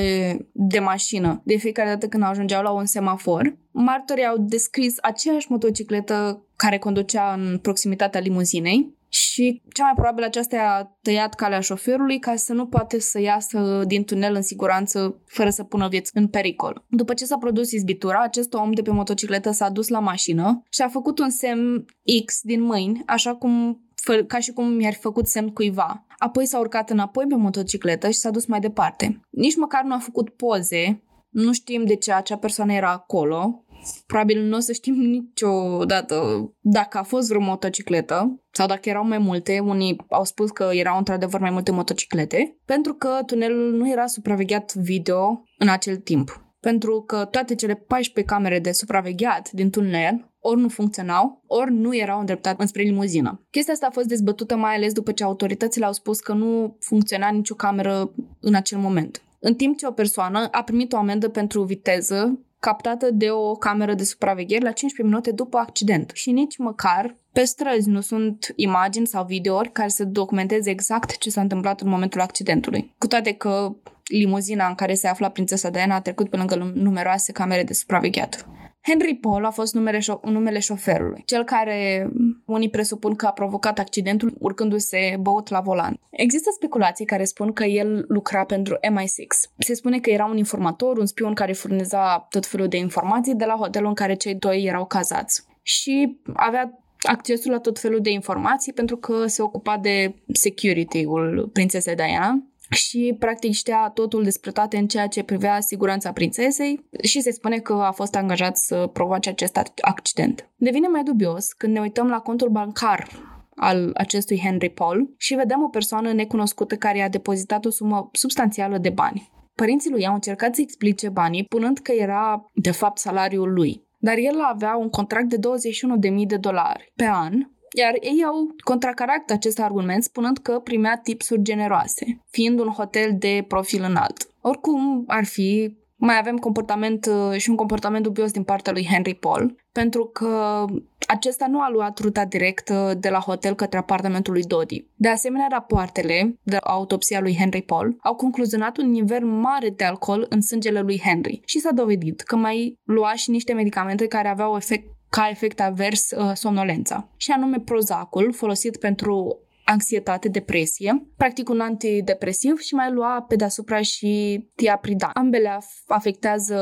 de mașină de fiecare dată când ajungeau la un semafor. Martorii au descris aceeași motocicletă care conducea în proximitatea limuzinei și cea mai probabil aceasta a tăiat calea șoferului ca să nu poate să iasă din tunel în siguranță fără să pună vieți în pericol. După ce s-a produs izbitura, acest om de pe motocicletă s-a dus la mașină și a făcut un semn X din mâini, așa cum ca și cum i-ar fi făcut semn cuiva. Apoi s-a urcat înapoi pe motocicletă și s-a dus mai departe. Nici măcar nu a făcut poze Nu știm de ce acea persoană era acolo. Probabil nu o să știm niciodată dacă a fost vreo motocicletă sau dacă erau mai multe. Unii au spus că erau într-adevăr mai multe motociclete, pentru că tunelul nu era supravegheat video în acel timp. Pentru că toate cele paisprezece camere de supravegheat din tunel ori nu funcționau, ori nu erau îndreptate înspre limuzină. Chestia asta a fost dezbătută mai ales după ce autoritățile au spus că nu funcționa nicio cameră în acel moment. În timp ce o persoană a primit o amendă pentru viteză captată de o cameră de supraveghere la cincisprezece minute după accident. Și nici măcar pe străzi nu sunt imagini sau videouri care să documenteze exact ce s-a întâmplat în momentul accidentului. Cu toate că limuzina în care se afla prințesa Diana a trecut pe lângă numeroase camere de supravegheat. Henry Paul a fost numele, șo- numele șoferului, cel care unii presupun că a provocat accidentul urcându-se băut la volan. Există speculații care spun că el lucra pentru M I șase. Se spune că era un informator, un spion care furniza tot felul de informații de la hotelul în care cei doi erau cazați. Și avea accesul la tot felul de informații pentru că se ocupa de security-ul prințesei Diana. Și practic știa totul despre toate în ceea ce privea siguranța prințesei și se spune că a fost angajat să provoace acest accident. Devine mai dubios când ne uităm la contul bancar al acestui Henry Paul și vedem o persoană necunoscută care a depozitat o sumă substanțială de bani. Părinții lui au încercat să explice banii, punând că era de fapt salariul lui, dar el avea un contract de douăzeci și unu de mii de dolari pe an, iar ei au contracarat acest argument spunând că primea tipsuri generoase, fiind un hotel de profil înalt. Oricum ar fi, mai avem comportament și un comportament dubios din partea lui Henry Paul, pentru că acesta nu a luat ruta directă de la hotel către apartamentul lui Dodi. De asemenea, rapoartele de autopsia lui Henry Paul au concluzionat un nivel mare de alcool în sângele lui Henry și s-a dovedit că mai lua și niște medicamente care aveau efect ca efect avers somnolența, și anume Prozacul, folosit pentru anxietate, depresie, practic un antidepresiv, și mai lua pe deasupra și tiapridan. Ambele afectează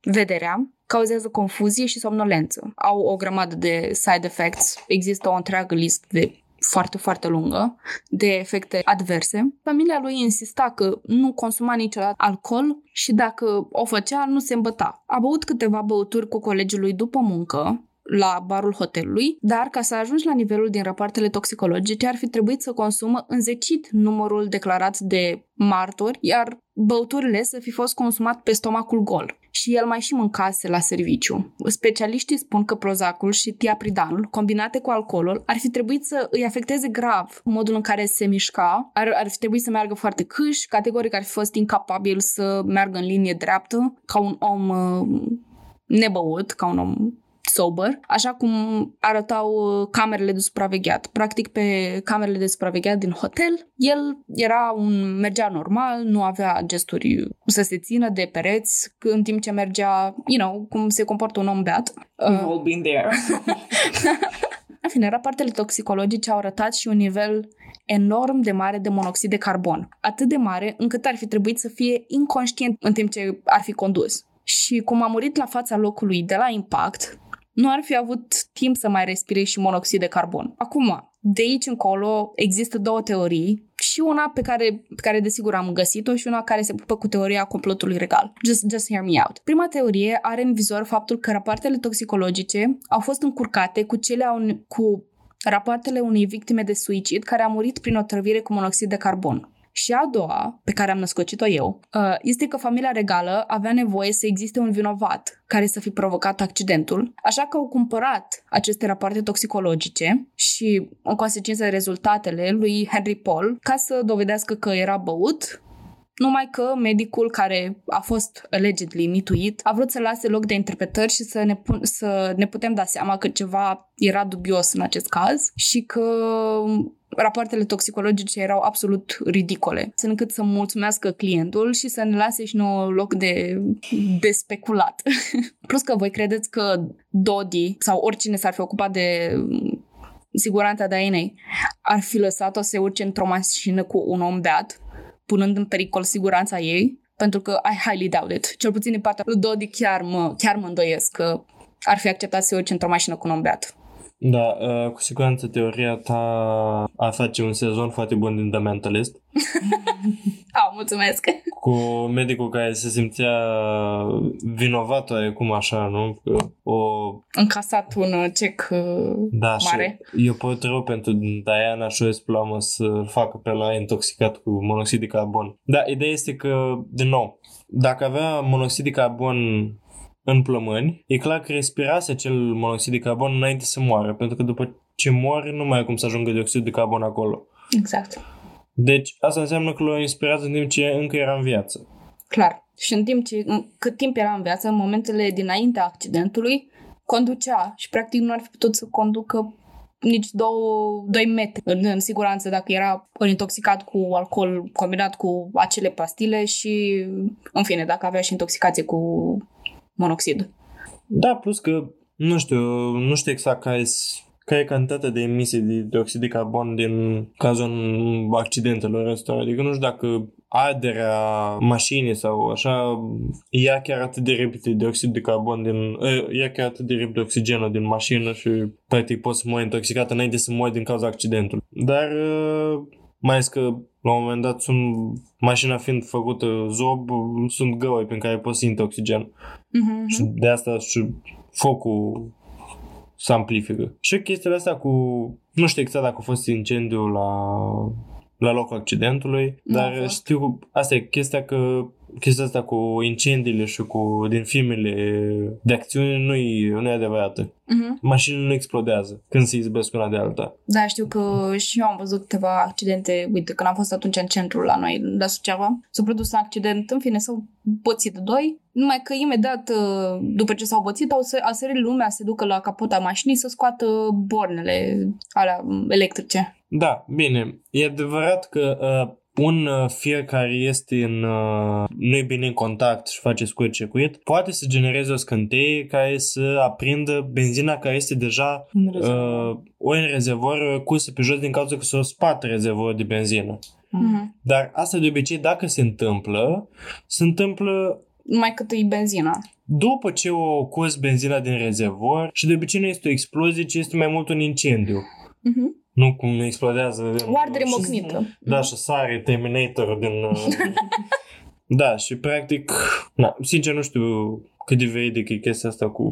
vederea, cauzează confuzie și somnolență. Au o grămadă de side effects, există o întreagă listă de foarte, foarte lungă, de efecte adverse. Familia lui insista că nu consuma niciodată alcool și dacă o făcea, nu se îmbăta. A băut câteva băuturi cu colegii lui după muncă, la barul hotelului, dar ca să ajungi la nivelul din rapoartele toxicologice ar fi trebuit să consumă înzecit numărul declarat de martori, iar băuturile să fi fost consumat pe stomacul gol. Și el mai și mâncase la serviciu. Specialiștii spun că Prozacul și tiapridanul, combinate cu alcoolul, ar fi trebuit să îi afecteze grav modul în care se mișca, ar, ar fi trebuit să meargă foarte câș, categoric ar fi fost incapabil să meargă în linie dreaptă, ca un om uh, nebăut, ca un om sober, așa cum arătau camerele de supravegheat. Practic, pe camerele de supravegheat din hotel, el era un, mergea normal, nu avea gesturi să se țină de pereți, în timp ce mergea, you know, cum se comportă un om beat. We've all been there. În fine, rapoartele toxicologice au arătat și un nivel enorm de mare de monoxid de carbon, atât de mare încât ar fi trebuit să fie inconștient în timp ce ar fi condus. Și cum a murit la fața locului de la impact, nu ar fi avut timp să mai respire și monoxid de carbon. Acum, de aici încolo, există două teorii și una pe care, pe care desigur am găsit-o și una care se pupă cu teoria complotului regal. Just, just hear me out. Prima teorie are în vizor faptul că rapoartele toxicologice au fost încurcate cu cele un, cu rapoartele unei victime de suicid care a murit prin o trăvire cu monoxid de carbon. Și a doua, pe care am născocit-o eu, este că familia regală avea nevoie să existe un vinovat care să fi provocat accidentul, așa că au cumpărat aceste rapoarte toxicologice și, în consecință, rezultatele lui Henry Paul, ca să dovedească că era băut, numai că medicul care a fost allegedly mituit a vrut să lase loc de interpretări și să ne, pun, să ne putem da seama că ceva era dubios în acest caz și că rapoartele toxicologice erau absolut ridicole, încât să mulțumească clientul și să ne lase și nouă loc de, de speculat. Plus că voi credeți că Dodi sau oricine s-ar fi ocupat de siguranța Dianei ar fi lăsat-o să urce într-o mașină cu un om beat, punând în pericol siguranța ei? Pentru că I highly doubt it. Cel puțin din partea lui Dodi chiar mă, chiar mă îndoiesc că ar fi acceptat să urce într-o mașină cu un om beat. Da, uh, cu siguranță teoria ta ar face un sezon foarte bun din The Mentalist. Au, mulțumesc. Cu medicul care se simțea vinovată, cum așa, nu? O... încasat un cec da, mare. Da, eu pot rău pentru Diana și o esplamă să facă pe la intoxicat cu monoxid de carbon. Da, ideea este că, din nou, dacă avea monoxid de carbon în plămâni, e clar că respirase acel monoxid de carbon înainte să moară, pentru că după ce moare nu mai e cum să ajungă dioxid de carbon acolo. Exact. Deci asta înseamnă că l-a inspirat în timp ce încă era în viață. Clar. Și în timp ce, în, cât timp era în viață, în momentele dinaintea accidentului, conducea și practic nu ar fi putut să conducă nici două, doi metri în, în siguranță dacă era intoxicat cu alcool combinat cu acele pastile și, în fine, dacă avea și intoxicație cu monoxid. Da, plus că, nu știu, nu știu exact care care e cantitatea de emisii de dioxid de carbon din cazul accidentelor ăsta. Adică nu știu dacă arderea mașinii sau așa ia chiar atât de repede dioxid de carbon din... ia chiar atât de repede oxigenul din mașină și practic poți să mori intoxicat înainte să mori din cauza accidentului. Dar mai ales că la un moment dat sunt, mașina fiind făcută zob, sunt găuri prin care poți să intri oxigen. Mm-hmm. Și de asta și focul să amplifică. Și chestiile astea cu... nu știu exact dacă a fost incendiu la, la locul accidentului, nu, dar știu, asta e chestia că chestia asta cu incendiile și cu din filmele de acțiune nu e, nu e adevărată. Uh-huh. Mașinile nu explodează când se izbesc una de alta. Da, știu că și eu am văzut câteva accidente, uite, când am fost atunci în centru la noi, la Suceava, s-a produs un accident, în fine, s-au bățit doi, numai că imediat după ce s-au bățit, au să asărit lumea, se ducă la capota mașinii să scoată bornele alea electrice. Da, bine, e adevărat că... Uh, un fier care este în, nu-i bine în contact și face scurt circuit, poate să genereze o scânteie care să aprindă benzina care este deja în uh, ori în rezervor cursă pe jos din cauza că s-o spart rezervorul de benzină. Uh-huh. Dar asta de obicei, dacă se întâmplă, se întâmplă numai cât e benzina. După ce o curs benzina din rezervor și de obicei nu este o explozie, ci este mai mult un incendiu. Uh-huh. Nu cum explodează... O ardere mocnită. Da, și sare Terminator din... Da, și practic... Na, sincer, nu știu cât de veridică e chestia asta cu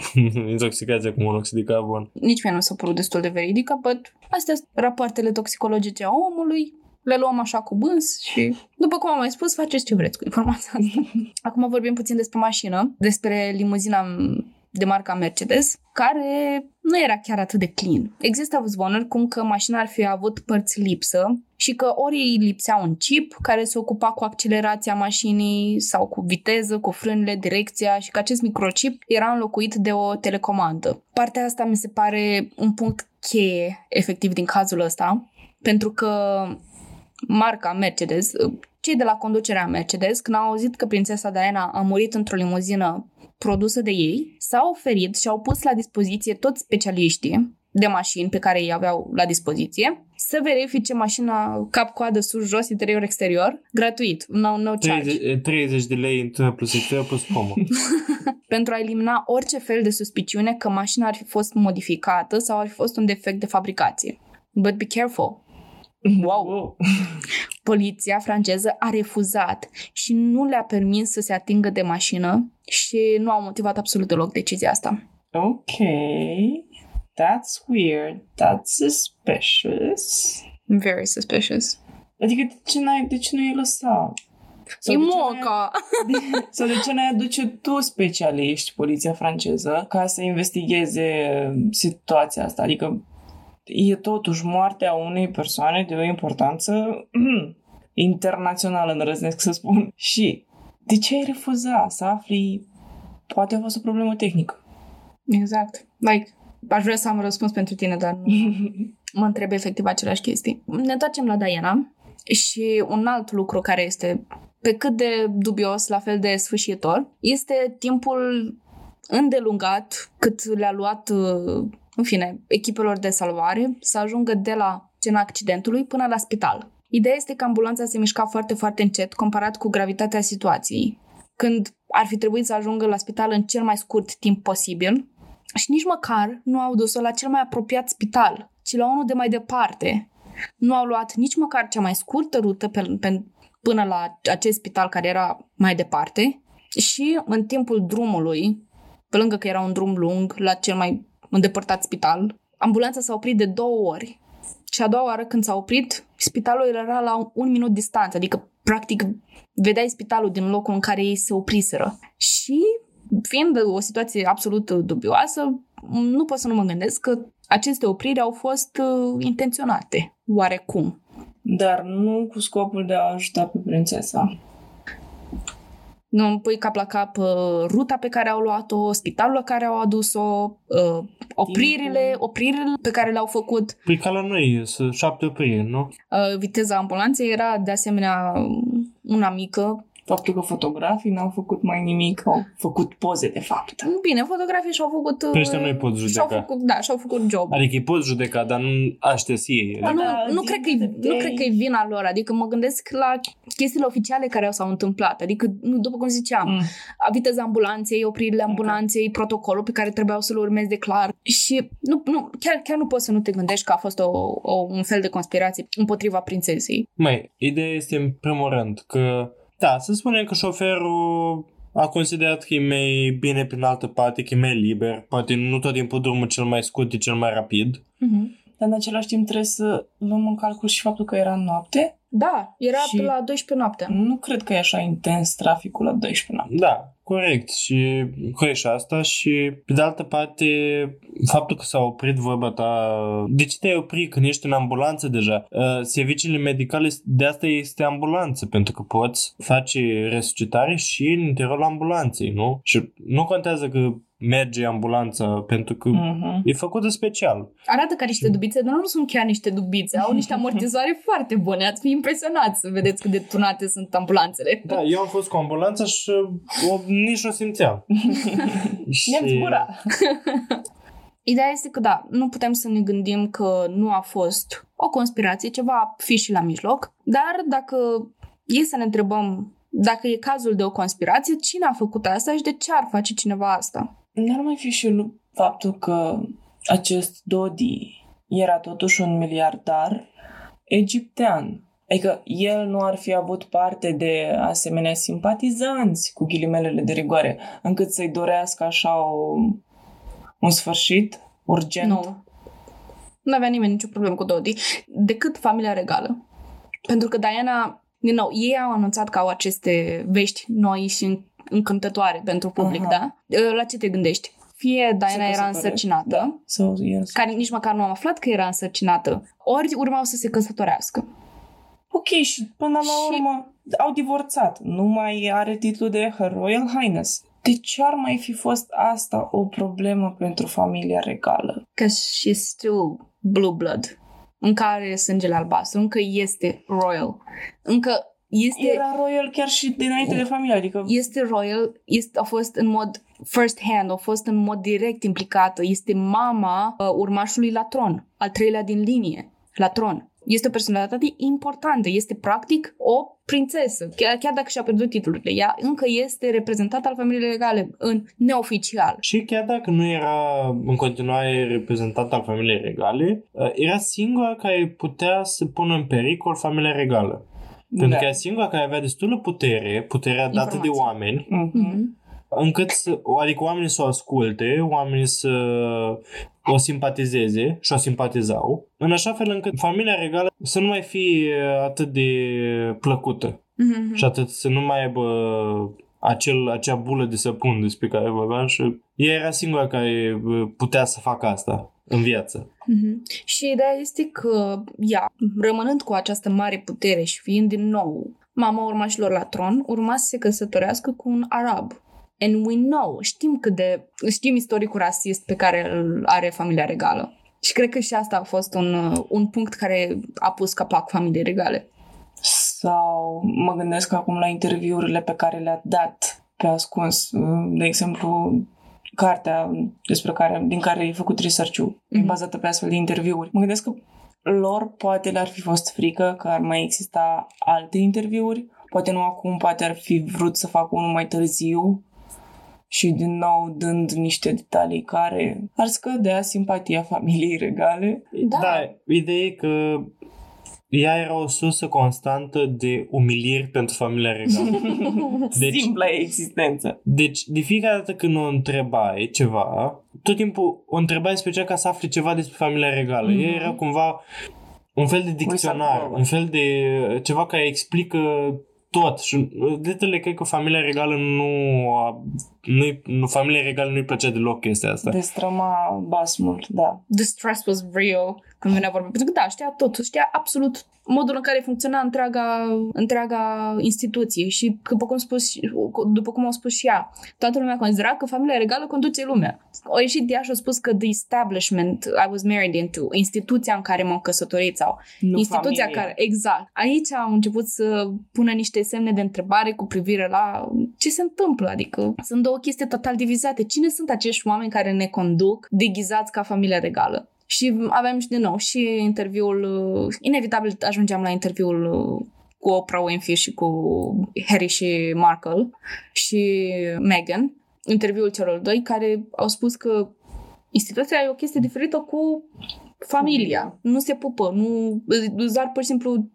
intoxicația cu monoxid de carbon. Nici mie nu s-a părut destul de veridică, but astea sunt rapoartele toxicologice a omului, le luăm așa cu bâns și... După cum am mai spus, faceți ce vreți cu informația asta. Acum vorbim puțin despre mașină, despre limuzina... de marca Mercedes, care nu era chiar atât de clean. Există zvonuri cum că mașina ar fi avut părți lipsă și că ori îi lipsea un chip care se ocupa cu accelerația mașinii sau cu viteză, cu frânele, direcția și că acest microchip era înlocuit de o telecomandă. Partea asta mi se pare un punct cheie efectiv din cazul ăsta, pentru că marca Mercedes, cei de la conducerea Mercedes, când au auzit că prințesa Diana a murit într-o limuzină produsă de ei, s-au oferit și au pus la dispoziție toți specialiștii de mașini pe care îi aveau la dispoziție să verifice mașina cap-coadă, sus-jos, interior-exterior, gratuit, no, no charge. treizeci de lei într-una plus exterior plus pomă. Pentru a elimina orice fel de suspiciune că mașina ar fi fost modificată sau ar fi fost un defect de fabricație. But be careful! Wow! Poliția franceză a refuzat și nu le-a permis să se atingă de mașină și nu au motivat absolut deloc decizia asta. Ok, that's weird, that's suspicious. Very suspicious. Adică de ce, n-ai, de ce nu i-ai lăsat? Sau e de moca! De, sau de ce n-ai aduce tu specialiști, poliția franceză, ca să investigheze situația asta? Adică e totuși moartea unei persoane de o importanță internațională, îndrăznesc să spun. Și de ce ai refuzat să afli? Poate a fost o problemă tehnică. Exact. Like, aș vrea să am răspuns pentru tine, dar nu mă întreb efectiv aceleași chestii. Ne întoarcem la Diana și un alt lucru care este pe cât de dubios, la fel de sfâșietor, este timpul îndelungat cât le-a luat... în fine, echipelor de salvare să ajungă de la scena accidentului până la spital. Ideea este că ambulanța se mișca foarte, foarte încet comparat cu gravitatea situației, când ar fi trebuit să ajungă la spital în cel mai scurt timp posibil și nici măcar nu au dus-o la cel mai apropiat spital, ci la unul de mai departe. Nu au luat nici măcar cea mai scurtă rută pe, pe, până la acest spital care era mai departe și în timpul drumului, pe lângă că era un drum lung la cel mai îndepărtat spital, ambulanța s-a oprit de două ori și a doua oară când s-a oprit, spitalul era la un minut distanță, adică practic vedeai spitalul din locul în care ei se opriseră. Și fiind o situație absolut dubioasă, nu pot să nu mă gândesc că aceste opriri au fost uh, intenționate, oarecum. Dar nu cu scopul de a ajuta pe prințesa. Nu, îmi pui cap la cap uh, ruta pe care au luat-o, spitalul la care au adus-o, uh, opririle, opririle pe care le-au făcut. Păi ca la noi, sunt șapte opriri, nu? Uh, viteza ambulanței era de asemenea una mică. Faptul că fotografii n-au făcut mai nimic, au făcut poze, de fapt. Bine, fotografii și-au făcut... Păi nu-i pot judeca. Și-au făcut, da, și-au făcut job. Adică îi pot judeca, dar nu aștept ei. Da, nu, nu, cred că-i, nu cred că-i vina lor. Adică mă gândesc la chestiile oficiale care s-au întâmplat. Adică, după cum ziceam, mm. viteza ambulanței, opririle ambulanței, okay. protocolul pe care trebuiau să-l urmezi de clar. Și nu, nu, chiar, chiar nu poți să nu te gândești că a fost o, o, un fel de conspirație împotriva prințesei. Mai, ideea este în primul rând că da, să spunem că șoferul a considerat că e mai bine prin altă parte, că e mai liber, poate nu tot timpul drumul cel mai scurt, cel mai rapid. Uh-huh. Dar în același timp trebuie să luăm în calcul și faptul că era noapte. Da, era pe la douăsprezece noapte. Nu cred că e așa intens traficul la douăsprezece noapte. Da, corect. Și corect și asta. Și pe de altă parte, faptul că s-a oprit vorba ta... De ce te-ai oprit când ești în ambulanță deja? Uh, serviciile medicale, de asta este ambulanță, pentru că poți face resuscitare și în interiorul ambulanței, nu? Și nu contează că merge ambulanța, pentru că uh-huh. e făcută special. Arată ca niște dubițe, dar nu sunt chiar niște dubițe. Au niște amortizoare foarte bune. Ați fi impresionați să vedeți cât de tunate sunt ambulanțele. Da, eu am fost cu ambulanța și o, nici o simțeam. Ne-am zburat. Ideea este că da, nu putem să ne gândim că nu a fost o conspirație, ceva a fi și la mijloc, dar dacă e să ne întrebăm dacă e cazul de o conspirație, cine a făcut asta și de ce ar face cineva asta? N-ar mai fi și faptul că acest Dodi era totuși un miliardar egiptean. Adică el nu ar fi avut parte de asemenea simpatizanți, cu ghilimelele de rigoare, încât să-i dorească așa o, un sfârșit urgent. Nu. Nu avea nimeni nicio problemă cu Dodi, decât familia regală. Pentru că Diana, din nou, ei au anunțat că au aceste vești noi și încântătoare pentru public, aha. Da? La ce te gândești? Fie Diana era însărcinată, da. So, yes. Care nici măcar nu am aflat că era însărcinată, ori urmau să se căsătorească. Ok, și până la urmă și... au divorțat. Nu mai are titlul de Her Royal Highness. De ce ar mai fi fost asta o problemă pentru familia regală? Că she's still blue blood. Încă are sângele albastru, încă este royal. Încă este... Era royal chiar și dinainte de familie, adică... Este royal, este, a fost în mod first hand, a fost în mod direct implicată. Este mama uh, urmașului la tron, al treilea din linie, la tron. Este o personalitate importantă, este practic o prințesă. Chiar, chiar dacă și-a pierdut titlurile, ea încă este reprezentată al familiei regale în neoficial. Și chiar dacă nu era în continuare reprezentată al familiei regale, era singura care putea să pună în pericol familia regală. Pentru da. Că era singura care avea destulă putere, puterea dată de oameni, mm-hmm. încât să, adică oamenii să o asculte, oamenii să o simpatizeze și o simpatizau, în așa fel încât familia regală să nu mai fie atât de plăcută mm-hmm. și atât să nu mai aibă acel, acea bulă de săpun despre care vorbeam și ea era singura care putea să facă asta în viață. Mm-hmm. Și ideea este că ea, rămânând cu această mare putere și fiind din nou mama urmașilor la tron, urma să se căsătorească cu un arab. And we know, știm cât de, știm istoricul rasist pe care îl are familia regală. Și cred că și asta a fost un, un punct care a pus capac familiei regale. Sau mă gândesc acum la interviurile pe care le-a dat pe ascuns. De exemplu, cartea despre care, din care i-a făcut research-ul, mm-hmm. bazată pe astfel de interviuri. Mă gândesc că lor poate le-ar fi fost frică că ar mai exista alte interviuri. Poate nu acum, poate ar fi vrut să facă unul mai târziu. Și din nou dând niște detalii care ar scădea simpatia familiei regale. Da, da ideea e că Ea era o sursă constantă de umiliri pentru familia regală. Deci, simpla existență. Deci, de fiecare dată când o întrebai ceva, tot timpul o întrebai special ca să afli ceva despre familia regală. Mm-hmm. Ea era cumva un fel de dicționar, un fel de ceva care explică tot. Și detele cred că familia regală nu, nu familia regală nu-i plăcea deloc chestia asta. Destrăma basmul, da. The stress was real când venea vorba. Pentru că da, știa tot, știa absolut modul în care funcționa întreaga, întreaga instituție și după cum, spus, după cum au spus și ea, toată lumea considera că familia regală conduce lumea. Au ieșit de ea și au spus că the establishment I was married into, instituția în care m-am căsătorit sau nu instituția familie. Care, exact. Aici au început să pună niște semne de întrebare cu privire la ce se întâmplă, adică sunt două chestii total divizate. Cine sunt acești oameni care ne conduc deghizați ca familia regală? Și avem și din nou și interviul, inevitabil ajungeam la interviul cu Oprah Winfrey și cu Harry și Markle și Meghan, interviul celor doi care au spus că instituția e o chestie diferită cu familia. Nu se pupă, nu, doar pur și simplu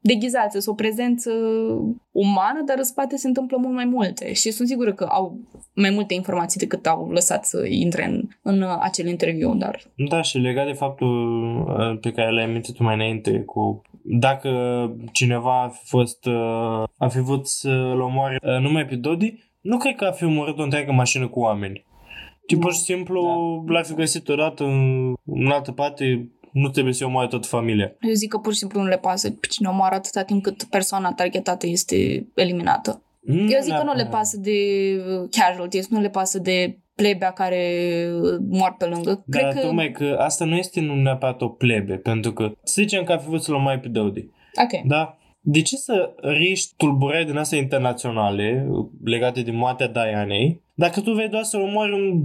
deghizați, o prezență umană, dar în spate se întâmplă mult mai multe și sunt sigură că au mai multe informații decât au lăsat să intre în, în acel interviu, dar... Da, și legat de faptul pe care l-ai amintit tu mai înainte, cu dacă cineva a fost, a fi vrut să-l omoare numai pe Dodi, nu cred că a fi omorât o întreagă mașină cu oameni. Ci pur și simplu da. L-a fi găsit odată în, în altă parte. Nu trebuie să omoare toată familia. Eu zic că pur și simplu nu le pasă pe cine omoară atâta timp cât persoana targetată este eliminată. Mm, Eu zic da, că nu le pasă de casualties, nu le pasă de plebea care moar pe lângă. Dar cred că... tocmai că asta nu este neapărat o plebe, pentru că să zicem că a fi vrut să-l omoare pe Dodi. Ok. Da? De ce să riști tulburări din astea internaționale legate de moartea Dianei dacă tu vei doar să omoare un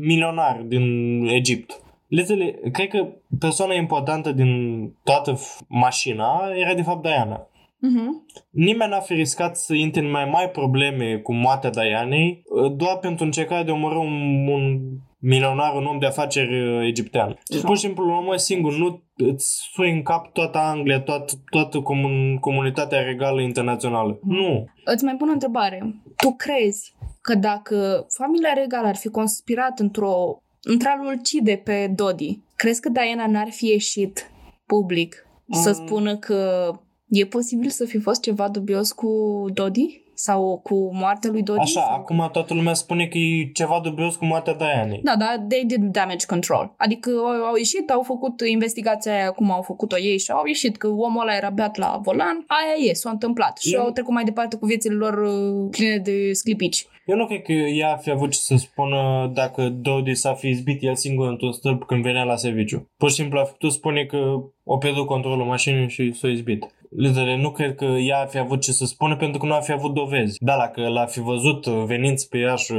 milionar din Egipt? Letele, cred că persoana importantă din toată mașina era de fapt Diana. Uh-huh. Nimeni n-a fi riscat să intre în mai mari probleme cu moartea Dianei doar pentru încercarea de a omorâ un, un milionar, un om de afaceri egiptean. Uh-huh. Pur și simplu, un om singur, nu îți sui în cap toată Anglia, toată, toată comun, comunitatea regală internațională. Uh-huh. Nu. Îți mai pun o întrebare. Tu crezi că dacă familia regală ar fi conspirat într-o într-al ucide pe Dodi, crezi că Diana n-ar fi ieșit public mm. să spună că e posibil să fi fost ceva dubios cu Dodi? Sau cu moartea lui Dodi? Așa, sau... acum toată lumea spune că e ceva dubios cu moartea Dianei. Da, da, they did damage control. Adică au, au ieșit, au făcut investigația aia cum au făcut-o ei și au ieșit că omul ăla era beat la volan. Aia e, s-a întâmplat. Și eu... au trecut mai departe cu viețile lor pline de sclipici. Eu nu cred că ea fi avut ce să spună dacă Dodi s-a fi izbit el singur într-un stâlp când venea la serviciu. Pur și simplu a făcut spune că o pierdut controlul mașinii și s-a izbit. Lidere, nu cred că ea ar fi avut ce să spună pentru că nu ar fi avut dovezi. Da, dacă l-ar fi văzut venind pe ea și...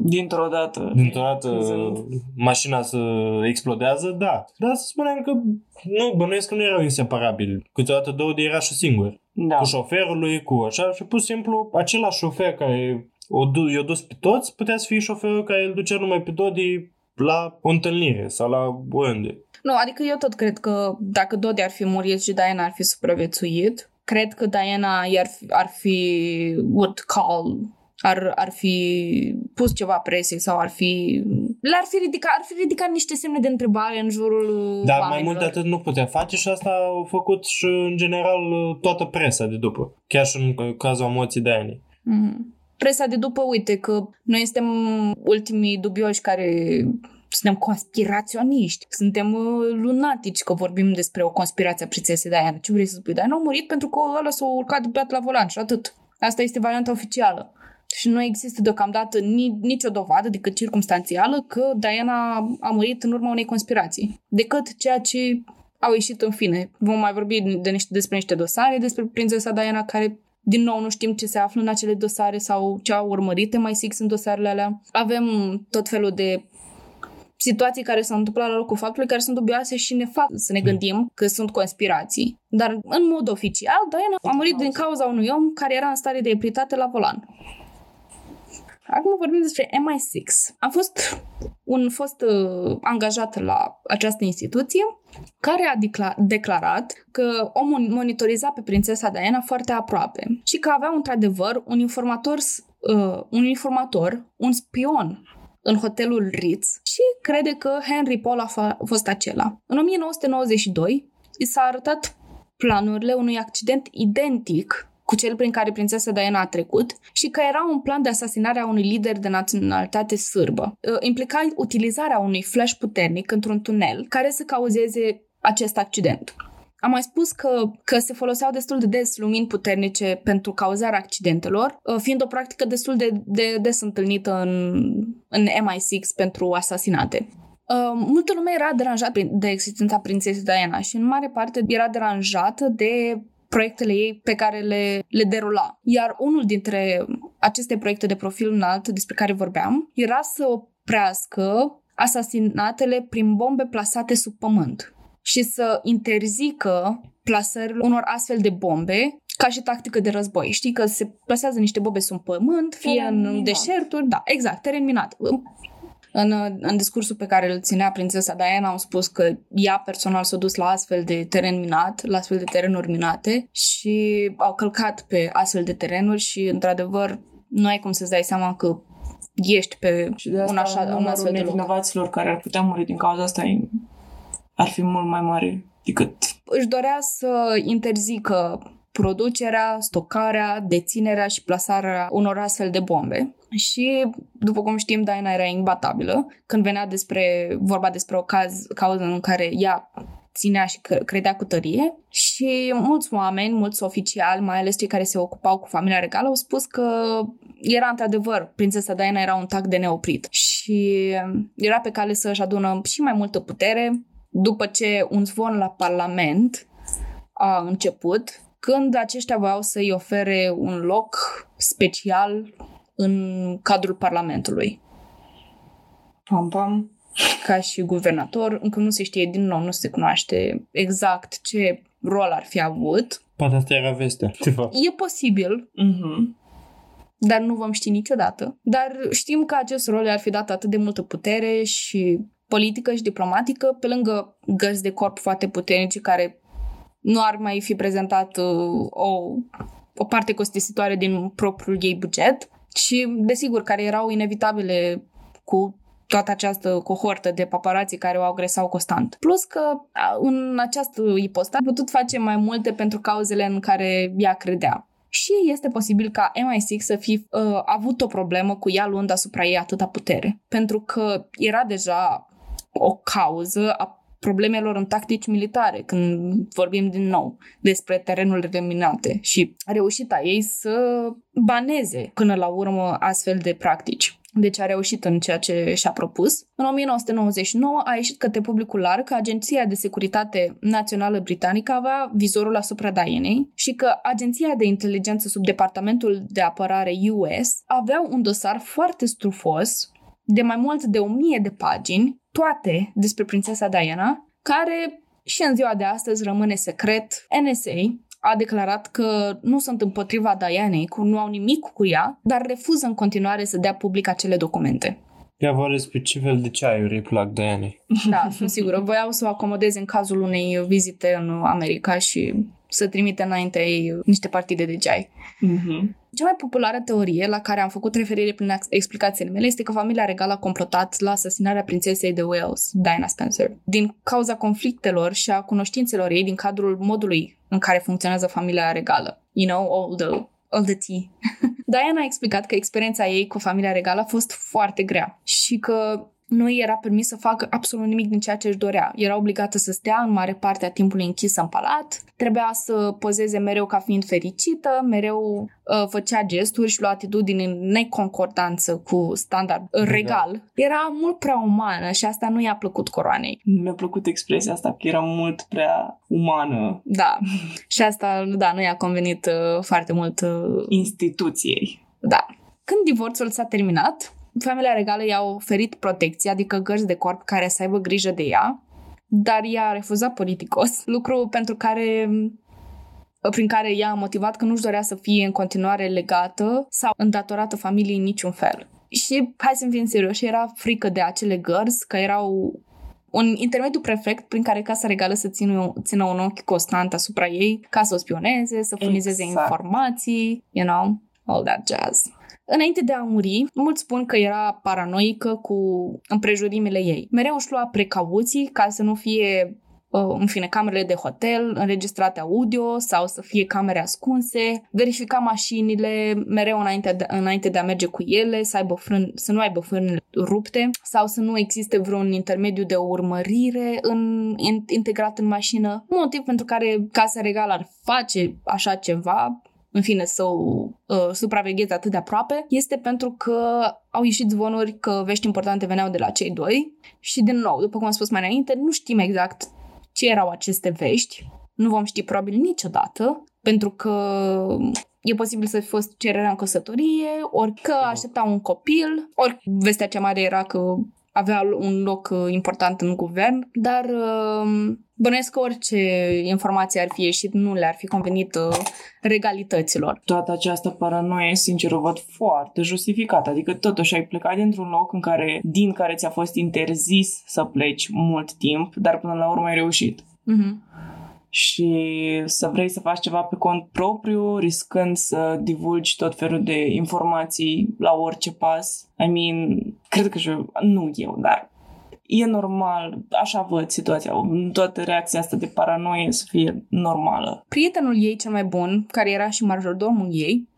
Dintr-o dată. Dintr-o dată mașina să explodează, da. Dar să spunem că nu, bănuiesc că nu erau inseparabili. Câteodată Dodi era și singur. Da. Cu șoferul lui, cu așa. Și pur și simplu, același șofer care o du- i-a dus pe toți putea să fie șoferul care îl ducea numai pe Dodi la o întâlnire sau la oriunde. Nu, adică eu tot cred că dacă Dodi ar fi murit și Diana ar fi supraviețuit, cred că Diana i-ar fi, ar fi would call, ar, ar fi pus ceva presiei sau ar fi... L-ar fi ridicat, ar fi ridicat niște semne de întrebare în jurul oamenilor. Dar mai mult de atât nu putea face și asta au făcut și în general toată presa de după, chiar și în cazul moții Dianei. Mm-hmm. Presa de după, uite că noi suntem ultimii dubioși care... Suntem conspiraționiști, suntem lunatici că vorbim despre o conspirație a prințesei Diana. Ce vrei să spui? Diana a murit pentru că ăla s-a urcat beat la volan și atât. Asta este varianta oficială. Și nu există deocamdată ni- nicio dovadă decât circumstanțială că Diana a murit în urma unei conspirații. Decât ceea ce au ieșit în fine. Vom mai vorbi de niște, despre niște dosare, despre prințesa Diana care... Din nou, nu știm ce se află în acele dosare sau ce au urmărit M I șase în dosarele alea. Avem tot felul de situații care s-au întâmplat la locul faptului, care sunt dubioase și ne fac să ne gândim că sunt conspirații. Dar, în mod oficial, Diana a murit din cauza unui om care era în stare de ebritate la volan. Acum vorbim despre M I șase. Am fost un fost uh, angajat la această instituție care a decla- declarat că o monitoriza pe prințesa Diana foarte aproape și că avea într-adevăr un informator, uh, un informator, un spion în hotelul Ritz și crede că Henry Paul a, f- a fost acela. În nouăsprezece nouăzeci și doi i s-a arătat planurile unui accident identic cu cel prin care prințesa Diana a trecut și că era un plan de asasinare a unui lider de naționalitate sârbă. Implica utilizarea unui flash puternic într-un tunel care să cauzeze acest accident. Am mai spus că, că se foloseau destul de des lumini puternice pentru cauzarea accidentelor, fiind o practică destul de, de des întâlnită în, în M I șase pentru asasinate. Uh, multă lume era deranjată de existența prințesei Diana și în mare parte era deranjată de proiectele ei pe care le, le derula. Iar unul dintre aceste proiecte de profil înalt despre care vorbeam era să oprească asasinatele prin bombe plasate sub pământ și să interzică plasările unor astfel de bombe ca și tactică de război. Știi că se plasează niște bombe sub pământ, fie teren în minat. Deșerturi, da, exact, teren minat. În, în discursul pe care îl ținea prințesa Diana au spus că ea personal s-a dus la astfel de teren minat, la astfel de terenuri minate și au călcat pe astfel de terenuri și, într-adevăr, nu ai cum să-ți dai seama că ești pe un, așa, un astfel de loc. Nevinovaților care ar putea muri din cauza asta ar fi mult mai mare decât... Își dorea să interzică producerea, stocarea, deținerea și plasarea unor astfel de bombe. Și, după cum știm, Diana era imbatabilă. Când venea despre, vorba despre o caz, cauză în care ea ținea și credea cu tărie și mulți oameni, mulți oficiali, mai ales cei care se ocupau cu familia regală, au spus că era într-adevăr, prințesa Diana era un tac de neoprit și era pe cale să își adună și mai multă putere după ce un zvon la Parlament a început, când aceștia voiau să-i ofere un loc special în cadrul Parlamentului. Pam, pam. Ca și guvernator, încă nu se știe, din nou, nu se cunoaște exact ce rol ar fi avut. Poate asta era vestea, de fapt. E posibil, uh-huh. Dar nu vom ști niciodată. Dar știm că acest rol i-ar fi dat atât de multă putere și politică și diplomatică, pe lângă gărzi de corp foarte puternice care nu ar mai fi prezentat uh, o, o parte costisitoare din propriul ei buget și, desigur, care erau inevitabile cu toată această cohortă de paparații care o agresau constant. Plus că în această ipostază a putut face mai multe pentru cauzele în care ea credea. Și este posibil ca M I șase să fi uh, avut o problemă cu ea luând asupra ei atâta putere, pentru că era deja o cauză a problemelor în tactici militare, când vorbim din nou despre terenurile minate și reușita ei să baneze până la urmă astfel de practici. Deci a reușit în ceea ce și-a propus. În nouăsprezece nouăzeci și nouă a ieșit către publicul larg că Agenția de Securitate Națională Britanică avea vizorul asupra Dianei și că Agenția de Inteligență sub Departamentul de Apărare U S avea un dosar foarte strufos de mai mult de o mie de pagini, toate despre prințesa Diana, care și în ziua de astăzi rămâne secret. N S A a declarat că nu sunt împotriva Dianei, că nu au nimic cu ea, dar refuză în continuare să dea public acele documente. Ea vă ales pe ce fel de ceaiuri îi plac Dianei. Da, sunt sigură. Voiau să o acomodeze în cazul unei vizite în America și să trimite înainte ei niște partide de ceai. Mhm. Cea mai populară teorie la care am făcut referire prin explicațiile mele este că familia regală a complotat la asasinarea prințesei de Wales, Diana Spencer, din cauza conflictelor și a cunoștințelor ei din cadrul modului în care funcționează familia regală. You know, all the, all the tea. Diana a explicat că experiența ei cu familia regală a fost foarte grea și că nu i era permis să facă absolut nimic din ceea ce își dorea. Era obligată să stea în mare parte a timpului închisă în palat, trebuia să pozeze mereu ca fiind fericită, mereu uh, făcea gesturi și lua atitudini în neconcordanță cu standard regal. Era mult prea umană și asta nu i-a plăcut coroanei. Mi-a plăcut expresia asta, că era mult prea umană. Da, și asta da, nu i-a convenit uh, foarte mult uh... instituției. Da. Când divorțul s-a terminat, familia regală i-a oferit protecție, adică gărzi de corp care să aibă grijă de ea, dar ea a refuzat politicos, lucru pentru care, prin care ea a motivat că nu-și dorea să fie în continuare legată sau îndatorată familiei în niciun fel. Și, hai să fim serioși, era frică de acele gărzi, că erau un intermediu perfect prin care Casa Regală să țină, țină un ochi constant asupra ei, ca să o spioneze, să furnizeze exact. informații, you know, all that jazz. Înainte de a muri, mulți spun că era paranoică cu împrejurimile ei. Mereu își lua precauții ca să nu fie, în fine, camerele de hotel înregistrate audio sau să fie camere ascunse, verifica mașinile mereu înainte de, înainte de a merge cu ele, să, aibă frân, să nu aibă frâne rupte sau să nu existe vreun intermediu de urmărire în, in, integrat în mașină. Motiv pentru care Casa Regală ar face așa ceva, în fine, să o uh, supravegheze atât de aproape, este pentru că au ieșit zvonuri că vești importante veneau de la cei doi și, din nou, după cum am spus mai înainte, nu știm exact ce erau aceste vești. Nu vom ști probabil niciodată, pentru că e posibil să fi fost cererea în căsătorie, ori că aștepta un copil, ori vestea cea mare era că avea un loc important în guvern, dar bănuiesc că orice informație ar fi ieșit nu le-ar fi convenit regalităților. Toată această paranoie, sincer, o văd foarte justificată, adică totuși ai plecat dintr-un loc în care, din care ți-a fost interzis să pleci mult timp, dar până la urmă ai reușit. Mhm. Și să vrei să faci ceva pe cont propriu, riscând să divulgi tot felul de informații la orice pas. I mean, cred că și eu, nu eu, dar e normal, așa văd situația, toată reacția asta de paranoie să fie normală. Prietenul ei cel mai bun, care era și majordomul ei,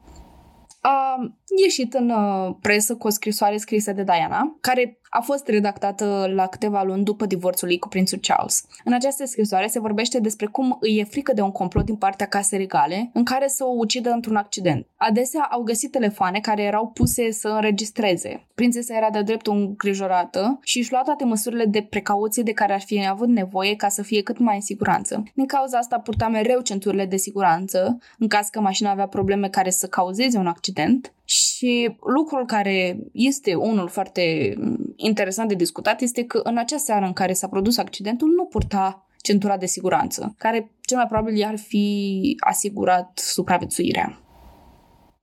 a ieșit în presă cu o scrisoare scrisă de Diana, care a fost redactată la câteva luni după divorțul ei cu prințul Charles. În această scrisoare se vorbește despre cum îi e frică de un complot din partea Casei Regale în care să o ucidă într-un accident. Adesea au găsit telefoane care erau puse să înregistreze. Prințesa era de-a dreptul îngrijorată și își lua toate măsurile de precauție de care ar fi avut nevoie ca să fie cât mai în siguranță. Din cauza asta purta mereu centurile de siguranță în caz că mașina avea probleme care să cauzeze un accident. Și lucrul care este unul foarte interesant de discutat este că în acea seară în care s-a produs accidentul nu purta centura de siguranță, care cel mai probabil i-ar fi asigurat supraviețuirea.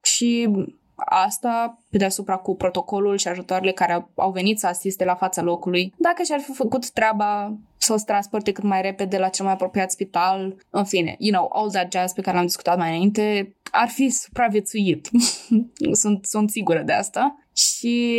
Și asta, pe deasupra cu protocolul și ajutoarele care au venit să asiste la fața locului, dacă și-ar fi făcut treaba să o transporte cât mai repede la cel mai apropiat spital, în fine, you know, all that jazz pe care l-am discutat mai înainte, ar fi supraviețuit. sunt, sunt sigură de asta. Și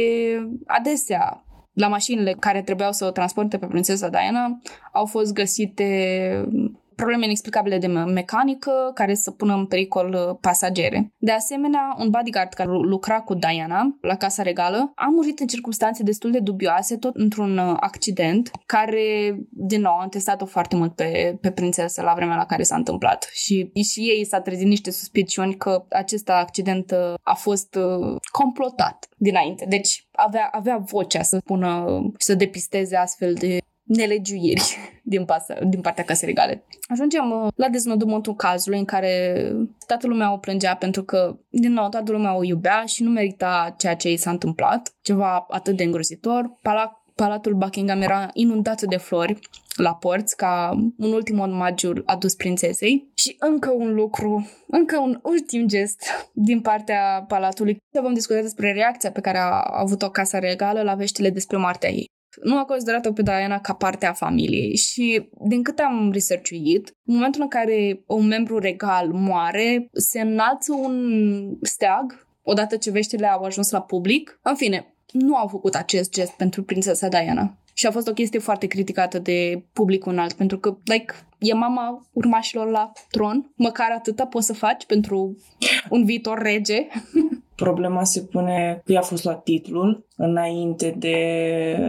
adesea, la mașinile care trebuiau să o transporte pe prințesa Diana, au fost găsite probleme inexplicabile de mecanică care să pună în pericol pasagere. De asemenea, un bodyguard care lucra cu Diana la Casa Regală a murit în circunstanțe destul de dubioase, tot într-un accident care, din nou, a întestat-o foarte mult pe, pe prințesă la vremea la care s-a întâmplat. Și, și ei s-a trezit niște suspiciuni că acest accident a fost complotat dinainte. Deci avea, avea vocea să spună, să depisteze astfel de nelegiuiri din, pasă, din partea Casei Regale. Ajungem la deznodământul cazului în care toată lumea o plângea pentru că, din nou, toată lumea o iubea și nu merita ceea ce i s-a întâmplat, ceva atât de îngrozitor. Pala- Palatul Buckingham era inundat de flori la porți ca un ultim omagiu adus prințesei și încă un lucru, încă un ultim gest din partea palatului. Vom discuta despre reacția pe care a avut-o Casa Regală la veștile despre moartea ei. Nu a considerat-o pe Diana ca parte a familiei și, din câte am researchuit, în momentul în care un membru regal moare, se înalță un steag odată ce veștile au ajuns la public. În fine, nu au făcut acest gest pentru prințesa Diana. Și a fost o chestie foarte criticată de publicul înalt, pentru că, like, e mama urmașilor la tron, măcar atâta poți să faci pentru un viitor rege. Problema se pune că i-a fost luat titlul înainte de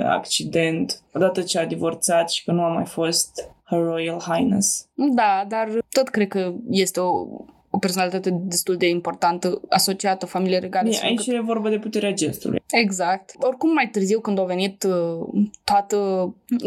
accident, odată ce a divorțat și că nu a mai fost Her Royal Highness. Da, dar tot cred că este o, o personalitate destul de importantă asociată familiei regale. Bine, aici e vorba de puterea gestului. Exact. Oricum, mai târziu, când au venit toată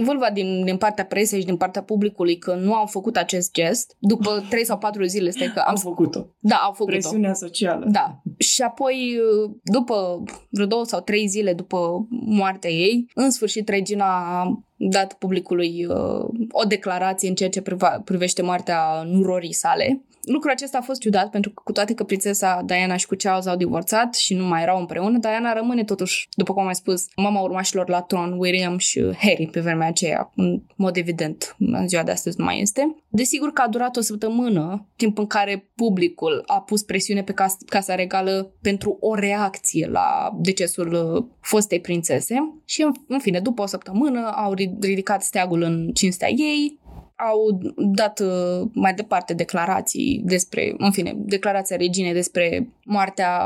vâlva din, din partea presei și din partea publicului că nu au făcut acest gest, după trei sau patru zile, stai că am... Au făcut-o. Da, au făcut-o. Presiunea socială. Da. Și apoi, după vreo două sau trei zile după moartea ei, în sfârșit regina a dat publicului uh, o declarație în ceea ce priva- privește moartea nurorii sale. Lucrul acesta a fost ciudat, pentru că cu toate că prințesa Diana și cu Charles au divorțat și nu mai erau împreună, Diana rămâne totuși, după cum am mai spus, mama urmașilor la tron, William și Harry pe vremea aceea, în mod evident, în ziua de astăzi nu mai este. Desigur că a durat o săptămână, timp în care publicul a pus presiune pe cas- Casa Regală pentru o reacție la decesul fostei prințese și, în, în fine, după o săptămână au ridicat steagul în cinstea ei, au dat mai departe declarații despre, în fine, declarația reginei despre moartea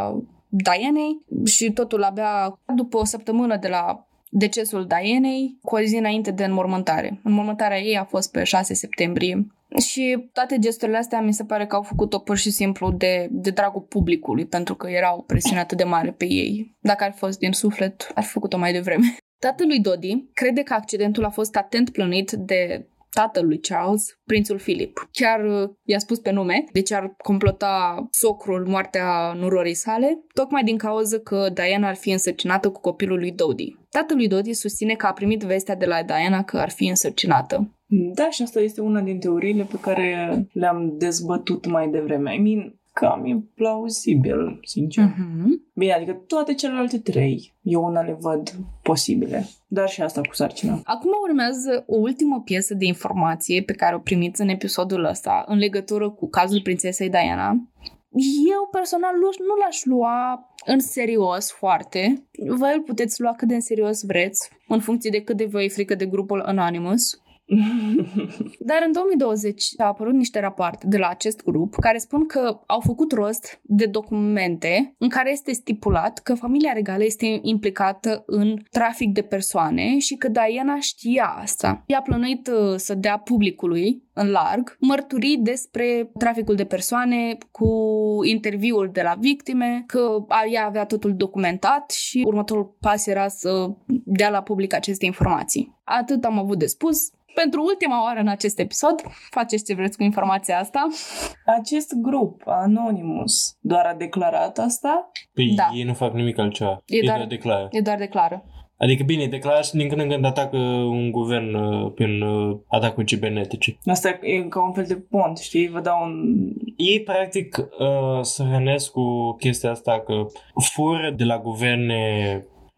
Dianei și totul abia după o săptămână de la decesul Dianei, cu o zi înainte de înmormântare. Înmormântarea ei a fost pe șase septembrie și toate gesturile astea mi se pare că au făcut-o pur și simplu de, de dragul publicului, pentru că era o presiune atât de mare pe ei. Dacă ar fi fost din suflet, ar fi făcut-o mai devreme. Tatălui Dodi crede că accidentul a fost atent plănuit de tatălui Charles, prințul Philip. Chiar i-a spus pe nume, deci ar complota socrul moartea nurorii sale, tocmai din cauză că Diana ar fi însărcinată cu copilul lui Dodi. Tatălui Dodi susține că a primit vestea de la Diana că ar fi însărcinată. Da, și asta este una din teoriile pe care le-am dezbătut mai devreme. I mean, cam e plauzibil, sincer. Mm-hmm. Bine, adică toate celelalte trei, eu una le văd posibile, dar și asta cu sarcina. Acum urmează o ultimă piesă de informație pe care o primiți în episodul ăsta, în legătură cu cazul prințesei Diana. Eu personal nu l-aș lua în serios foarte. Voi îl puteți lua cât de în serios vreți, în funcție de cât de vă e frică de grupul Anonymous. Dar în două mii douăzeci au apărut niște rapoarte de la acest grup care spun că au făcut rost de documente în care este stipulat că familia regală este implicată în trafic de persoane și că Diana știa asta. Ea a plănuit să dea publicului în larg mărturii despre traficul de persoane, cu interviuri de la victime, că ea avea totul documentat și următorul pas era să dea la public aceste informații. Atât am avut de spus. Pentru ultima oară în acest episod, faceți ce vreți cu informația asta. Acest grup, Anonymous, doar a declarat asta? Păi da. Ei nu fac nimic altceva. E, e doar, doar declară. E doar declară. Adică bine, declară și din când în când atacă un guvern uh, prin uh, atacuri cibernetice. Asta e ca un fel de pont, știi? Vă dau un... Ei practic uh, se hrănesc cu chestia asta că fură de la guverne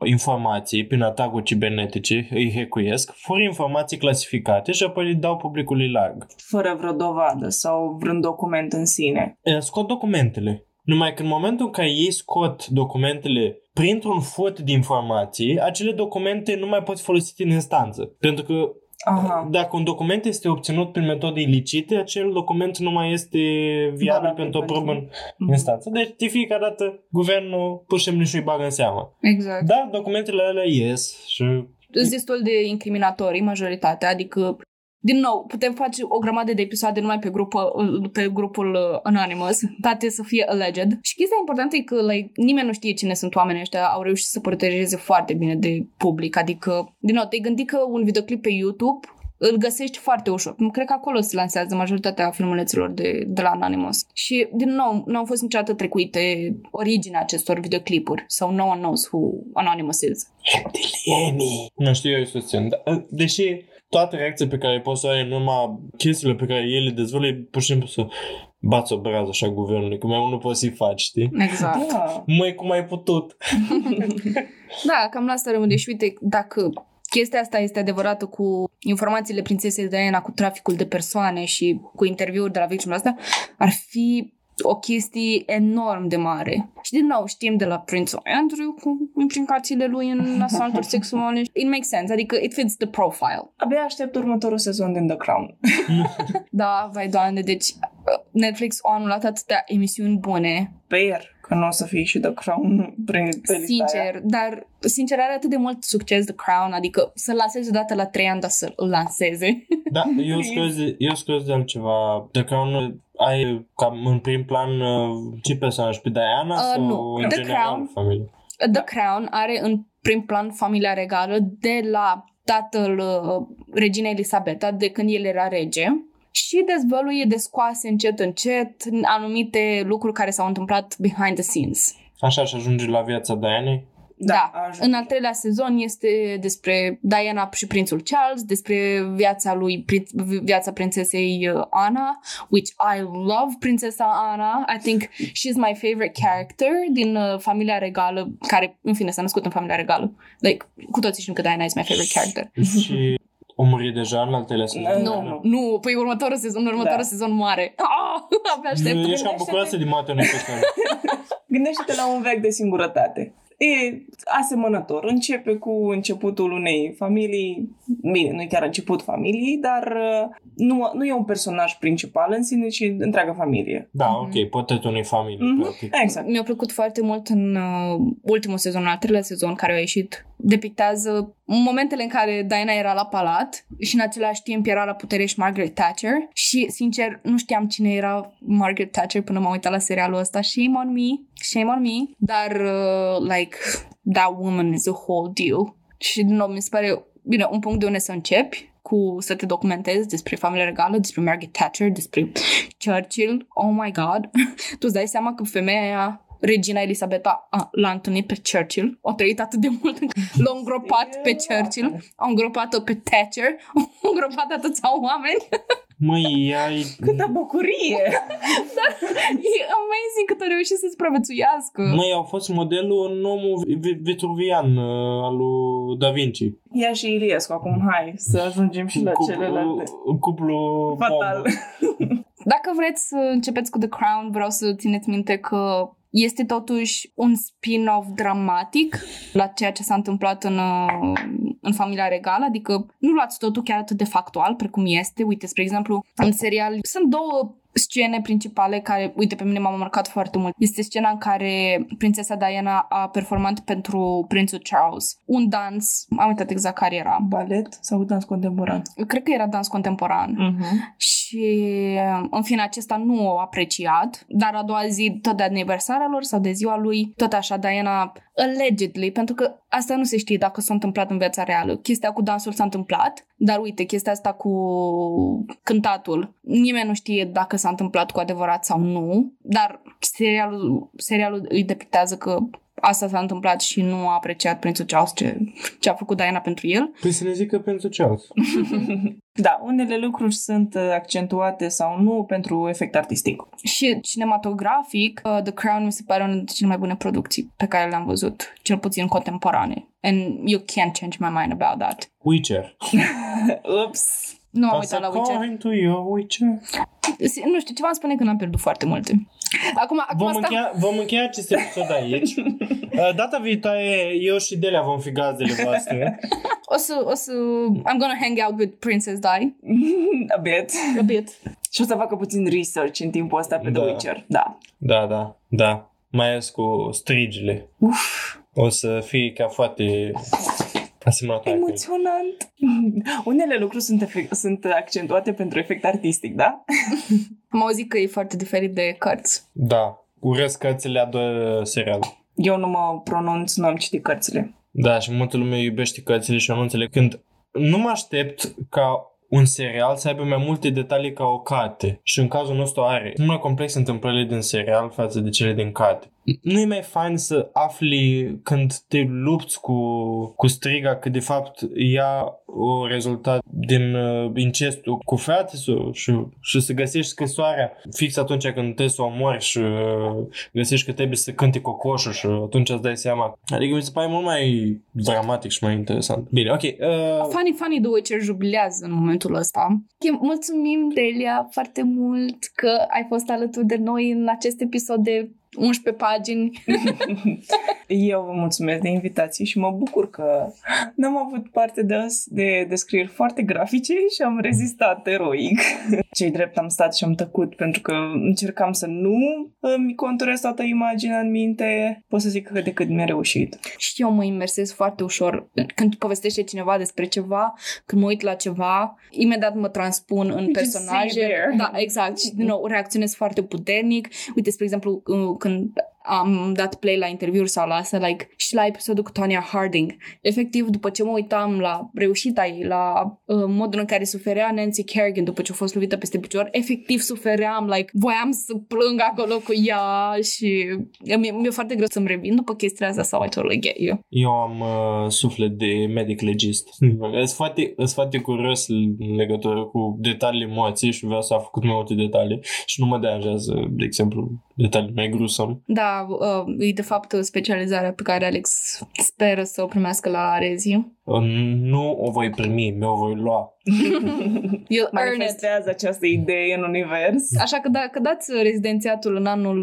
informații prin atacuri cibernetice, îi hackuiesc, fără informații clasificate și apoi le dau publicului larg. Fără vreo dovadă sau vreun document în sine. Scot documentele. Numai că în momentul în care ei scot documentele printr-un furt de informații, acele documente nu mai pot fi folosite în instanță. Pentru că aha. Dacă un document este obținut prin metode ilicite, acel document nu mai este viabil Bala, pentru o probă în mm-hmm. instanță. Deci, de fiecare dată, guvernul pur și simplu își bagă în seamă. Exact. Dar documentele alea ies și... Sunt destul de incriminatorii, majoritatea, adică... Din nou, putem face o grămadă de episoade numai pe, grupul, pe grupul Anonymous, toate să fie alleged. Și chestia importantă e că like, nimeni nu știe cine sunt oamenii ăștia, au reușit să protejeze foarte bine de public. Adică, din nou, te-ai gândit că un videoclip pe YouTube îl găsești foarte ușor. Cred că acolo se lansează majoritatea filmuleților de, de la Anonymous. Și, din nou, nu au fost niciodată trecuite originea acestor videoclipuri. So no one knows who Anonymous is. Reptilienii! Nu știu, eu susțin. Deși... Toată reacția pe care poți să ai în urma chestiile pe care ele dezvăluie, pur și simplu să bați o brază așa guvernului, că mai mult nu poți să-i faci, știi? Exact. Da. Măi, cum ai putut? Da, cam la asta rămâne. Și uite, dacă chestia asta este adevărată cu informațiile prințesei Diana, cu traficul de persoane și cu interviuri de la victimele astea, ar fi... o chestie enorm de mare. Și din nou știm de la prințul Andrew cu implicațiile lui în asalturi sexuale. It makes sense, adică it fits the profile. Abia aștept următorul sezon din The Crown. Da, vai doamne, deci Netflix a anulat atâtea emisiuni bune. Sper că nu o să fie și The Crown prin Sincer, dar sincer are atât de mult succes The Crown, adică să-l lanseze odată la trei ani, dar să-l lanseze. Da, eu scuze, eu scuze de altceva. The Crown ai cam în prim plan ce personaj? Pe Diana uh, sau nu. În The general Crown, familie? The da. Crown are în prim plan familia regală de la tatăl Reginei Elisabeta, de când el era rege. Și dezvăluie descoase încet încet anumite lucruri care s-au întâmplat behind the scenes. Așa și ajunge la viața Dianei? Da, da. În al treilea sezon este despre Diana și prințul Charles, despre viața lui, viața prințesei Anna, which I love prințesa Anna. I think she's my favorite character din familia regală, care în fine s-a născut în familia regală. Like, cu toții știm că Diana is my favorite character. Și o murie deja în al treilea sezon? Nu, nu, nu. Păi următorul sezon, următorul da. sezon moare. Ah, abia aștept. Ești cam bucuroasă din moartea unei persoane. Gândește-te la un veac de singurătate. E asemănător. Începe cu începutul unei familii, bine, nu e chiar început familiei, dar nu, nu e un personaj principal în sine, ci întreaga familie. Da, ok, poate unei familii. Mm-hmm. Exact. Mi-a plăcut foarte mult în ultimul sezon, al treilea sezon care a ieșit, depictează momentele în care Diana era la palat și în același timp era la putere și Margaret Thatcher și, sincer, nu știam cine era Margaret Thatcher până m-am uitat la serialul ăsta. Shame on me, shame on me, dar, uh, like, that woman is a whole deal. Și, din nou, mi se pare, bine, un punct de unde să începi cu să te documentezi despre familia regală, despre Margaret Thatcher, despre Churchill. Oh my God! Tu îți dai seama că femeia aia, Regină Elisabeta, a, l-a întâlnit pe Churchill. O trăit atât de mult încât l-a îngropat pe Churchill, a îngropat-o pe Thatcher, a îngropat atâția oameni. Măi, ai... Câtă bucurie! Dar e amazing cât a reușit să-ți supraviețuiască. Măi, au fost modelul în omul vitruvian al lui Da Vinci. Ia și Iliescu acum, hai să ajungem și la cuplu, celelalte. Cuplu... Fatal. Dacă vreți să începeți cu The Crown, vreau să țineți minte că este totuși un spin-off dramatic la ceea ce s-a întâmplat în, în familia regală, adică nu luați totul chiar atât de factual precum este. Uite, spre exemplu, în serial sunt două scene principale care, uite, pe mine m-au marcat foarte mult. Este scena în care prințesa Diana a performat pentru prințul Charles un dans, am uitat exact care era. Balet sau dans contemporan? Cred că era dans contemporan. Uh-huh. Și, în fine, acesta nu o apreciat, dar a doua zi, tot de aniversarea lor sau de ziua lui, tot așa, Diana, allegedly, pentru că asta nu se știe dacă s-a întâmplat în viața reală. Chestia cu dansul s-a întâmplat, dar uite, chestia asta cu cântatul, nimeni nu știe dacă s-a întâmplat cu adevărat sau nu, dar serialul, serialul îi depictează că asta s-a întâmplat și nu a apreciat prințul Charles ce, ce a făcut Diana pentru el. Păi să ne zică prințul Charles. Da, unele lucruri sunt accentuate sau nu pentru efect artistic. Și cinematografic, uh, The Crown mi se pare una dintre cele mai bune producții pe care le-am văzut, cel puțin contemporane. And you can't change my mind about that. Witcher. Ups. Nu am uitat la Witcher. Witcher. Nu știu, ceva îmi spune că n-am pierdut foarte multe. Acum, acum vom, asta... încheia, vom încheia acest episod aici. Data viitoare eu și Delia vom fi gazdele voastre. O să, o să... I'm gonna hang out with Princess Di. A bit. A bit. Și o să facă puțin research în timpul ăsta pe da. The Witcher. Da, da, da, da. Mai ales cu strigile. Uf. O să fie ca foarte... Emoționant. Unele lucruri sunt, efect, sunt accentuate pentru efect artistic, da? Am auzit că e foarte diferit de cărți. Da, urez cărțile, ador serialul. Eu nu mă pronunț, nu am citit cărțile. Da, și multă lume iubește cărțile și eu nu înțeleg când... Nu mă aștept ca un serial să aibă mai multe detalii ca o carte. Și în cazul nostru are. Sunt mai complexe întâmplările din serial față de cele din carte. Nu e mai fain să afli când te lupți cu, cu striga că de fapt ea o rezultat din uh, incestul cu frate-sul și, și să găsești scrisoarea fix atunci când trebuie să o omori și uh, găsești că trebuie să cânti cocoșul și atunci îți dai seama. Adică mi se pare mult mai dramatic și mai interesant. Bine, ok. Uh... Funny, funny, după ce jubilează în momentul ăsta. Mulțumim, Delia, foarte mult că ai fost alături de noi în acest episod de unsprezece pagini. Eu vă mulțumesc de invitație și mă bucur că n-am avut parte de, de descrieri foarte grafice și am rezistat eroic. Ce-i drept, am stat și am tăcut pentru că încercam să nu îmi conturez toată imaginea în minte. Pot să zic că de cât mi-a reușit. Și eu mă imersez foarte ușor. Când povestește cineva despre ceva, când mă uit la ceva, imediat mă transpun în personaje. Da, exact. Și din nou reacționez foarte puternic. Uite, spre exemplu, când am dat play la interviuri sau la asta, like, și la episodul cu Tonya Harding. Efectiv, după ce mă uitam la reușita ei, la uh, modul în care suferea Nancy Kerrigan după ce a fost lovită peste picior, efectiv sufeream, like, voiam să plâng acolo cu ea și mi-e, mi-e foarte greu să-mi revin după chestia asta sau acolo get you. Eu am uh, suflet de medic legist. Sunt foarte, foarte curios în legătură cu detaliile emoții și vreau să am făcut mai multe detalii și nu mă deranjează, de exemplu, detalii mai gruesome. Da, uh, e de fapt specializarea pe care Alex speră să o primească la Rezi. Nu o voi primi, mi-o voi lua. Manifestează această idee în univers. Așa că dacă dați rezidențiatul în anul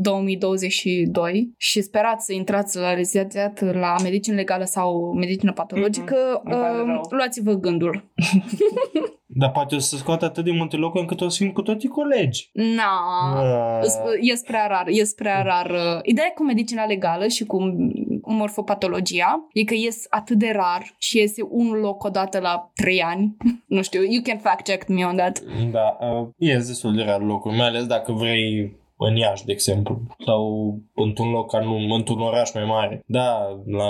două mii douăzeci și doi și sperați să intrați la rezidențiat la medicină legală sau medicină patologică, mm-hmm. uh, luați-vă gândul. Dar poate o să scoată atât de multe locuri încât o să fim cu toții colegi. Na, e prea rar, e prea rar. Ideea cu medicina legală și cu morfopatologia e că ies atât de rar și iese un loc odată la trei ani. Nu știu, you can fact check me on that. Da, uh, ies destul de rar locuri, mai ales dacă vrei în Iași, de exemplu, sau într-un loc anum, într-un oraș mai mare. Da, la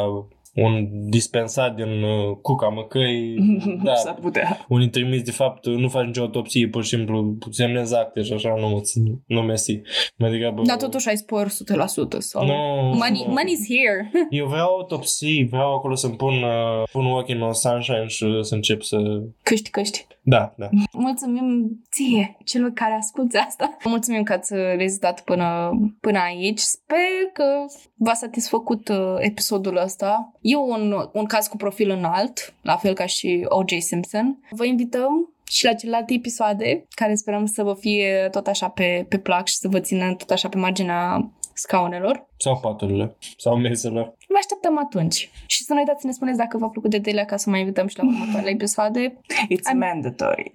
un dispensat din uh, Cuca Măcăi, da, s-ar putea. Unii trimis, de fapt, nu faci nicio autopsie, pur și simplu, semne exacte și așa, nu, nu mersi. Adică, dar totuși ai spor o sută la sută sau... No, money, no. Money's here. Eu vreau autopsii, vreau acolo să-mi pun, uh, pun Walking on Sunshine și să încep să... Căști, căști. Da, da. Mulțumim ție, celor care asculți asta. Mulțumim că ați rezistat până, până aici. Sper că v-a satisfăcut uh, episodul ăsta. E un, un caz cu profil înalt, la fel ca și O J Simpson. Vă invităm și la celelalte episoade, care sperăm să vă fie tot așa pe, pe plac și să vă țină tot așa pe marginea scaunelor. Sau paturile, sau meselor. Vă așteptăm atunci. Și să nu uitați să ne spuneți dacă v-a plăcut de Delia, ca să mai invităm și la următoarele episoade. It's I'm... mandatory.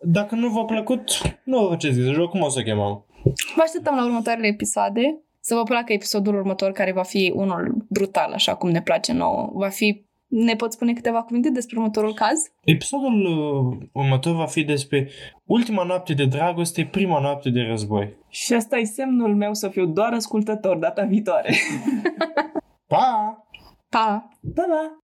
Dacă nu v-a plăcut, nu vă faceți grijă, cum o să o chemăm? Vă așteptăm la următoarele episoade. Să vă placă episodul următor, care va fi unul brutal, așa cum ne place nouă. Va fi... Ne poți spune câteva cuvinte despre următorul caz? Episodul uh, următor va fi despre ultima noapte de dragoste, prima noapte de război. Și asta e semnul meu să fiu doar ascultător data viitoare. Pa! Pa! Pa! Pa!